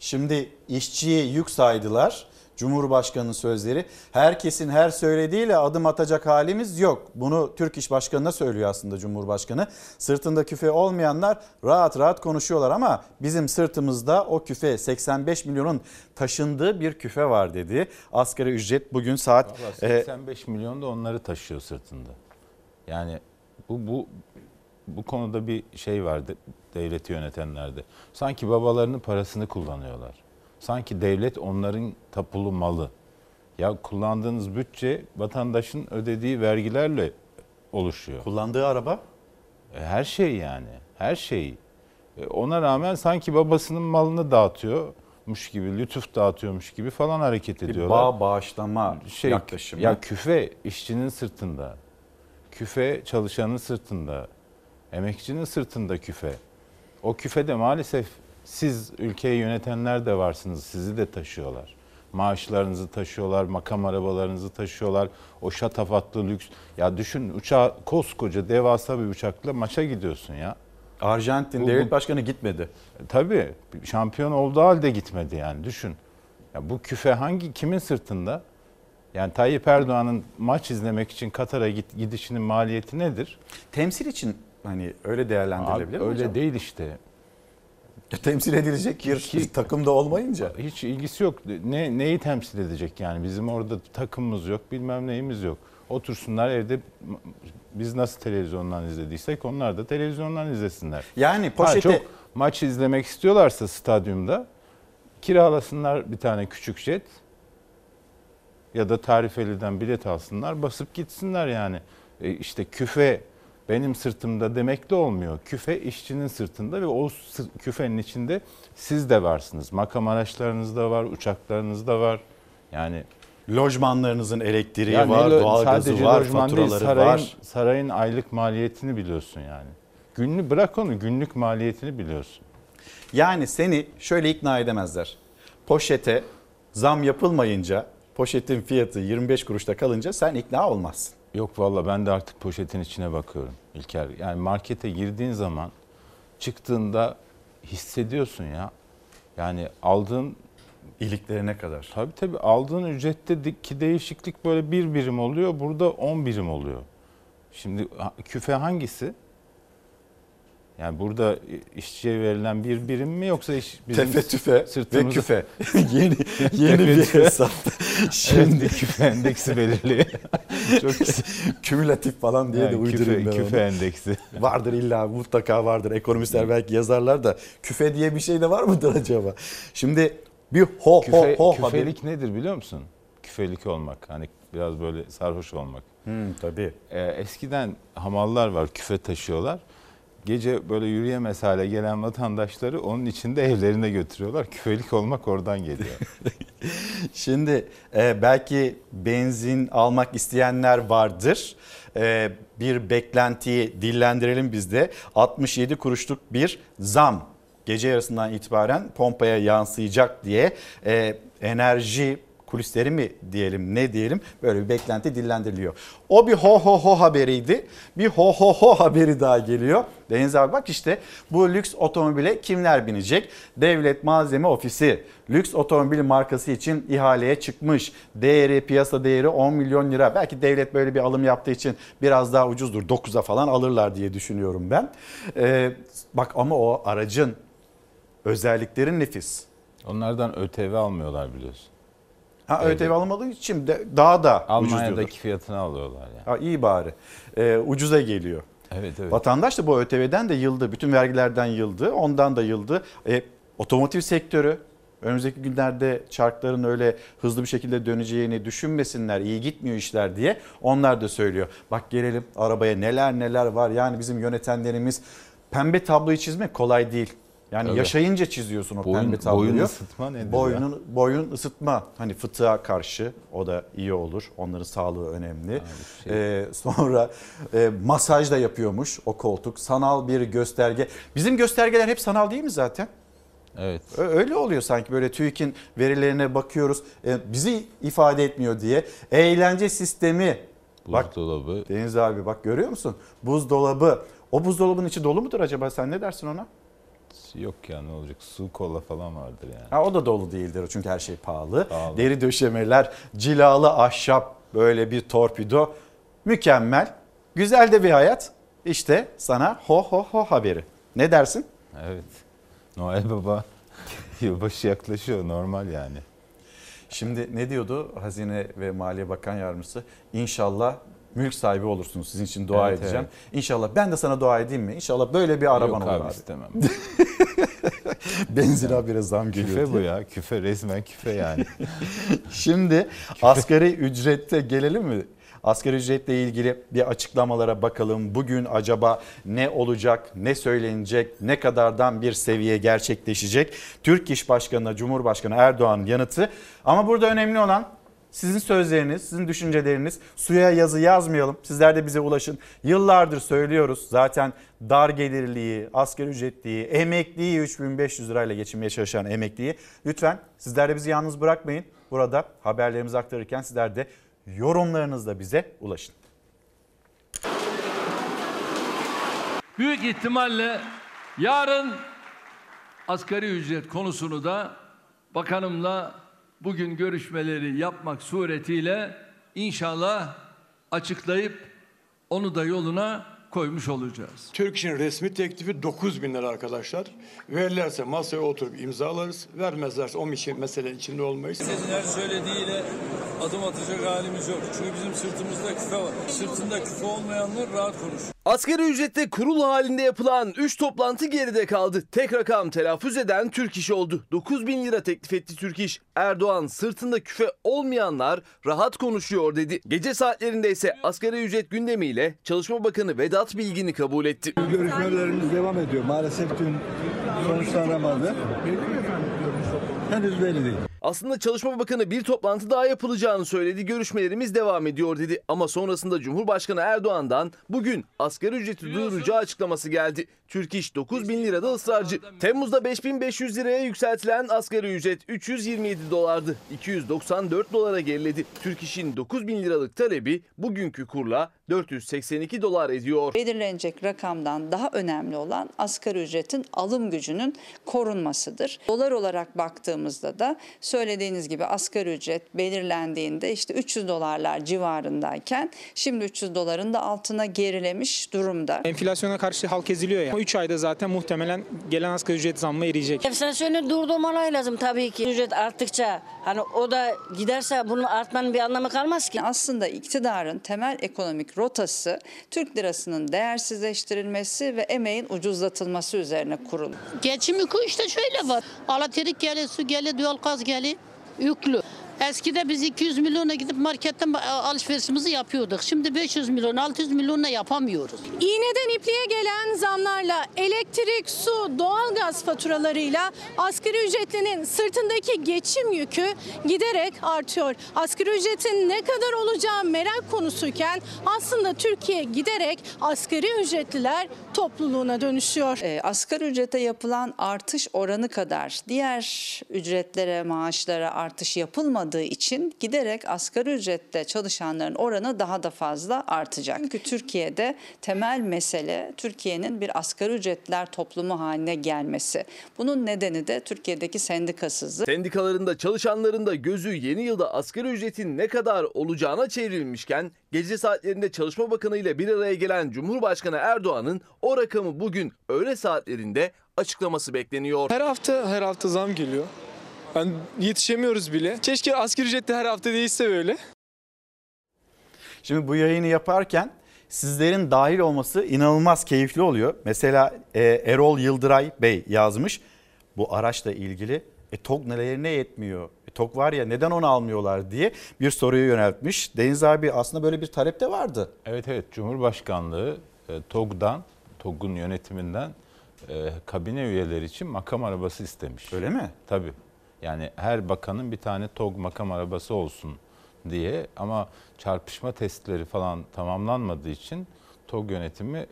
Şimdi işçiye yük saydılar. Cumhurbaşkanı'nın sözleri, herkesin her söylediğiyle adım atacak halimiz yok. Bunu Türk İş Başkanı'na söylüyor aslında Cumhurbaşkanı. Sırtında küfe olmayanlar rahat rahat konuşuyorlar ama bizim sırtımızda o küfe, 85 milyonun taşındığı bir küfe var dedi. Asgari ücret bugün saat... Vallahi 85 milyon da onları taşıyor sırtında. Yani bu konuda bir şey vardı devleti yönetenlerde. Sanki babalarının parasını kullanıyorlar. Sanki devlet onların tapulu malı. Ya kullandığınız bütçe vatandaşın ödediği vergilerle oluşuyor. Kullandığı araba? Her şey yani. Her şey. Ona rağmen sanki babasının malını dağıtıyormuş gibi, lütuf dağıtıyormuş gibi falan hareket ediyorlar. Bağ bağışlama yaklaşımı. Ya küfe işçinin sırtında. Küfe çalışanın sırtında. Emekçinin sırtında küfe. O küfe de maalesef... Siz ülkeyi yönetenler de varsınız, sizi de taşıyorlar. Maaşlarınızı taşıyorlar, makam arabalarınızı taşıyorlar. O şatafatlı lüks. Ya düşün, uçağa, koskoca devasa bir uçakla maça gidiyorsun ya. Arjantin devlet başkanı gitmedi. Tabii, şampiyon olduğu halde gitmedi yani, düşün. Ya bu küfe kimin sırtında? Yani Tayyip Erdoğan'ın maç izlemek için Katar'a gidişinin maliyeti nedir? Temsil için hani öyle değerlendirilebilir mi? Öyle değil işte. Temsil edilecek bir takımda olmayınca. Hiç ilgisi yok. Neyi temsil edecek yani? Bizim orada takımımız yok, bilmem neyimiz yok. Otursunlar evde, biz nasıl televizyondan izlediysek onlar da televizyondan izlesinler. Yani poşete... Çok maç izlemek istiyorlarsa stadyumda kiralasınlar bir tane küçük jet ya da Tarifeli'den bilet alsınlar, basıp gitsinler yani. İşte küfe... Benim sırtımda demek de olmuyor. Küfe işçinin sırtında ve o küfenin içinde siz de varsınız. Makam araçlarınız da var, uçaklarınız da var. Yani lojmanlarınızın elektriği yani var, doğalgazı var, faturaları değil, var. Sarayın aylık maliyetini biliyorsun yani. Günlük bırak onu, günlük maliyetini biliyorsun. Yani seni şöyle ikna edemezler. Poşete zam yapılmayınca, poşetin fiyatı 25 kuruşta kalınca sen ikna olmazsın. Yok valla ben de artık poşetin içine bakıyorum İlker. Yani markete girdiğin zaman çıktığında hissediyorsun ya. Yani aldığın... iliklerine kadar. Tabii tabii, aldığın ücretteki değişiklik böyle 1 birim oluyor. Burada 10 birim oluyor. Şimdi küfe hangisi? Yani burada işçiye verilen 1 birim mi, yoksa iş bizim tefe tüfe sırtımızda... ve küfe. yeni bir hesap. Şimdi küfe endeksi belirli. Çok kümülatif falan diye yani de uyduruyorum ben. Küfe endeksi. Vardır illa, mutlaka vardır. Ekonomistler belki yazarlar da küfe diye bir şey de var mıdır acaba? Şimdi bir küfelik nedir biliyor musun? Küfelik olmak. Hani biraz böyle sarhoş olmak. Tabii. Eskiden hamallar var, küfe taşıyorlar. Gece böyle yürüyemez hale gelen vatandaşları onun içinde evlerine götürüyorlar. Küfelik olmak oradan geliyor. Şimdi belki benzin almak isteyenler vardır. Bir beklentiyi dillendirelim biz de. 67 kuruşluk bir zam gece yarısından itibaren pompaya yansıyacak diye enerji kulisleri mi diyelim, ne diyelim, böyle bir beklenti dillendiriliyor. O bir haberiydi. Bir haberi daha geliyor. Deniz abi bak işte, bu lüks otomobile kimler binecek? Devlet Malzeme Ofisi lüks otomobil markası için ihaleye çıkmış. Değeri, piyasa değeri 10 milyon lira. Belki devlet böyle bir alım yaptığı için biraz daha ucuzdur. 9'a falan alırlar diye düşünüyorum ben. Bak ama o aracın özellikleri nefis. Onlardan ÖTV almıyorlar biliyorsun. Ha, ÖTV almadığı için daha da ucuz diyorlar. Almanya'daki fiyatını alıyorlar yani. Ha, iyi bari. Ucuza geliyor. Evet, evet. Vatandaş da bu ÖTV'den de yıldı. Bütün vergilerden yıldı. Ondan da yıldı. Otomotiv sektörü önümüzdeki günlerde çarkların öyle hızlı bir şekilde döneceğini düşünmesinler, iyi gitmiyor işler diye onlar da söylüyor. Bak gelelim arabaya, neler neler var. Yani bizim yönetenlerimiz, pembe tabloyu çizmek kolay değil. Yani evet, yaşayınca çiziyorsun o pembe tabloyu. Boyun ısıtma nedir? Boyun ısıtma. Hani fıtığa karşı o da iyi olur. Onların sağlığı önemli. Yani şey. Sonra masaj da yapıyormuş o koltuk. Sanal bir gösterge. Bizim göstergeler hep sanal değil mi zaten? Evet. Öyle oluyor sanki, böyle TÜİK'in verilerine bakıyoruz. Bizi ifade etmiyor diye. Eğlence sistemi. Buzdolabı. Bak, Deniz abi bak görüyor musun? Buzdolabı. O buzdolabının içi dolu mudur acaba? Sen ne dersin ona? Yok ya, ne olacak, su, kola falan vardır yani. Ha, o da dolu değildir çünkü her şey pahalı. Deri döşemeler, cilalı ahşap, böyle bir torpido, mükemmel. Güzel de bir hayat. İşte sana haberi. Ne dersin? Evet. Noel Baba yılbaşı yaklaşıyor, normal yani. Şimdi ne diyordu Hazine ve Maliye Bakan Yardımcısı? İnşallah mülk sahibi olursunuz. Sizin için dua edeceğim. Evet. İnşallah. Ben de sana dua edeyim mi? İnşallah böyle bir araban olur abi. Yok abi, istemem. Benzin habire zam geliyor. Küfe bu ya. Küfe, resmen küfe yani. Şimdi küfe. Asgari ücrette gelelim mi? Asgari ücretle ilgili bir açıklamalara bakalım. Bugün acaba ne olacak, ne söylenecek, ne kadardan bir seviye gerçekleşecek? Türk İş Başkanı'na Cumhurbaşkanı Erdoğan'ın yanıtı. Ama burada önemli olan sizin sözleriniz, sizin düşünceleriniz. Suya yazı yazmayalım. Sizler de bize ulaşın. Yıllardır söylüyoruz zaten, dar gelirliği, asgari ücretliği, emekliyi, 3.500 lirayla geçinmeye çalışan emekliyi. Lütfen sizler de bizi yalnız bırakmayın. Burada haberlerimizi aktarırken sizler de yorumlarınızla bize ulaşın. Büyük ihtimalle yarın asgari ücret konusunu da bakanımla bugün görüşmeleri yapmak suretiyle inşallah açıklayıp onu da yoluna koymuş olacağız. Türk İş'in resmi teklifi 9.000 lira arkadaşlar. Verirlerse masaya oturup imzalarız. Vermezlerse o mesele içinde olmayız. Sizin her söylediğiyle adım atacak halimiz yok. Çünkü bizim sırtımızda küfe var. Sırtında küfe olmayanlar rahat konuşur. Asgari ücrette kurul halinde yapılan 3 toplantı geride kaldı. Tek rakam telaffuz eden Türk İş oldu. 9.000 lira teklif etti Türk İş. Erdoğan sırtında küfe olmayanlar rahat konuşuyor dedi. Gece saatlerinde ise asgari ücret gündemiyle Çalışma Bakanı Vedat Bilgin'i kabul etti. Görüşmelerimiz devam ediyor. Maalesef tüm sonuçlanamadı. henüz belli değil. Aslında Çalışma Bakanı bir toplantı daha yapılacağını söyledi. Görüşmelerimiz devam ediyor dedi. Ama sonrasında Cumhurbaşkanı Erdoğan'dan bugün asgari ücreti duyuracağı açıklaması geldi. Türk İş 9.000 lirada ısrarcı. Temmuz'da 5.500 liraya yükseltilen asgari ücret 327 dolardı. 294 dolara geriledi. Türk İş'in 9.000 liralık talebi bugünkü kurla 482 dolar ediyor. Belirlenecek rakamdan daha önemli olan asgari ücretin alım gücünün korunmasıdır. Dolar olarak baktığımızda da söylediğiniz gibi asgari ücret belirlendiğinde işte 300 dolarlar civarındayken şimdi 300 doların da altına gerilemiş durumda. Enflasyona karşı halk eziliyor ya. 3 ayda zaten muhtemelen gelen asgari ücret zammı eriyecek. Enflasyonu durdurmaları lazım tabii ki. Ücret arttıkça hani o da giderse bunun artmanın bir anlamı kalmaz ki. Aslında iktidarın temel ekonomik rotası Türk lirasının değersizleştirilmesi ve emeğin ucuzlatılması üzerine kurulu. Geçim yükü işte şöyle var. Elektrik geli, su geli, doğal gaz geli, yüklü. Eskide biz 200 milyona gidip marketten alışverişimizi yapıyorduk. Şimdi 500 milyon, 600 milyonla yapamıyoruz. İğneden ipliğe gelen zamlarla, elektrik, su, doğalgaz faturalarıyla asgari ücretlinin sırtındaki geçim yükü giderek artıyor. Asgari ücretin ne kadar olacağı merak konusuyken aslında Türkiye giderek asgari ücretliler topluluğuna dönüşüyor. Asgari ücrete yapılan artış oranı kadar diğer ücretlere, maaşlara artış yapılmadı için giderek asgari ücrette çalışanların oranı daha da fazla artacak. Çünkü Türkiye'de temel mesele Türkiye'nin bir asgari ücretler toplumu haline gelmesi. Bunun nedeni de Türkiye'deki sendikasızlık. Sendikalarında çalışanların da gözü yeni yılda asgari ücretin ne kadar olacağına çevrilmişken gece saatlerinde Çalışma Bakanı ile bir araya gelen Cumhurbaşkanı Erdoğan'ın o rakamı bugün öğle saatlerinde açıklaması bekleniyor. Her hafta zam geliyor. Yani yetişemiyoruz bile. Keşke asgari ücret de her hafta değilse böyle. Şimdi bu yayını yaparken sizlerin dahil olması inanılmaz keyifli oluyor. Mesela Erol Yıldıray Bey yazmış. Bu araçla ilgili TOG nelerine yetmiyor? TOG var ya neden onu almıyorlar diye bir soruyu yöneltmiş. Deniz abi aslında böyle bir talep de vardı. Evet Cumhurbaşkanlığı TOG'un yönetiminden kabine üyeleri için makam arabası istemiş. Öyle mi? Tabii. Yani her bakanın bir tane TOG makam arabası olsun diye ama çarpışma testleri falan tamamlanmadığı için TOG yönetimi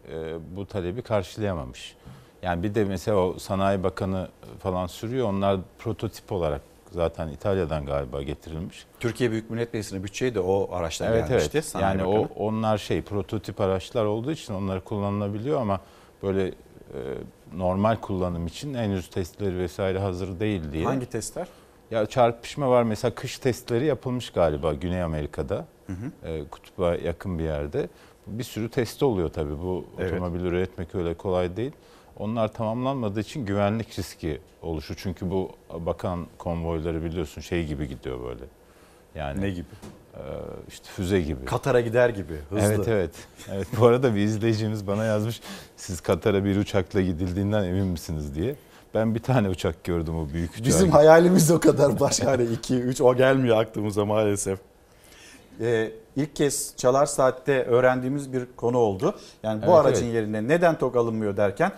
bu talebi karşılayamamış. Yani bir de mesela o Sanayi Bakanı falan sürüyor. Onlar prototip olarak zaten İtalya'dan galiba getirilmiş. Türkiye Büyük Millet Meclisi'nin bütçeyi de o araçtan gelmişti. Evet. Sanayi yani Bakanı. Onlar prototip araçlar olduğu için onları kullanılabiliyor ama böyle normal kullanım için henüz testleri vesaire hazır değil diye. Hangi testler? Ya çarpışma var mesela kış testleri yapılmış galiba Güney Amerika'da. Kutba yakın bir yerde. Bir sürü test oluyor tabii bu otomobil üretmek öyle kolay değil. Onlar tamamlanmadığı için güvenlik riski oluşuyor. Çünkü bu bakan konvoyları biliyorsun gibi gidiyor böyle. Yani ne gibi? İşte füze gibi. Katar'a gider gibi hızlı. Evet. Bu arada bir izleyicimiz bana yazmış. Siz Katar'a bir uçakla gidildiğinden emin misiniz diye. Ben bir tane uçak gördüm o büyük uçağı. Bizim hayalimiz o kadar. Başka hani 2-3 o gelmiyor aklımıza maalesef. İlk kez Çalar Saat'te öğrendiğimiz bir konu oldu. Yani bu aracın yerine neden TOG alınmıyor derken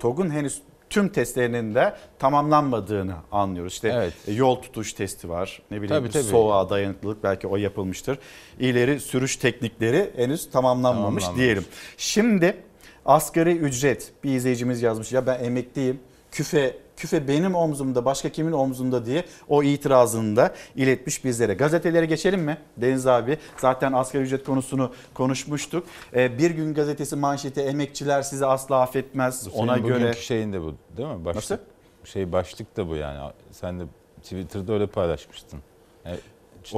TOG'un henüz tüm testlerinin de tamamlanmadığını anlıyoruz. İşte yol tutuş testi var. Ne bileyim soğuğa dayanıklılık belki o yapılmıştır. İleri sürüş teknikleri henüz tamamlanmamış diyelim. Şimdi asgari ücret bir izleyicimiz yazmış. Ya ben emekliyim. Küfe benim omzumda başka kimin omzunda diye o itirazını da iletmiş bizlere. Gazetelere geçelim mi Deniz abi? Zaten asgari ücret konusunu konuşmuştuk. Bir Gün Gazetesi manşeti emekçiler sizi asla affetmez. Ona göre bugünkü şeyin de bu değil mi? Başlık, nasıl? Başlık da bu yani. Sen de Twitter'da öyle paylaşmıştın.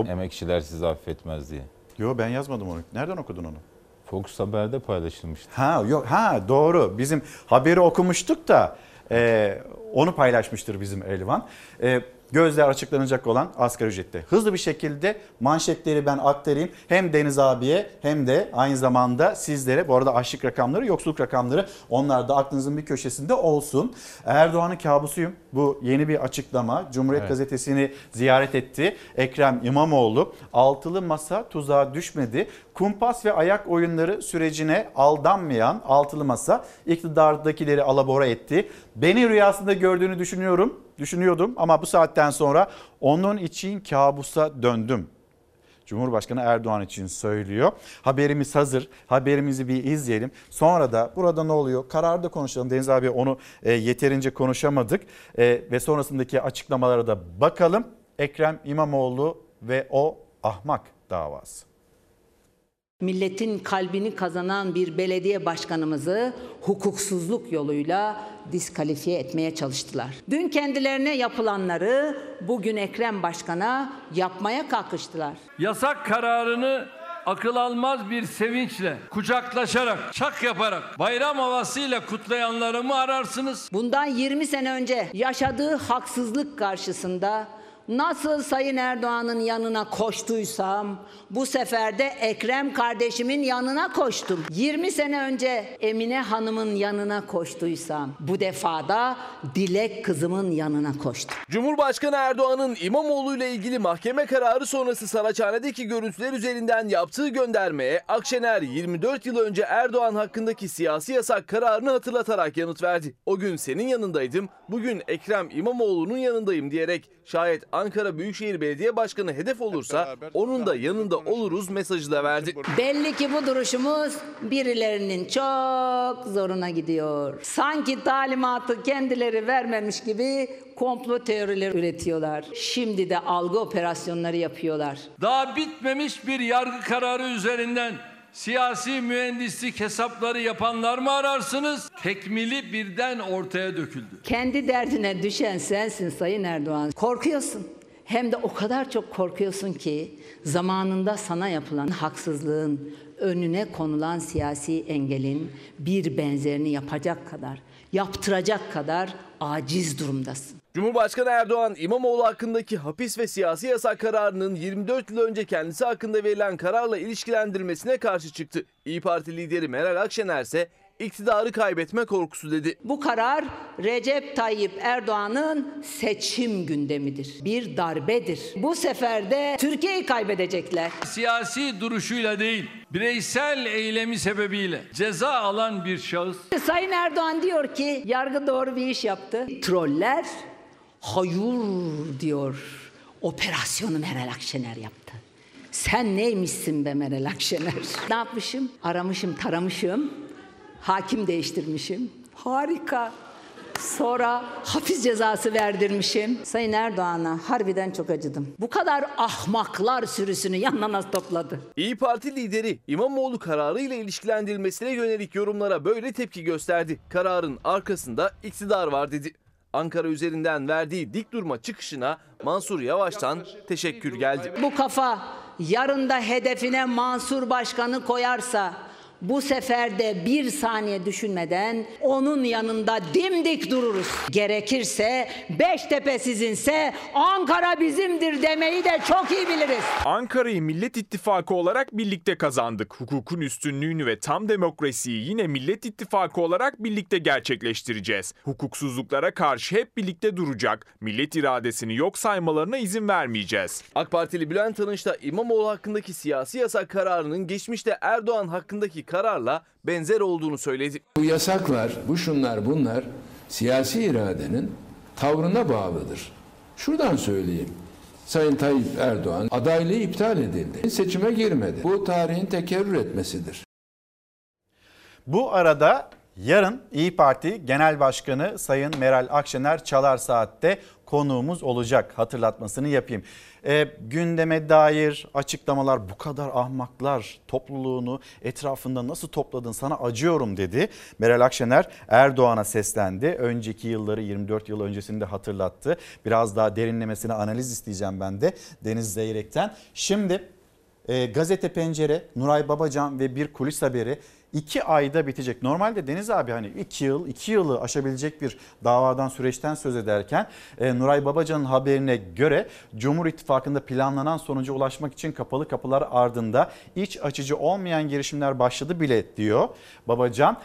Emekçiler sizi affetmez diye. Yo ben yazmadım onu. Nereden okudun onu? Fox Haber'de paylaşılmıştı. Doğru. Bizim haberi okumuştuk da. Onu paylaşmıştır bizim Elvan. Gözler açıklanacak olan asgari ücrette. Hızlı bir şekilde manşetleri ben aktarayım. Hem Deniz abiye hem de aynı zamanda sizlere. Bu arada açlık rakamları, yoksulluk rakamları onlar da aklınızın bir köşesinde olsun. Erdoğan'ın kabusuyum. Bu yeni bir açıklama. Cumhuriyet Gazetesi'ni ziyaret etti. Ekrem İmamoğlu altılı masa tuzağa düşmedi. Kumpas ve ayak oyunları sürecine aldanmayan altılı masa iktidardakileri alabora etti. Beni rüyasında gördüğünü düşünüyorum. düşünüyordum ama bu saatten sonra onun için kabusa döndüm. Cumhurbaşkanı Erdoğan için söylüyor. Haberimiz hazır. Haberimizi bir izleyelim. Sonra da burada ne oluyor? Kararda konuşalım. Deniz abi onu yeterince konuşamadık. Ve sonrasındaki açıklamalara da bakalım. Ekrem İmamoğlu ve o ahmak davası. Milletin kalbini kazanan bir belediye başkanımızı hukuksuzluk yoluyla diskalifiye etmeye çalıştılar. Dün kendilerine yapılanları bugün Ekrem Başkan'a yapmaya kalkıştılar. Yasak kararını akıl almaz bir sevinçle, kucaklaşarak, şak yaparak, bayram havasıyla kutlayanları mı ararsınız? Bundan 20 sene önce yaşadığı haksızlık karşısında nasıl Sayın Erdoğan'ın yanına koştuysam bu sefer de Ekrem kardeşimin yanına koştum. 20 sene önce Emine Hanım'ın yanına koştuysam bu defa da Dilek kızımın yanına koştum. Cumhurbaşkanı Erdoğan'ın İmamoğlu ile ilgili mahkeme kararı sonrası Saraçhane'deki görüntüler üzerinden yaptığı göndermeye Akşener 24 yıl önce Erdoğan hakkındaki siyasi yasak kararını hatırlatarak yanıt verdi. O gün senin yanındaydım, bugün Ekrem İmamoğlu'nun yanındayım diyerek şayet Ankara Büyükşehir Belediye Başkanı hedef olursa onun da yanında oluruz mesajı da verdi. Belli ki bu duruşumuz birilerinin çok zoruna gidiyor. Sanki talimatı kendileri vermemiş gibi komplo teorileri üretiyorlar. Şimdi de algı operasyonları yapıyorlar. Daha bitmemiş bir yargı kararı üzerinden siyasi mühendislik hesapları yapanlar mı ararsınız? Tekmili birden ortaya döküldü. Kendi derdine düşen sensin Sayın Erdoğan. Korkuyorsun. Hem de o kadar çok korkuyorsun ki zamanında sana yapılan haksızlığın, önüne konulan siyasi engelin bir benzerini yapacak kadar, yaptıracak kadar aciz durumdasın. Cumhurbaşkanı Erdoğan, İmamoğlu hakkındaki hapis ve siyasi yasak kararının 24 yıl önce kendisi hakkında verilen kararla ilişkilendirmesine karşı çıktı. İYİ Parti lideri Meral Akşener ise iktidarı kaybetme korkusu dedi. Bu karar Recep Tayyip Erdoğan'ın seçim gündemidir. Bir darbedir. Bu sefer de Türkiye'yi kaybedecekler. Siyasi duruşuyla değil, bireysel eylemi sebebiyle ceza alan bir şahıs. Sayın Erdoğan diyor ki yargı doğru bir iş yaptı. Troller hayır diyor. Operasyonu Meral Akşener yaptı. Sen neymişsin be Meral Akşener? Ne yapmışım? Aramışım, taramışım. Hakim değiştirmişim. Harika. Sonra hapis cezası verdirmişim. Sayın Erdoğan'a harbiden çok acıdım. Bu kadar ahmaklar sürüsünü yanına nasıl topladı? İYİ Parti lideri İmamoğlu kararıyla ilişkilendirilmesine yönelik yorumlara böyle tepki gösterdi. Kararın arkasında iktidar var dedi. Ankara üzerinden verdiği dik durma çıkışına Mansur Yavaş'tan teşekkür geldi. Bu kafa yarın da hedefine Mansur Başkan'ı koyarsa bu sefer de bir saniye düşünmeden onun yanında dimdik dururuz. Gerekirse Beştepe sizinse Ankara bizimdir demeyi de çok iyi biliriz. Ankara'yı Millet İttifakı olarak birlikte kazandık. Hukukun üstünlüğünü ve tam demokrasiyi yine Millet İttifakı olarak birlikte gerçekleştireceğiz. Hukuksuzluklara karşı hep birlikte duracak. Millet iradesini yok saymalarına izin vermeyeceğiz. AK Partili Bülent Arınç da İmamoğlu hakkındaki siyasi yasak kararının geçmişte Erdoğan hakkındaki kararla benzer olduğunu söyledi. Bu yasaklar, bu şunlar bunlar siyasi iradenin tavrına bağlıdır. Şuradan söyleyeyim. Sayın Tayyip Erdoğan adaylığı iptal edildi. Seçime girmedi. Bu tarihin tekerrür etmesidir. Bu arada yarın İYİ Parti Genel Başkanı Sayın Meral Akşener Çalar Saat'te konuğumuz olacak. Hatırlatmasını yapayım. Gündeme dair açıklamalar bu kadar ahmaklar topluluğunu etrafında nasıl topladın sana acıyorum dedi. Meral Akşener Erdoğan'a seslendi. Önceki yılları 24 yıl öncesini de hatırlattı. Biraz daha derinlemesine analiz isteyeceğim ben de Deniz Zeyrek'ten. Şimdi Gazete Pencere, Nuray Babacan ve bir kulis haberi 2 ayda bitecek. Normalde Deniz abi hani 2 yılı aşabilecek bir davadan süreçten söz ederken Nuray Babacan'ın haberine göre Cumhur İttifakı'nda planlanan sonuca ulaşmak için kapalı kapılar ardında iç açıcı olmayan girişimler başladı bile diyor Babacan.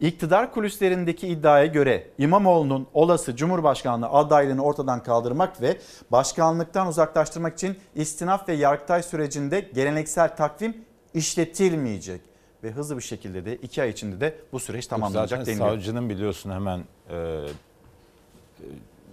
İktidar kulislerindeki iddiaya göre İmamoğlu'nun olası Cumhurbaşkanlığı adaylığını ortadan kaldırmak ve başkanlıktan uzaklaştırmak için istinaf ve yargıtay sürecinde geleneksel takvim işletilmeyecek. Ve hızlı bir şekilde de 2 ay içinde de bu süreç tamamlanacak deniliyor. Savcının biliyorsun hemen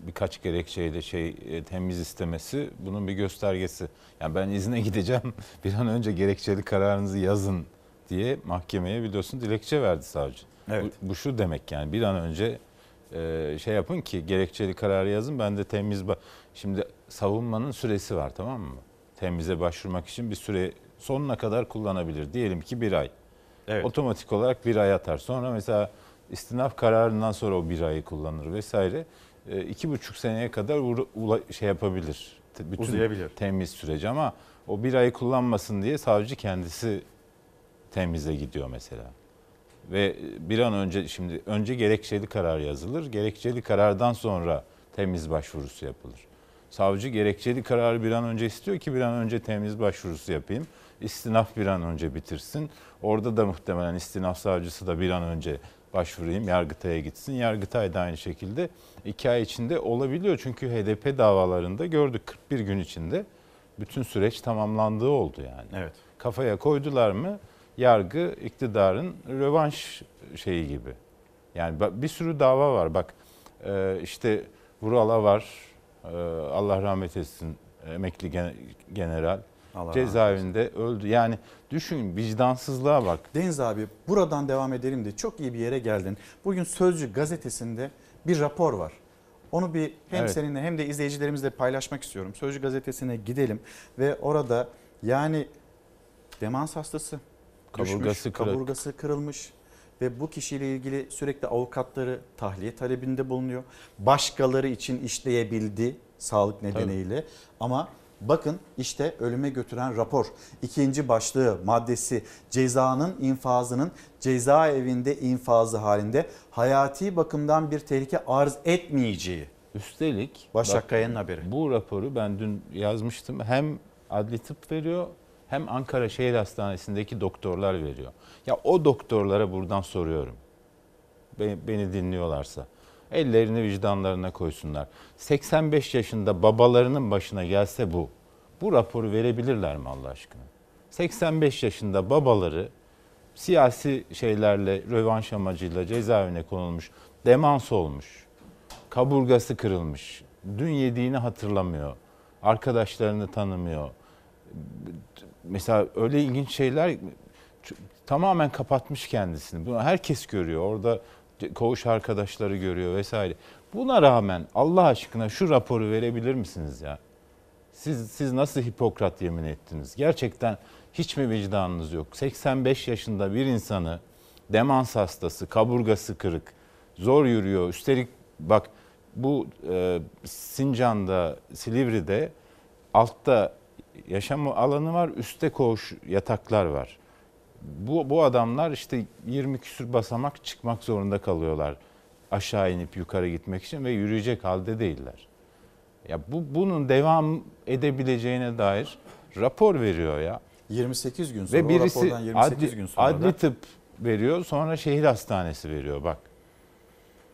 birkaç gerekçeyle temiz istemesi bunun bir göstergesi. Yani ben izne gideceğim, bir an önce gerekçeli kararınızı yazın diye mahkemeye biliyorsun dilekçe verdi savcı. Evet. Bu şu demek, yani bir an önce şey yapın ki gerekçeli kararı yazın, ben de temiz... Şimdi savunmanın süresi var, tamam mı? Temize başvurmak için bir süre sonuna kadar kullanabilir. Diyelim ki bir ay. Evet. Otomatik olarak bir ay atar. Sonra mesela istinaf kararından sonra o bir ayı kullanır vesaire. 2,5 seneye kadar yapabilir. Bütün uzayabilir temiz süreci, ama o bir ayı kullanmasın diye savcı kendisi temize gidiyor mesela. Ve bir an önce, şimdi önce gerekçeli karar yazılır. Gerekçeli karardan sonra temiz başvurusu yapılır. Savcı gerekçeli kararı bir an önce istiyor ki bir an önce temiz başvurusu yapayım. İstinaf bir an önce bitirsin. Orada da muhtemelen istinaf savcısı da bir an önce başvurayım, Yargıtay'a gitsin. Yargıtay da aynı şekilde 2 ay içinde olabiliyor. Çünkü HDP davalarında gördük, 41 gün içinde bütün süreç tamamlandığı oldu yani. Evet. Kafaya koydular mı yargı iktidarın rövanş şeyi gibi. Yani bir sürü dava var. Bak işte Vural'a var, Allah rahmet etsin, emekli general. Allah cezaevinde öldü. Yani düşün, vicdansızlığa bak. Deniz abi, buradan devam edelim de çok iyi bir yere geldin. Bugün Sözcü gazetesinde bir rapor var. Onu bir hem seninle hem de izleyicilerimizle paylaşmak istiyorum. Sözcü gazetesine gidelim ve orada yani demans hastası, kaburgası kırılmış ve bu kişiyle ilgili sürekli avukatları tahliye talebinde bulunuyor. Başkaları için işleyebildi sağlık nedeniyle. Tabii. Ama bakın işte ölüme götüren rapor. 2. başlığı, maddesi, cezanın infazının cezaevinde infazı halinde hayati bakımdan bir tehlike arz etmeyeceği. Üstelik Başak Kaya'nın haberi. Bu raporu ben dün yazmıştım. Hem adli tıp veriyor, hem Ankara Şehir Hastanesi'ndeki doktorlar veriyor. Ya o doktorlara buradan soruyorum. Beni dinliyorlarsa. Ellerini vicdanlarına koysunlar. 85 yaşında babalarının başına gelse bu. Bu raporu verebilirler mi Allah aşkına? 85 yaşında babaları siyasi şeylerle, rövanş amacıyla cezaevine konulmuş, demans olmuş, kaburgası kırılmış, dün yediğini hatırlamıyor, arkadaşlarını tanımıyor. Mesela öyle ilginç şeyler, tamamen kapatmış kendisini. Bunu herkes görüyor orada. Koğuş arkadaşları görüyor vesaire. Buna rağmen Allah aşkına şu raporu verebilir misiniz ya? Siz nasıl Hipokrat yemin ettiniz? Gerçekten hiç mi vicdanınız yok? 85 yaşında bir insanı, demans hastası, kaburgası kırık, zor yürüyor. Üstelik bak bu Sincan'da, Silivri'de altta yaşam alanı var, üstte koğuş yataklar var. Bu adamlar işte 20 küsür basamak çıkmak zorunda kalıyorlar. Aşağı inip yukarı gitmek için ve yürüyecek halde değiller. Ya bunun devam edebileceğine dair rapor veriyor ya. 28 gün sonra, ve birisi, o rapordan 28 gün sonra adli tıp veriyor, sonra şehir hastanesi veriyor bak.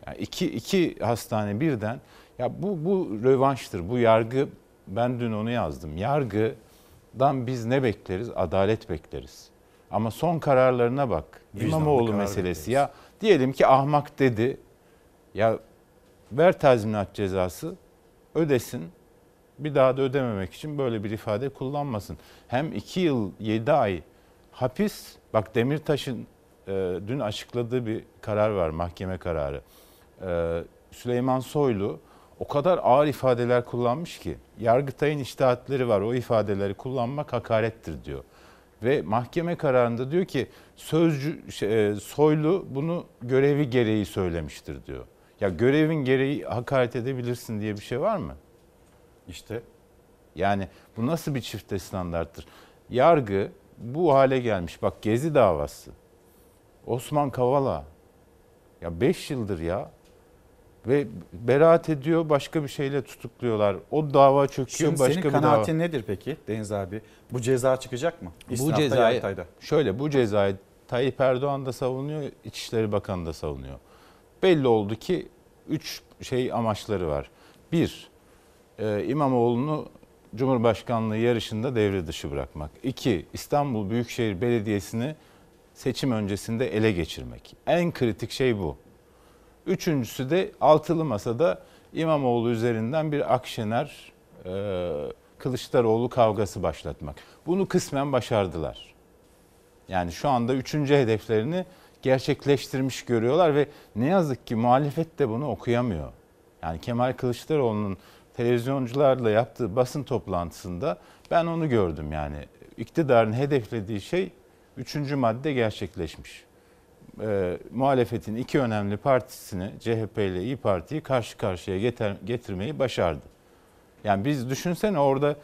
Yani iki hastane birden. Ya bu rövanştır, bu yargı. Ben dün onu yazdım. Yargıdan biz ne bekleriz? Adalet bekleriz. Ama son kararlarına bak. İmamoğlu meselesi ya. Diyelim ki ahmak dedi. Ya ver tazminat cezası, ödesin. Bir daha da ödememek için böyle bir ifade kullanmasın. Hem 2 yıl 7 ay hapis. Bak Demirtaş'ın dün açıkladığı bir karar var, mahkeme kararı. Süleyman Soylu o kadar ağır ifadeler kullanmış ki. Yargıtay'ın içtihatleri var. O ifadeleri kullanmak hakarettir diyor. Ve mahkeme kararında diyor ki Soylu bunu görevi gereği söylemiştir diyor. Ya görevin gereği hakaret edebilirsin diye bir şey var mı? İşte. Yani bu nasıl bir çifte standarttır? Yargı bu hale gelmiş. Bak Gezi davası, Osman Kavala. Ya 5 yıldır ya. Ve beraat ediyor, başka bir şeyle tutukluyorlar. O dava çöküyor, başka bir dava. Şimdi senin kanaatin nedir peki Deniz abi? Bu ceza çıkacak mı? Bu cezayı Tayyip Erdoğan da savunuyor, İçişleri Bakanı da savunuyor. Belli oldu ki 3 amaçları var. 1. İmamoğlu'nu Cumhurbaşkanlığı yarışında devre dışı bırakmak. 2. İstanbul Büyükşehir Belediyesi'ni seçim öncesinde ele geçirmek. En kritik şey bu. 3. de altılı masada İmamoğlu üzerinden bir Akşener Kılıçdaroğlu kavgası başlatmak. Bunu kısmen başardılar. Yani şu anda üçüncü hedeflerini gerçekleştirmiş görüyorlar ve ne yazık ki muhalefet de bunu okuyamıyor. Yani Kemal Kılıçdaroğlu'nun televizyoncularla yaptığı basın toplantısında ben onu gördüm. Yani iktidarın hedeflediği şey üçüncü madde gerçekleşmiş. Muhalefetin iki önemli partisini, CHP ile İYİ Parti'yi karşı karşıya getirmeyi başardı. Yani biz düşünsene orada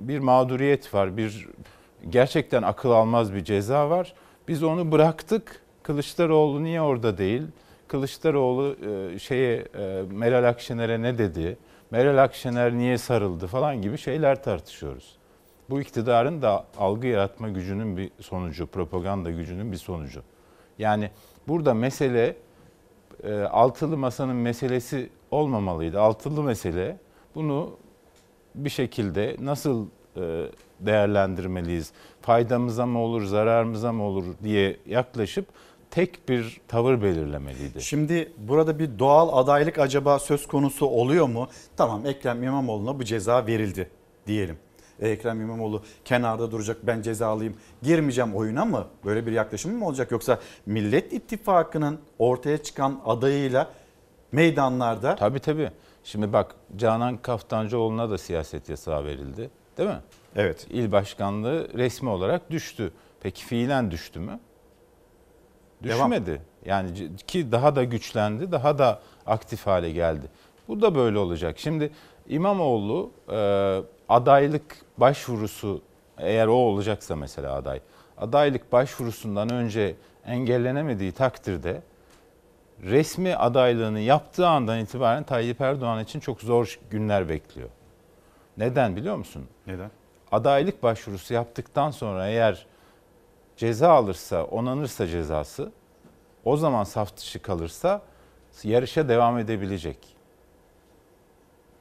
bir mağduriyet var, bir gerçekten akıl almaz bir ceza var. Biz onu bıraktık. Kılıçdaroğlu niye orada değil? Kılıçdaroğlu Meral Akşener'e ne dedi? Meral Akşener niye sarıldı falan gibi şeyler tartışıyoruz. Bu iktidarın da algı yaratma gücünün bir sonucu, propaganda gücünün bir sonucu. Yani burada mesele altılı masanın meselesi olmamalıydı. Altılı mesele, bunu bir şekilde nasıl değerlendirmeliyiz, faydamıza mı olur, zararımıza mı olur diye yaklaşıp tek bir tavır belirlemeliydi. Şimdi burada bir doğal adaylık acaba söz konusu oluyor mu? Tamam, Ekrem İmamoğlu'na bu ceza verildi diyelim. Ekrem İmamoğlu kenarda duracak, ben ceza alayım, girmeyeceğim oyuna mı? Böyle bir yaklaşım mı olacak? Yoksa Millet İttifakı'nın ortaya çıkan adayıyla meydanlarda... Tabii. Şimdi bak, Canan Kaftancıoğlu'na da siyaset yasağı verildi, değil mi? Evet. İl başkanlığı resmi olarak düştü. Peki fiilen düştü mü? Düşmedi. Devam. Yani ki daha da güçlendi, daha da aktif hale geldi. Bu da böyle olacak. Şimdi İmamoğlu adaylık başvurusu, eğer o olacaksa mesela adaylık başvurusundan önce engellenemediği takdirde resmi adaylığını yaptığı andan itibaren Tayyip Erdoğan için çok zor günler bekliyor. Neden biliyor musun? Neden? Adaylık başvurusu yaptıktan sonra eğer ceza alırsa, onanırsa cezası, o zaman saf dışı kalırsa yarışa devam edebilecek.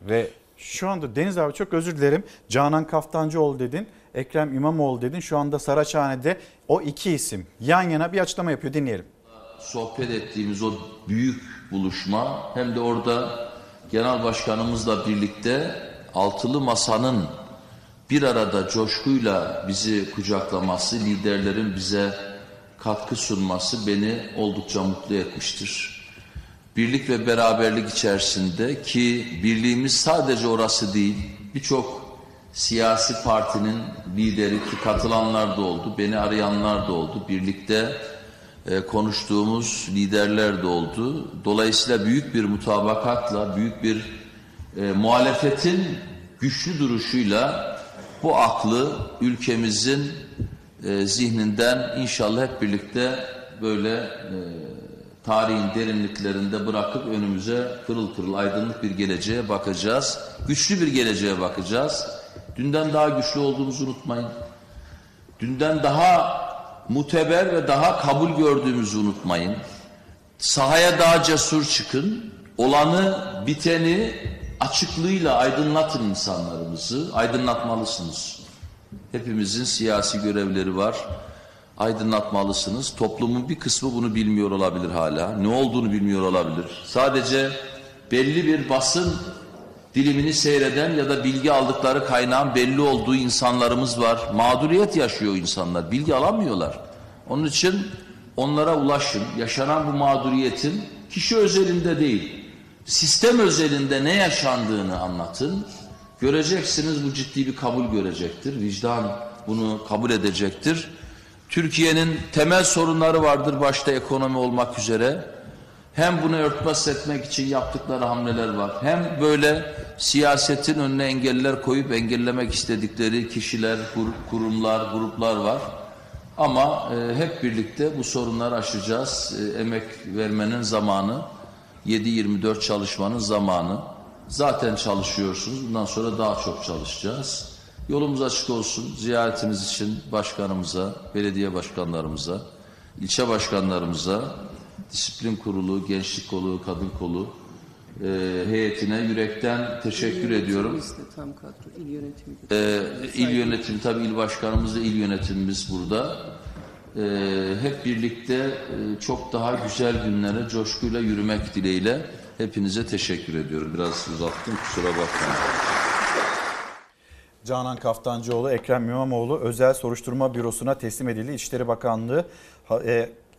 Ve şu anda Deniz abi, çok özür dilerim. Canan Kaftancıoğlu dedin, Ekrem İmamoğlu dedin. Şu anda Saraçhane'de o iki isim yan yana bir açıklama yapıyor. Dinleyelim. Sohbet ettiğimiz o büyük buluşma, hem de orada Genel Başkanımızla birlikte altılı masanın bir arada coşkuyla bizi kucaklaması, liderlerin bize katkı sunması beni oldukça mutlu etmiştir. Birlik ve beraberlik içerisinde, ki birliğimiz sadece orası değil, birçok siyasi partinin lideri, ki katılanlar da oldu, beni arayanlar da oldu, birlikte konuştuğumuz liderler de oldu. Dolayısıyla büyük bir mutabakatla, büyük bir muhalefetin güçlü duruşuyla bu aklı ülkemizin zihninden inşallah hep birlikte böyle tarihin derinliklerinde bırakıp önümüze pırıl pırıl aydınlık bir geleceğe bakacağız. Güçlü bir geleceğe bakacağız. Dünden daha güçlü olduğumuzu unutmayın. Dünden daha muteber ve daha kabul gördüğümüzü unutmayın. Sahaya daha cesur çıkın. Olanı, biteni açıklığıyla aydınlatın insanlarımızı. Aydınlatmalısınız. Hepimizin siyasi görevleri var. Aydınlatmalısınız. Toplumun bir kısmı bunu bilmiyor olabilir hala. Ne olduğunu bilmiyor olabilir. Sadece belli bir basın dilimini seyreden ya da bilgi aldıkları kaynağın belli olduğu insanlarımız var. Mağduriyet yaşıyor insanlar. Bilgi alamıyorlar. Onun için onlara ulaşın. Yaşanan bu mağduriyetin kişi özelinde değil, sistem özelinde ne yaşandığını anlatın. Göreceksiniz, bu ciddi bir kabul görecektir. Vicdan bunu kabul edecektir. Türkiye'nin temel sorunları vardır, başta ekonomi olmak üzere. Hem bunu örtbas etmek için yaptıkları hamleler var. Hem böyle siyasetin önüne engeller koyup engellemek istedikleri kişiler, kurumlar, gruplar var. Ama hep birlikte bu sorunları aşacağız. Emek vermenin zamanı, 7-24 çalışmanın zamanı. Zaten çalışıyorsunuz. Bundan sonra daha çok çalışacağız. Yolumuz açık olsun. Ziyaretiniz için başkanımıza, belediye başkanlarımıza, ilçe başkanlarımıza, Disiplin Kurulu, Gençlik Kolu, Kadın Kolu heyetine yürekten teşekkür ediyorum. İl yönetimi, tabii il başkanımız ve il yönetimimiz burada. hep birlikte çok daha güzel günlere coşkuyla yürümek dileğiyle hepinize teşekkür ediyorum. Biraz uzattım, kusura bakmayın. Canan Kaftancıoğlu, Ekrem İmamoğlu özel soruşturma bürosuna teslim edildi.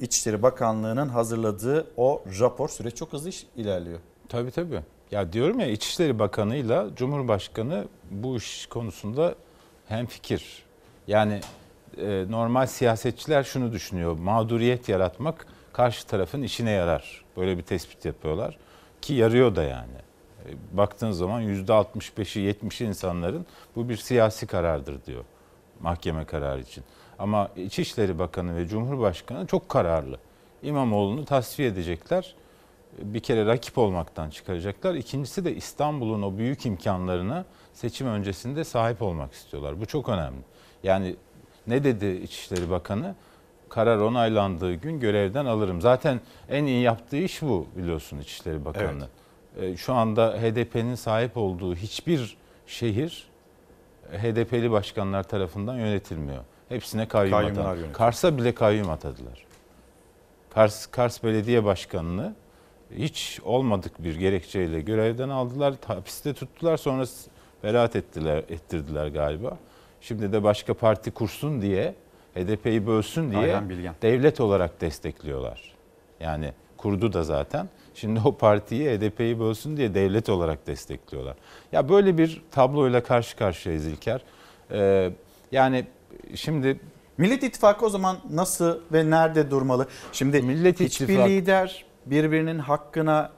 İçişleri Bakanlığı'nın hazırladığı o rapor, süreç çok hızlı ilerliyor. Tabii tabii. Ya diyorum ya, İçişleri Bakanı'yla Cumhurbaşkanı bu iş konusunda hemfikir. Yani normal siyasetçiler şunu düşünüyor. Mağduriyet yaratmak karşı tarafın işine yarar. Böyle bir tespit yapıyorlar ki yarıyor da yani. Baktığın zaman %65'i 70'i insanların bu bir siyasi karardır diyor mahkeme kararı için. Ama İçişleri Bakanı ve Cumhurbaşkanı çok kararlı. İmamoğlu'nu tasfiye edecekler. Bir kere rakip olmaktan çıkaracaklar. İkincisi de İstanbul'un o büyük imkanlarına seçim öncesinde sahip olmak istiyorlar. Bu çok önemli. Yani ne dedi İçişleri Bakanı? Karar onaylandığı gün görevden alırım. Zaten en iyi yaptığı iş bu, biliyorsun, İçişleri Bakanlığı. Evet. Şu anda HDP'nin sahip olduğu hiçbir şehir HDP'li başkanlar tarafından yönetilmiyor. Hepsine kayyum atadılar. Kars'a bile kayyum atadılar. Kars Belediye Başkanı'nı hiç olmadık bir gerekçeyle görevden aldılar, hapiste tuttular, sonra beraat ettirdiler galiba. Şimdi de başka parti kursun diye, HDP'yi bölsün diye devlet olarak destekliyorlar. Yani kurdu da zaten. Şimdi o partiyi, HDP'yi bölsün diye devlet olarak destekliyorlar. Ya böyle bir tabloyla karşı karşıyayız İlker. Yani şimdi... Millet İttifakı o zaman nasıl ve nerede durmalı? Şimdi hiçbir lider birbirinin hakkına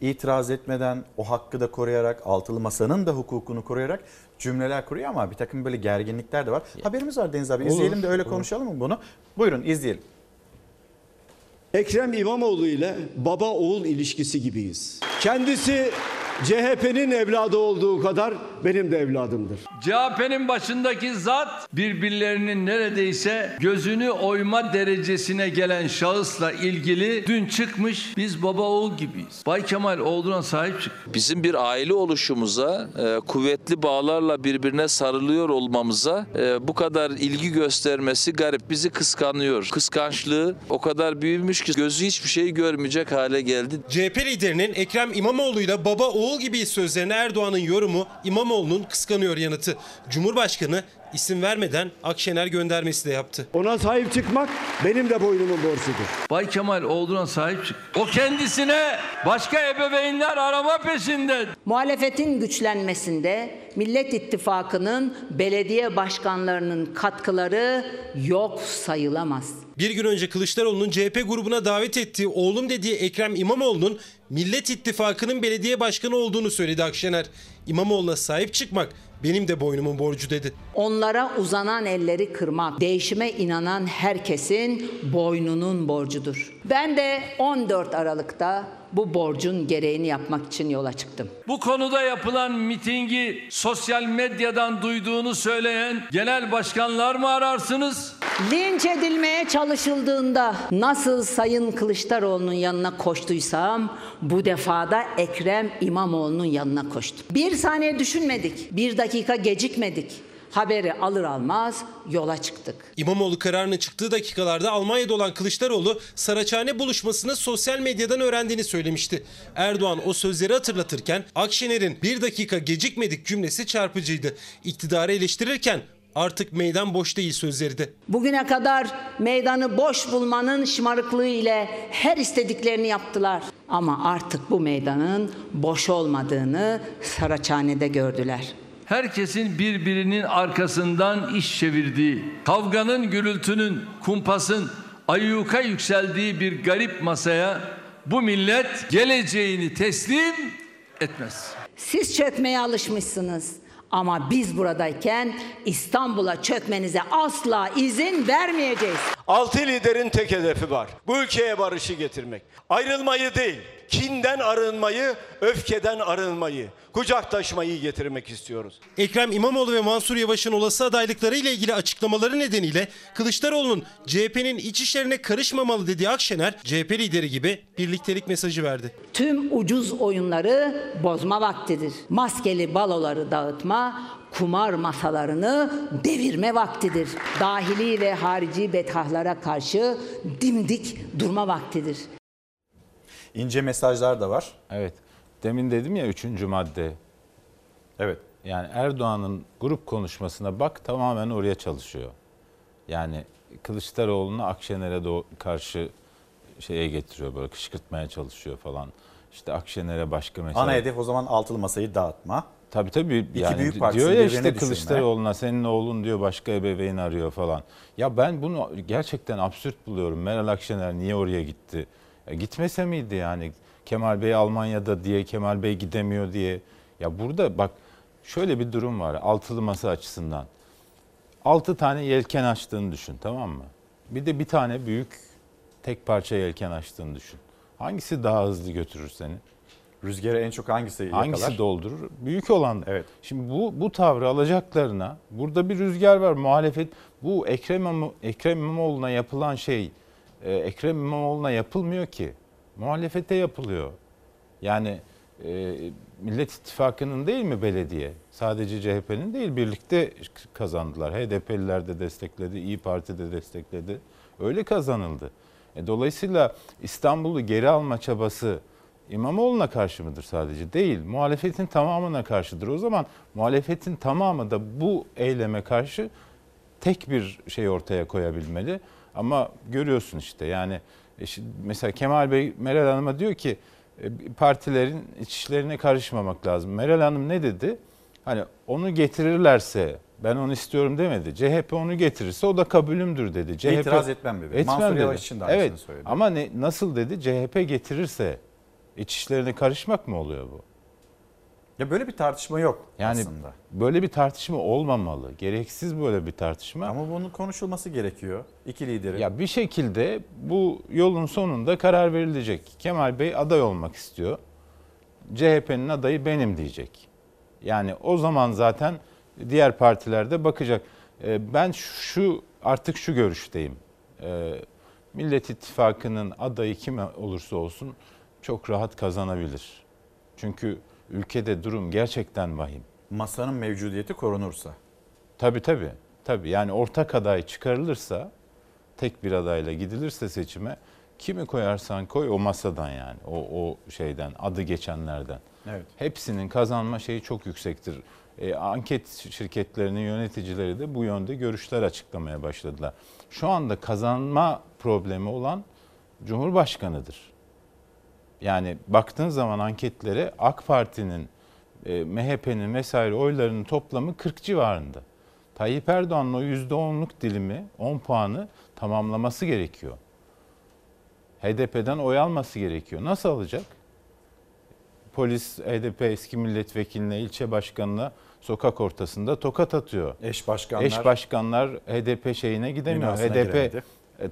itiraz etmeden, o hakkı da koruyarak, altılı masanın da hukukunu koruyarak cümleler kuruyor ama bir takım böyle gerginlikler de var. Haberimiz var Deniz abi, izleyelim de öyle konuşalım mı bunu? Buyurun izleyelim. Ekrem İmamoğlu ile baba oğul ilişkisi gibiyiz. Kendisi CHP'nin evladı olduğu kadar benim de evladımdır. CHP'nin başındaki zat birbirlerinin neredeyse gözünü oyma derecesine gelen şahısla ilgili dün çıkmış, biz baba oğul gibiyiz. Bay Kemal oğluna sahip çık. Bizim bir aile oluşumuza, kuvvetli bağlarla birbirine sarılıyor olmamıza bu kadar ilgi göstermesi garip. Bizi kıskanıyor. Kıskançlığı o kadar büyümüş ki gözü hiçbir şeyi görmeyecek hale geldi. CHP liderinin Ekrem İmamoğlu'yla baba oğul gibi sözlerine Erdoğan'ın yorumu, İmamoğlu'nun kıskanıyor yanıtı. Cumhurbaşkanı isim vermeden Akşener göndermesi de yaptı. Ona sahip çıkmak benim de boynumun borcudur. Bay Kemal oğluna sahip çık. O kendisine başka ebeveynler arama peşinde. Muhalefetin güçlenmesinde Millet İttifakı'nın belediye başkanlarının katkıları yok sayılamaz. Bir gün önce Kılıçdaroğlu'nun CHP grubuna davet ettiği, oğlum dediği Ekrem İmamoğlu'nun Millet İttifakı'nın belediye başkanı olduğunu söyledi Akşener. İmamoğlu'na sahip çıkmak benim de boynumun borcu dedi. Onlara uzanan elleri kırmak, değişime inanan herkesin boynunun borcudur. Ben de 14 Aralık'ta bu borcun gereğini yapmak için yola çıktım. Bu konuda yapılan mitingi sosyal medyadan duyduğunu söyleyen genel başkanlar mı ararsınız? Linç edilmeye çalışıldığında nasıl Sayın Kılıçdaroğlu'nun yanına koştuysam bu defada Ekrem İmamoğlu'nun yanına koştum. Bir saniye düşünmedik, bir dakika gecikmedik. Haberi alır almaz yola çıktık. İmamoğlu kararının çıktığı dakikalarda Almanya'da olan Kılıçdaroğlu Saraçhane buluşmasını sosyal medyadan öğrendiğini söylemişti. Erdoğan o sözleri hatırlatırken Akşener'in bir dakika gecikmedik cümlesi çarpıcıydı. İktidarı eleştirirken artık meydan boş değil sözleri de. Bugüne kadar meydanı boş bulmanın şımarıklığı ile her istediklerini yaptılar. Ama artık bu meydanın boş olmadığını Saraçhane'de gördüler. Herkesin birbirinin arkasından iş çevirdiği, kavganın, gürültünün, kumpasın ayyuka yükseldiği bir garip masaya bu millet geleceğini teslim etmez. Siz çökmeye alışmışsınız ama biz buradayken İstanbul'a çökmenize asla izin vermeyeceğiz. Altı liderin tek hedefi var. Bu ülkeye barışı getirmek. Ayrılmayı değil, kinden arınmayı, öfkeden arınmayı, kucaklaşmayı getirmek istiyoruz. Ekrem İmamoğlu ve Mansur Yavaş'ın olası adaylıkları ile ilgili açıklamaları nedeniyle Kılıçdaroğlu'nun CHP'nin iç işlerine karışmamalı dediği Akşener, CHP lideri gibi birliktelik mesajı verdi. Tüm ucuz oyunları bozma vaktidir. Maskeli baloları dağıtma, kumar masalarını devirme vaktidir. Dahili ve harici bedhahlara karşı dimdik durma vaktidir. İnce mesajlar da var. Evet. Demin dedim ya 3. madde. Evet. Yani Erdoğan'ın grup konuşmasına bak, tamamen oraya çalışıyor. Yani Kılıçdaroğlu'nu Akşener'e karşı şeye getiriyor, böyle kışkırtmaya çalışıyor falan. İşte Akşener'e başka mesela... Ana hedef o zaman altılı masayı dağıtma. Tabii tabii. İki yani büyük partisi diyor ya işte Kılıçdaroğlu'na senin oğlun diyor başka ebeveyn arıyor falan. Ya ben bunu gerçekten absürt buluyorum. Meral Akşener niye oraya gitti? Gitmese miydi yani? Kemal Bey Almanya'da diye, Kemal Bey gidemiyor diye. Ya burada bak şöyle bir durum var altılı masa açısından. 6 tane yelken açtığını düşün, tamam mı? Bir de bir tane büyük tek parça yelken açtığını düşün. Hangisi daha hızlı götürür seni? Rüzgarı en çok hangisi yakalar? Hangisi doldurur? Büyük olan. Evet. Şimdi bu tavrı alacaklarına, burada bir rüzgar var muhalefet. Bu Ekrem İmamoğlu'na yapılan şey Ekrem İmamoğlu'na yapılmıyor ki. Muhalefete yapılıyor. Yani Millet İttifakı'nın değil mi belediye? Sadece CHP'nin değil, birlikte kazandılar. HDP'liler de destekledi, İyi Parti de destekledi. Öyle kazanıldı. Dolayısıyla İstanbul'u geri alma çabası İmamoğlu'na karşı mıdır sadece? Değil. Muhalefetin tamamına karşıdır. O zaman muhalefetin tamamı da bu eyleme karşı tek bir şey ortaya koyabilmeli. Ama görüyorsun işte yani mesela Kemal Bey Meral Hanım'a diyor ki partilerin iç işlerine karışmamak lazım. Meral Hanım ne dedi? Hani onu getirirlerse ben onu istiyorum demedi. CHP onu getirirse o da kabulümdür dedi. CHP, İtiraz etmem dedi. Mansur Yavaş için de aynısını söyledi. Ama nasıl dedi? CHP getirirse iç işlerine karışmak mı oluyor bu? Ya böyle bir tartışma yok yani aslında. Böyle bir tartışma olmamalı. Gereksiz böyle bir tartışma. Ama bunun konuşulması gerekiyor. İki liderin. Ya bir şekilde bu yolun sonunda karar verilecek. Kemal Bey aday olmak istiyor. CHP'nin adayı benim diyecek. Yani o zaman zaten diğer partilerde bakacak. Ben artık şu görüşteyim. Millet İttifakı'nın adayı kim olursa olsun çok rahat kazanabilir. Çünkü ülkede durum gerçekten vahim. Masanın mevcudiyeti korunursa. Tabii. Yani ortak aday çıkarılırsa, tek bir adayla gidilirse seçime, kimi koyarsan koy o masadan yani. O şeyden, adı geçenlerden. Evet. Hepsinin kazanma şeyi çok yüksektir. Anket şirketlerinin yöneticileri de bu yönde görüşler açıklamaya başladılar. Şu anda kazanma problemi olan Cumhurbaşkanı'dır. Yani baktığın zaman anketlere AK Parti'nin, MHP'nin vesaire oylarının toplamı 40 civarında. Tayyip Erdoğan'ın o %10'luk dilimi, 10 puanı tamamlaması gerekiyor. HDP'den oy alması gerekiyor. Nasıl alacak? Polis HDP eski milletvekiline, ilçe başkanına sokak ortasında tokat atıyor. Eş başkanlar HDP şeyine gidemiyor. HDP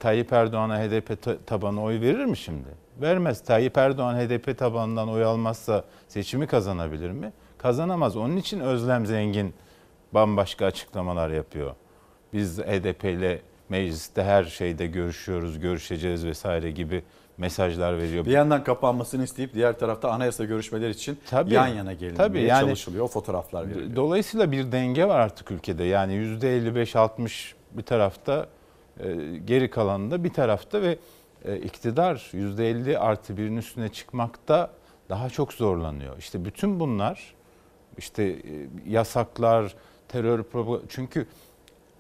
Tayyip Erdoğan'a HDP tabanı oy verir mi şimdi? Vermez. Tayyip Erdoğan HDP tabanından oy almazsa seçimi kazanabilir mi? Kazanamaz. Onun için Özlem Zengin bambaşka açıklamalar yapıyor. Biz HDP ile mecliste her şeyde görüşüyoruz, görüşeceğiz vesaire gibi mesajlar veriyor. Bir yandan kapanmasını isteyip diğer tarafta anayasa görüşmeleri için tabii, yan yana gelinmeye yani, çalışılıyor. O fotoğraflar veriliyor. Dolayısıyla bir denge var artık ülkede. Yani %55-60 bir tarafta, geri kalanında bir tarafta ve iktidar %50+1'in üstüne çıkmakta daha çok zorlanıyor. İşte bütün bunlar işte yasaklar, terör propagandası. Çünkü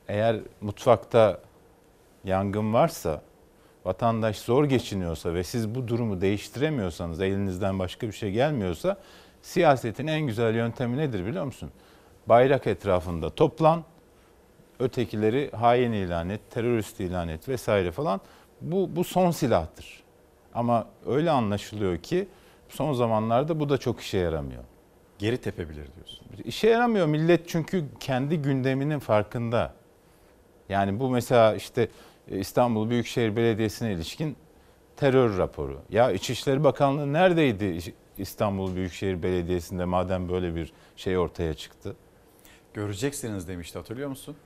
eğer mutfakta yangın varsa, vatandaş zor geçiniyorsa ve siz bu durumu değiştiremiyorsanız, elinizden başka bir şey gelmiyorsa siyasetin en güzel yöntemi nedir biliyor musun? Bayrak etrafında toplan, ötekileri hain ilan et, terörist ilan et vesaire falan. Bu son silahtır. Ama öyle anlaşılıyor ki son zamanlarda bu da çok işe yaramıyor. Geri tepebilir diyorsun. İşe yaramıyor millet çünkü kendi gündeminin farkında. Yani bu mesela işte İstanbul Büyükşehir Belediyesi'ne ilişkin terör raporu. Ya İçişleri Bakanlığı neredeydi İstanbul Büyükşehir Belediyesi'nde madem böyle bir şey ortaya çıktı? Göreceksiniz demişti, hatırlıyor musun?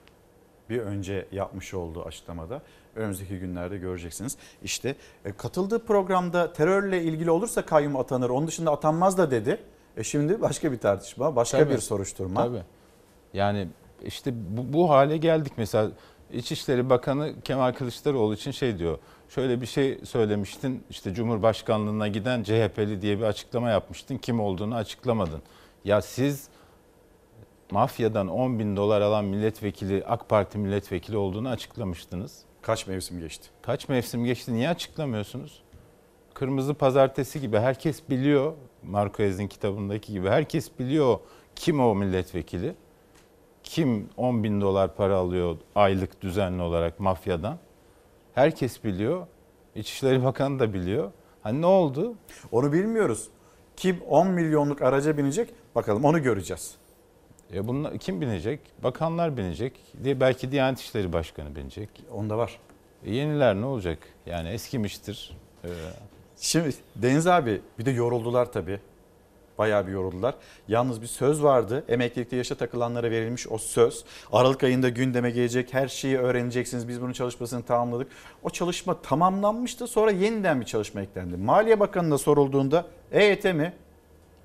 Bir önce yapmış olduğu açıklamada. Önümüzdeki günlerde göreceksiniz. İşte katıldığı programda terörle ilgili olursa kayyum atanır, onun dışında atanmaz da dedi. Şimdi başka bir tartışma, başka bir soruşturma. Tabii. Yani işte bu hale geldik. Mesela İçişleri Bakanı Kemal Kılıçdaroğlu için şey diyor. Şöyle bir şey söylemiştin, işte Cumhurbaşkanlığına giden CHP'li diye bir açıklama yapmıştın. Kim olduğunu açıklamadın. Ya siz mafyadan 10.000 dolar alan milletvekili, AK Parti milletvekili olduğunu açıklamıştınız. Kaç mevsim geçti? Kaç mevsim geçti? Niye açıklamıyorsunuz? Kırmızı Pazartesi gibi herkes biliyor. Marquez'in kitabındaki gibi herkes biliyor kim o milletvekili. Kim 10.000 dolar para alıyor aylık düzenli olarak mafyadan. Herkes biliyor. İçişleri Bakanı da biliyor. Hani ne oldu? Onu bilmiyoruz. Kim 10 milyonluk araca binecek? Bakalım onu göreceğiz. Bunlar, kim binecek? Bakanlar binecek. Belki Diyanet İşleri Başkanı binecek. Onda var. Yeniler ne olacak? Yani eskimiştir. Şimdi Deniz abi bir de yoruldular tabii. Bayağı bir yoruldular. Yalnız bir söz vardı. Emeklilikte yaşa takılanlara verilmiş o söz. Aralık ayında gündeme gelecek. Her şeyi öğreneceksiniz. Biz bunun çalışmasını tamamladık. O çalışma tamamlanmıştı. Sonra yeniden bir çalışma eklendi. Maliye Bakanı'na sorulduğunda EYT mi?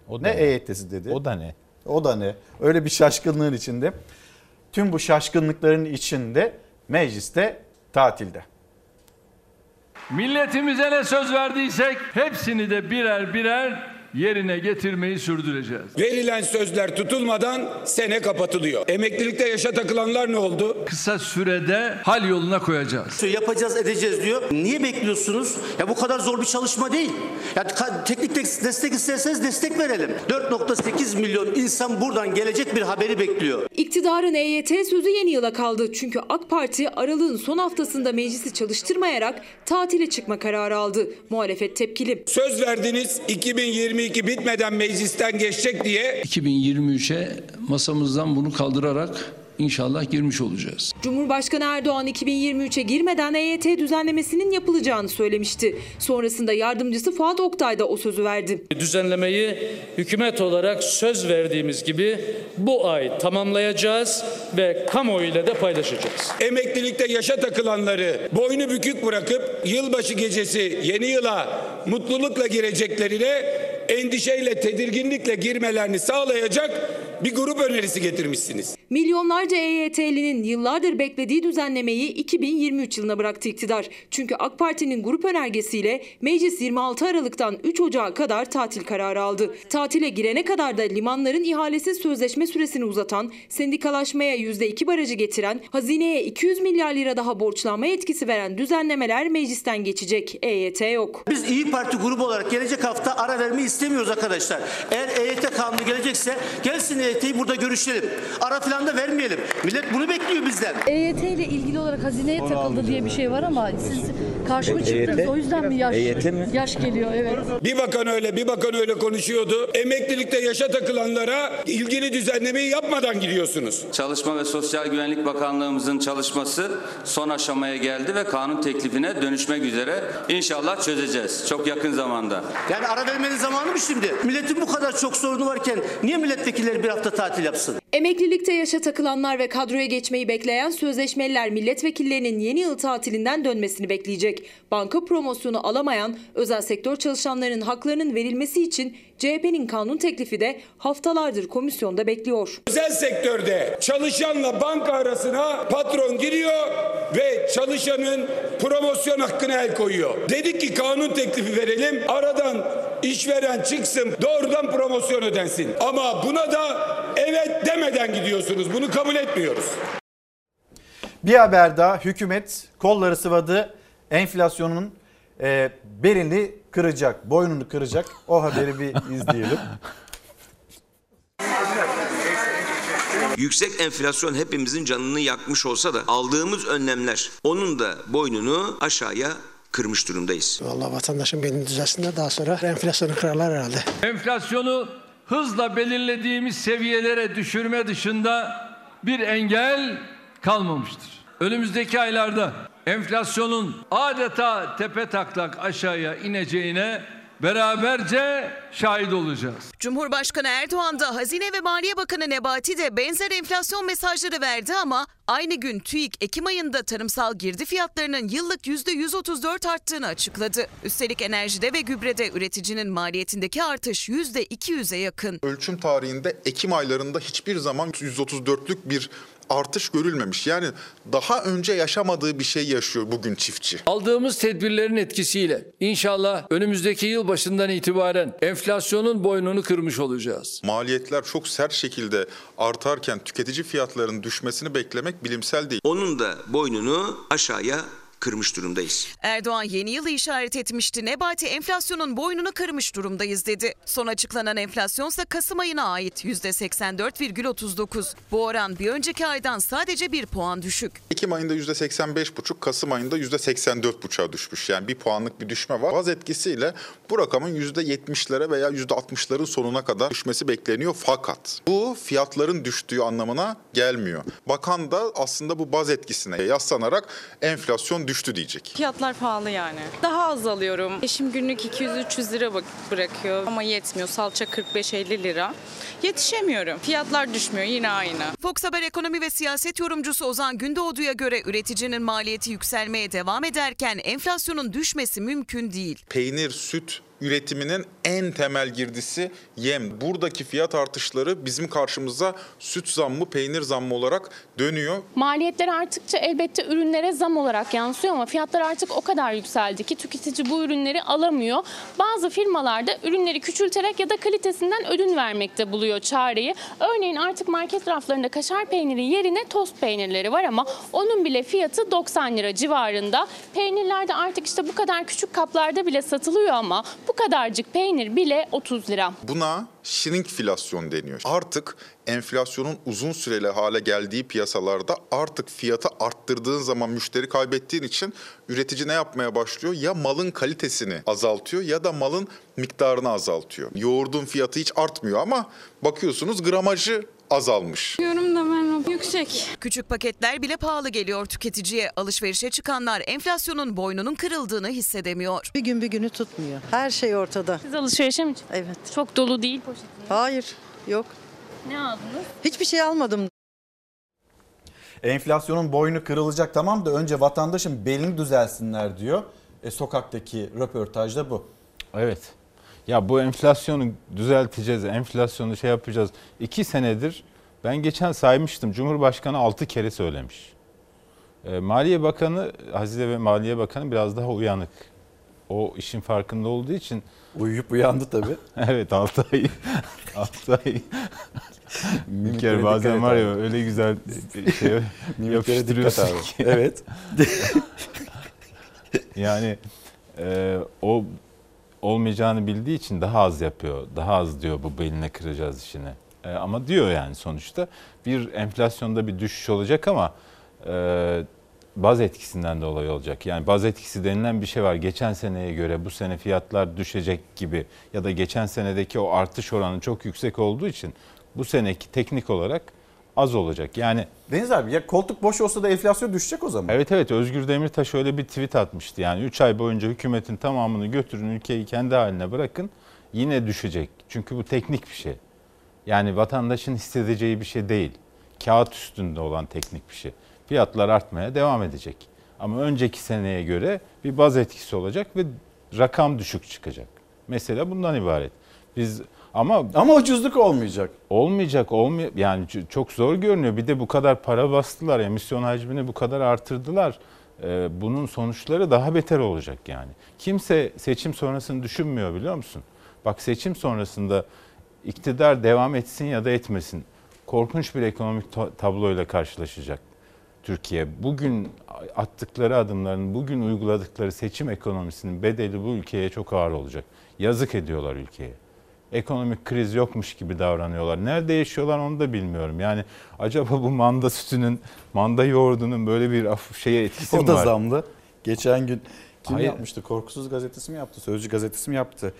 O da ne EYT'si dedi. O da ne? O da ne? Öyle bir şaşkınlığın içinde. Tüm bu şaşkınlıkların içinde mecliste tatilde. Milletimize ne söz verdiysek hepsini de birer birer yerine getirmeyi sürdüreceğiz. Verilen sözler tutulmadan sene kapatılıyor. Emeklilikte yaşa takılanlar ne oldu? Kısa sürede hal yoluna koyacağız. Yapacağız, edeceğiz diyor. Niye bekliyorsunuz? Ya bu kadar zor bir çalışma değil. Ya teknik destek isterseniz destek verelim. 4.8 milyon insan buradan gelecek bir haberi bekliyor. İktidarın EYT sözü yeni yıla kaldı. Çünkü AK Parti aralığın son haftasında meclisi çalıştırmayarak tatile çıkma kararı aldı. Muhalefet tepkili. Söz verdiniz 2022 bitmeden meclisten geçecek diye. 2023'e masamızdan bunu kaldırarak İnşallah girmiş olacağız. Cumhurbaşkanı Erdoğan 2023'e girmeden EYT düzenlemesinin yapılacağını söylemişti. Sonrasında yardımcısı Fuat Oktay da o sözü verdi. Düzenlemeyi hükümet olarak söz verdiğimiz gibi bu ay tamamlayacağız ve kamuoyuyla da paylaşacağız. Emeklilikte yaşa takılanları boynu bükük bırakıp yılbaşı gecesi yeni yıla mutlulukla gireceklerine endişeyle, tedirginlikle girmelerini sağlayacak bir grup önerisi getirmişsiniz. Milyonlarca EYT'linin yıllardır beklediği düzenlemeyi 2023 yılına bıraktı iktidar. Çünkü AK Parti'nin grup önergesiyle meclis 26 Aralık'tan 3 Ocağı kadar tatil kararı aldı. Tatile girene kadar da limanların ihalesiz sözleşme süresini uzatan, sendikalaşmaya %2 barajı getiren, hazineye 200 milyar lira daha borçlanma etkisi veren düzenlemeler meclisten geçecek. EYT yok. Biz İYİ Parti grubu olarak gelecek hafta ara vermeyi istemiyoruz arkadaşlar. Eğer EYT kanunu gelecekse gelsin, EYT'yi burada görüşelim. Ara falan da vermeyelim. Millet bunu bekliyor bizden. EYT ile ilgili olarak hazineye takıldı diye bir şey var ama siz karşıma çıktınız. O yüzden mi yaş geliyor? Evet. Bir bakan öyle, bir bakan öyle konuşuyordu. Emeklilikte yaşa takılanlara ilgili düzenlemeyi yapmadan gidiyorsunuz. Çalışma ve Sosyal Güvenlik Bakanlığımızın çalışması son aşamaya geldi ve kanun teklifine dönüşmek üzere. İnşallah çözeceğiz. Çok yakın zamanda. Yani ara vermenin zamanı mı şimdi? Milletin bu kadar çok sorunu varken niye milletvekilleri bir hafta tatil yapsın? Emeklilikte yaşa takılanlar ve kadroya geçmeyi bekleyen sözleşmeliler milletvekillerinin yeni yıl tatilinden dönmesini bekleyecek. Banka promosyonu alamayan özel sektör çalışanlarının haklarının verilmesi için CHP'nin kanun teklifi de haftalardır komisyonda bekliyor. Özel sektörde çalışanla banka arasına patron giriyor ve çalışanın promosyon hakkına el koyuyor. Dedik ki kanun teklifi verelim, aradan işveren çıksın, doğrudan promosyon ödensin. Ama buna da evet demeden gidiyorsunuz. Bunu kabul etmiyoruz. Bir haber daha. Hükümet kolları sıvadı. Enflasyonun belini kıracak, boynunu kıracak. O haberi bir izleyelim. Yüksek enflasyon hepimizin canını yakmış olsa da aldığımız önlemler onun da boynunu aşağıya kırmış durumdayız. Vallahi vatandaşın belini düzelsinler, daha sonra enflasyonu kırarlar herhalde. Enflasyonu hızla belirlediğimiz seviyelere düşürme dışında bir engel kalmamıştır. Önümüzdeki aylarda enflasyonun adeta tepe taklak aşağıya ineceğine beraberce şahit olacağız. Cumhurbaşkanı Erdoğan da Hazine ve Maliye Bakanı Nebati de benzer enflasyon mesajları verdi ama aynı gün TÜİK Ekim ayında tarımsal girdi fiyatlarının yıllık %134 arttığını açıkladı. Üstelik enerjide ve gübrede üreticinin maliyetindeki artış %200'e yakın. Ölçüm tarihinde Ekim aylarında hiçbir zaman %134'lük bir artış görülmemiş. Yani daha önce yaşamadığı bir şey yaşıyor bugün çiftçi. Aldığımız tedbirlerin etkisiyle inşallah önümüzdeki yıl başından itibaren enflasyonun boynunu kırmış olacağız. Maliyetler çok sert şekilde artarken tüketici fiyatlarının düşmesini beklemek bilimsel değil. Onun da boynunu aşağıya kırmış durumdayız. Erdoğan yeni yılı işaret etmişti. Nebati enflasyonun boynunu kırmış durumdayız dedi. Son açıklanan enflasyonsa Kasım ayına ait %84,39. Bu oran bir önceki aydan sadece 1 puan düşük. Ekim ayında %85,5, Kasım ayında %84,5'a düşmüş. Yani 1 puanlık bir düşme var. Baz etkisiyle bu rakamın %70'lere veya %60'ların sonuna kadar düşmesi bekleniyor. Fakat bu fiyatların düştüğü anlamına gelmiyor. Bakan da aslında bu baz etkisine yaslanarak enflasyon düştü diyecek. Fiyatlar pahalı yani. Daha az alıyorum. Eşim günlük 200-300 lira bırakıyor ama yetmiyor. Salça 45-50 lira. Yetişemiyorum. Fiyatlar düşmüyor, yine aynı. Fox Haber ekonomi ve siyaset yorumcusu Ozan Gündoğdu'ya göre üreticinin maliyeti yükselmeye devam ederken enflasyonun düşmesi mümkün değil. Peynir, süt üretiminin en temel girdisi yem. Buradaki fiyat artışları bizim karşımıza süt zammı, peynir zammı olarak dönüyor. Maliyetler arttıkça elbette ürünlere zam olarak yansıyor ama fiyatlar artık o kadar yükseldi ki tüketici bu ürünleri alamıyor. Bazı firmalarda ürünleri küçülterek ya da kalitesinden ödün vermekte buluyor çareyi. Örneğin artık market raflarında kaşar peyniri yerine tost peynirleri var ama onun bile fiyatı 90 lira civarında. Peynirler de artık işte bu kadar küçük kaplarda bile satılıyor ama bu kadarcık peynir bile 30 lira. Buna şirinkflasyon deniyor. Artık enflasyonun uzun süreli hale geldiği piyasalarda artık fiyatı arttırdığın zaman müşteri kaybettiğin için üretici ne yapmaya başlıyor? Ya malın kalitesini azaltıyor ya da malın miktarını azaltıyor. Yoğurdun fiyatı hiç artmıyor ama bakıyorsunuz gramajı azalmış. Diyorum da ben yüksek. Küçük paketler bile pahalı geliyor tüketiciye. Alışverişe çıkanlar enflasyonun boynunun kırıldığını hissedemiyor. Bir gün bir günü tutmuyor. Her şey ortada. Siz alışverişe mi çıktınız? Evet. Çok dolu değil poşetiniz. Hayır, yok. Ne aldınız? Hiçbir şey almadım. Enflasyonun boynu kırılacak, tamam da önce vatandaşın belini düzelsinler diyor. Sokaktaki röportajda bu. Evet. Ya bu enflasyonu düzelteceğiz, enflasyonu şey yapacağız. 2 senedir ben geçen saymıştım, Cumhurbaşkanı 6 kere söylemiş. Maliye Bakanı, Hazine ve Maliye Bakanı biraz daha uyanık. O işin farkında olduğu için. Uyuyup uyandı tabii. Evet, 6 ay. 6 ay. Mimikleri bazen var ya abi, öyle güzel şey yapıştırıyorsun ki. Evet. Yani o olmayacağını bildiği için daha az yapıyor. Daha az diyor, bu beline kıracağız işini. Ama diyor yani sonuçta bir enflasyonda bir düşüş olacak ama baz etkisinden dolayı olacak. Yani baz etkisi denilen bir şey var. Geçen seneye göre bu sene fiyatlar düşecek gibi ya da geçen senedeki o artış oranı çok yüksek olduğu için bu seneki teknik olarak az olacak. Yani Deniz abi, ya koltuk boş olsa da enflasyon düşecek o zaman. Evet evet, Özgür Demirtaş öyle bir tweet atmıştı. Yani 3 ay boyunca hükümetin tamamını götürün, ülkeyi kendi haline bırakın, yine düşecek. Çünkü bu teknik bir şey. Yani vatandaşın hissedeceği bir şey değil. Kağıt üstünde olan teknik bir şey. Fiyatlar artmaya devam edecek. Ama önceki seneye göre bir baz etkisi olacak ve rakam düşük çıkacak. Mesela bundan ibaret. Biz Ama ucuzluk olmayacak. Olmayacak. Yani çok zor görünüyor. Bir de bu kadar para bastılar, emisyon hacmini bu kadar artırdılar. Bunun sonuçları daha beter olacak yani. Kimse seçim sonrasını düşünmüyor, biliyor musun? Bak, seçim sonrasında iktidar devam etsin ya da etmesin, korkunç bir ekonomik tabloyla karşılaşacak Türkiye. Bugün attıkları adımların, bugün uyguladıkları seçim ekonomisinin bedeli bu ülkeye çok ağır olacak. Yazık ediyorlar ülkeye. Ekonomik kriz yokmuş gibi davranıyorlar. Nerede yaşıyorlar onu da bilmiyorum. Yani acaba bu manda sütünün, manda yoğurdunun böyle bir şeye etkisi mi var? O da zamlı. Geçen gün kim yapmıştı? Korkusuz Gazetesi mi yaptı? Sözcü Gazetesi mi yaptı?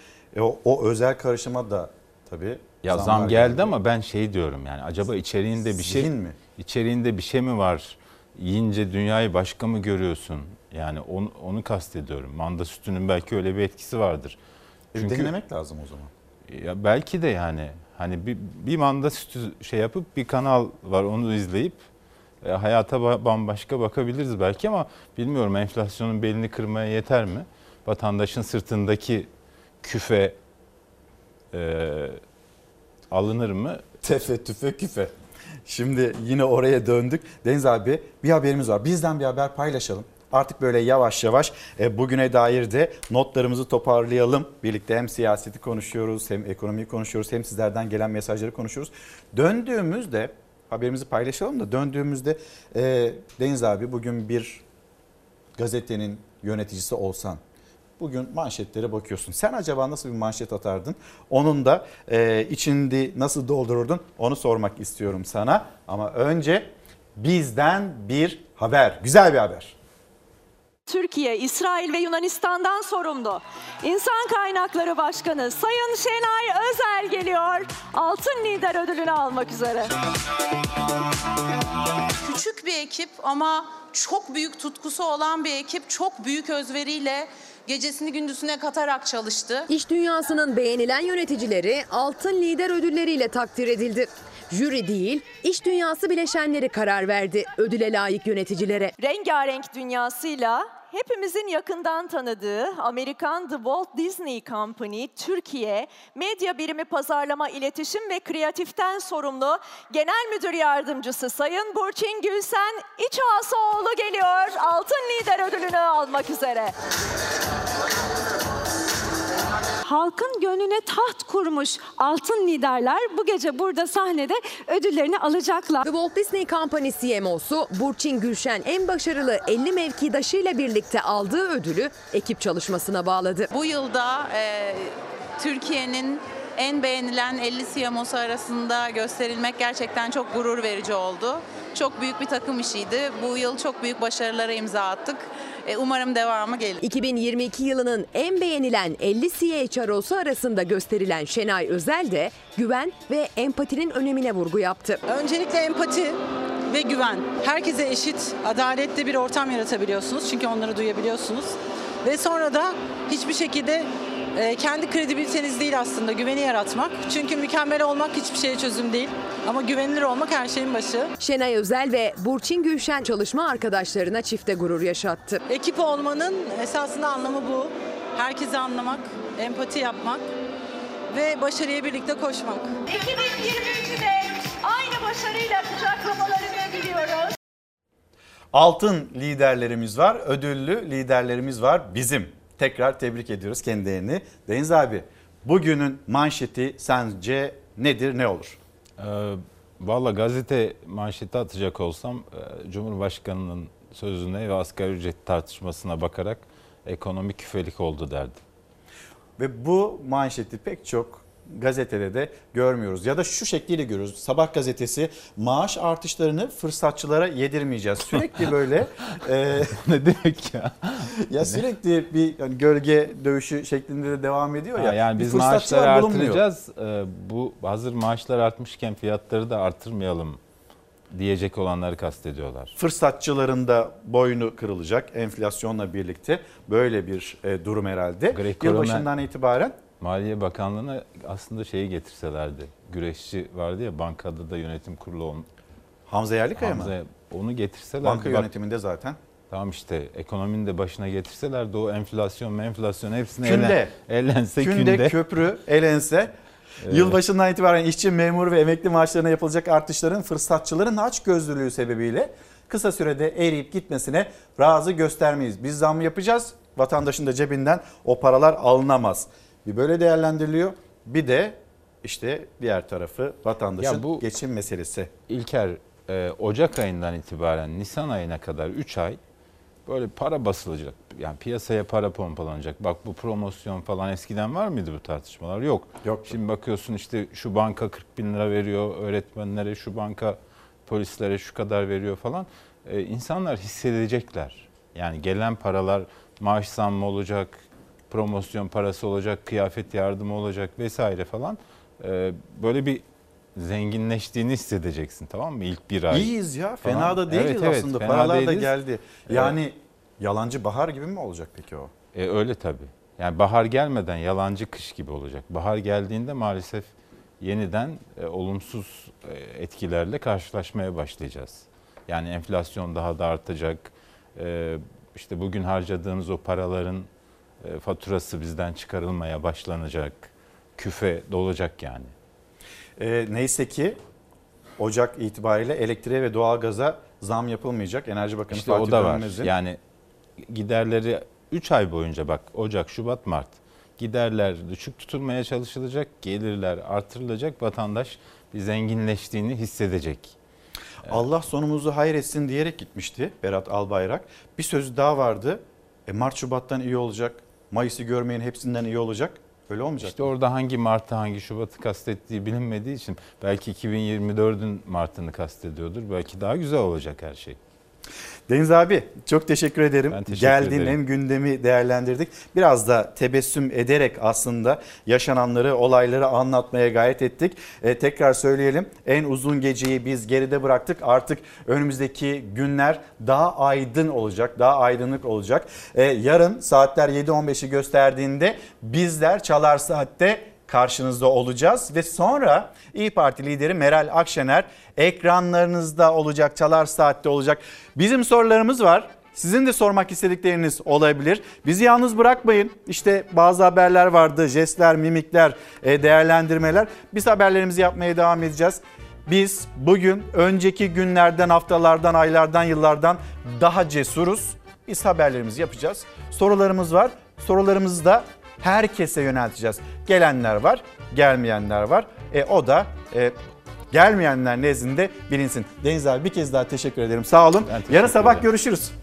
O özel karışıma da tabii ya zam geldi ama ben şey diyorum yani, acaba içeriğinde bir şey mi? İçeriğinde bir şey mi var? Yiyince dünyayı başka mı görüyorsun? Yani onu kastediyorum. Manda sütünün belki öyle bir etkisi vardır. Çünkü dinlemek lazım o zaman. Ya belki de yani hani bir manda şey yapıp bir kanal var onu izleyip hayata bambaşka bakabiliriz belki ama bilmiyorum enflasyonun belini kırmaya yeter mi? Vatandaşın sırtındaki küfe alınır mı? Tefe tüfe küfe. Şimdi yine oraya döndük. Deniz abi bir haberimiz var. Bizden bir haber paylaşalım. Artık böyle yavaş yavaş bugüne dair de notlarımızı toparlayalım. Birlikte hem siyaseti konuşuyoruz, hem ekonomiyi konuşuyoruz, hem sizlerden gelen mesajları konuşuyoruz. Döndüğümüzde haberimizi paylaşalım da döndüğümüzde Deniz abi bugün bir gazetenin yöneticisi olsan, bugün manşetlere bakıyorsun. Sen acaba nasıl bir manşet atardın? Onun da içini nasıl doldururdun? Onu sormak istiyorum sana. Ama önce bizden bir haber. Güzel bir haber. Türkiye, İsrail ve Yunanistan'dan sorumlu. İnsan Kaynakları Başkanı Sayın Şenay Özel geliyor. Altın Lider ödülünü almak üzere. Küçük bir ekip ama çok büyük tutkusu olan bir ekip, çok büyük özveriyle gecesini gündüzüne katarak çalıştı. İş dünyasının beğenilen yöneticileri Altın Lider ödülleriyle takdir edildi. Jüri değil, iş dünyası bileşenleri karar verdi ödüle layık yöneticilere. Rengarenk dünyasıyla hepimizin yakından tanıdığı Amerikan The Walt Disney Company, Türkiye Medya Birimi Pazarlama, İletişim ve Kreatif'ten sorumlu Genel Müdür Yardımcısı Sayın Burçin Gülşen İçhasoğlu geliyor. Altın Lider ödülünü almak üzere. Halkın gönlüne taht kurmuş altın liderler bu gece burada sahnede ödüllerini alacaklar. The Walt Disney Company CMO'su Burçin Gülşen en başarılı 50 mevkidaşıyla birlikte aldığı ödülü ekip çalışmasına bağladı. Bu yılda Türkiye'nin en beğenilen 50 CMO'su arasında gösterilmek gerçekten çok gurur verici oldu. Çok büyük bir takım işiydi. Bu yıl çok büyük başarılara imza attık. Umarım devamı gelir. 2022 yılının en beğenilen 50 CHRO'su arasında gösterilen Şenay Özel de güven ve empatinin önemine vurgu yaptı. Öncelikle empati ve güven. Herkese eşit, adaletli bir ortam yaratabiliyorsunuz. Çünkü onları duyabiliyorsunuz. Ve sonra da hiçbir şekilde kendi kredibiliteniz değil aslında, güveni yaratmak. Çünkü mükemmel olmak hiçbir şeye çözüm değil. Ama güvenilir olmak her şeyin başı. Şenay Özel ve Burçin Gülşen çalışma arkadaşlarına çifte gurur yaşattı. Ekip olmanın esasında anlamı bu. Herkesi anlamak, empati yapmak ve başarıya birlikte koşmak. 2023'de aynı başarıyla kucaklamalarını diliyoruz. Altın liderlerimiz var, ödüllü liderlerimiz var bizim. Tekrar tebrik ediyoruz kendilerini. Deniz abi, bugünün manşeti sence nedir, ne olur? Valla gazete manşeti atacak olsam Cumhurbaşkanı'nın sözüne ve asgari ücret tartışmasına bakarak ekonomik küfelik oldu derdim. Ve bu manşeti pek çok gazetede de görmüyoruz ya da şu şekliyle görüyoruz. Sabah gazetesi maaş artışlarını fırsatçılara yedirmeyeceğiz. Sürekli böyle ne demek ya? Ya sürekli bir yani gölge dövüşü şeklinde de devam ediyor ya. Yani biz maaşları artıracağız. Bu hazır maaşlar artmışken fiyatları da artırmayalım diyecek olanları kastediyorlar. Fırsatçıların da boynu kırılacak enflasyonla birlikte böyle bir durum herhalde. Yılbaşından itibaren Maliye Bakanlığı'na aslında şeyi getirselerdi. Güreşçi vardı ya bankada da yönetim kurulu onun. Hamza Yerlikaya mı? Onu getirselerdi. Banka yönetiminde zaten. Tamam işte ekonominin de başına getirselerdi o enflasyon hepsini elense künde. Köprü elense. Evet. Yılbaşından itibaren işçi, memur ve emekli maaşlarına yapılacak artışların fırsatçıların açgözlülüğü sebebiyle kısa sürede eriyip gitmesine razı göstermeyiz. Biz zam yapacağız, vatandaşın da cebinden o paralar alınamaz. Bir böyle değerlendiriliyor. Bir de işte diğer tarafı vatandaşın bu geçim meselesi. İlker, Ocak ayından itibaren Nisan ayına kadar 3 ay böyle para basılacak. Yani piyasaya para pompalanacak. Bak bu promosyon falan eskiden var mıydı bu tartışmalar? Yok. Yoktu. Şimdi bakıyorsun işte şu banka 40 bin lira veriyor öğretmenlere, şu banka polislere şu kadar veriyor falan. İnsanlar hissedecekler. Yani gelen paralar maaş zammı olacak, promosyon parası olacak, kıyafet yardımı olacak vesaire falan. Böyle bir zenginleştiğini hissedeceksin, tamam mı? İlk bir ay. İyiyiz ya. Fena falan da değiliz evet, aslında. Evet, paralar da geldi. Yani yalancı bahar gibi mi olacak peki o? Öyle tabii. Yani bahar gelmeden yalancı kış gibi olacak. Bahar geldiğinde maalesef yeniden olumsuz etkilerle karşılaşmaya başlayacağız. Yani enflasyon daha da artacak. İşte bugün harcadığımız o paraların faturası bizden çıkarılmaya başlanacak. Küfe dolacak yani. Neyse ki Ocak itibariyle elektriğe ve doğalgaza zam yapılmayacak. Enerji Bakanı işte Fatih Dönmez'in. Yani giderleri 3 ay boyunca bak Ocak, Şubat, Mart giderler düşük tutulmaya çalışılacak, gelirler artırılacak, vatandaş bir zenginleştiğini hissedecek. Allah sonumuzu hayretsin diyerek gitmişti Berat Albayrak. Bir sözü daha vardı. Mart, Şubat'tan iyi olacak, Mayıs'ı görmeyin hepsinden iyi olacak. Öyle olmayacak. İşte orada hangi Mart'ı hangi Şubat'ı kastettiği bilinmediği için belki 2024'ün Mart'ını kastediyordur. Belki daha güzel olacak her şey. Deniz abi çok teşekkür ederim. Geldin hem gündemi değerlendirdik. Biraz da tebessüm ederek aslında yaşananları, olayları anlatmaya gayret ettik. Tekrar söyleyelim, en uzun geceyi biz geride bıraktık. Artık önümüzdeki günler daha aydın olacak, daha aydınlık olacak. Yarın saatler 7:15'i gösterdiğinde bizler Çalar Saat'te karşınızda olacağız ve sonra İYİ Parti lideri Meral Akşener ekranlarınızda olacak, Çalar Saat'te olacak. Bizim sorularımız var. Sizin de sormak istedikleriniz olabilir. Bizi yalnız bırakmayın. İşte bazı haberler vardı, jestler, mimikler, değerlendirmeler. Biz haberlerimizi yapmaya devam edeceğiz. Biz bugün önceki günlerden, haftalardan, aylardan, yıllardan daha cesuruz. Biz haberlerimizi yapacağız. Sorularımız var. Sorularımızı da herkese yönelteceğiz. Gelenler var, gelmeyenler var. O da gelmeyenler nezdinde bilinsin. Deniz abi bir kez daha teşekkür ederim. Sağ olun. Yarın sabah görüşürüz.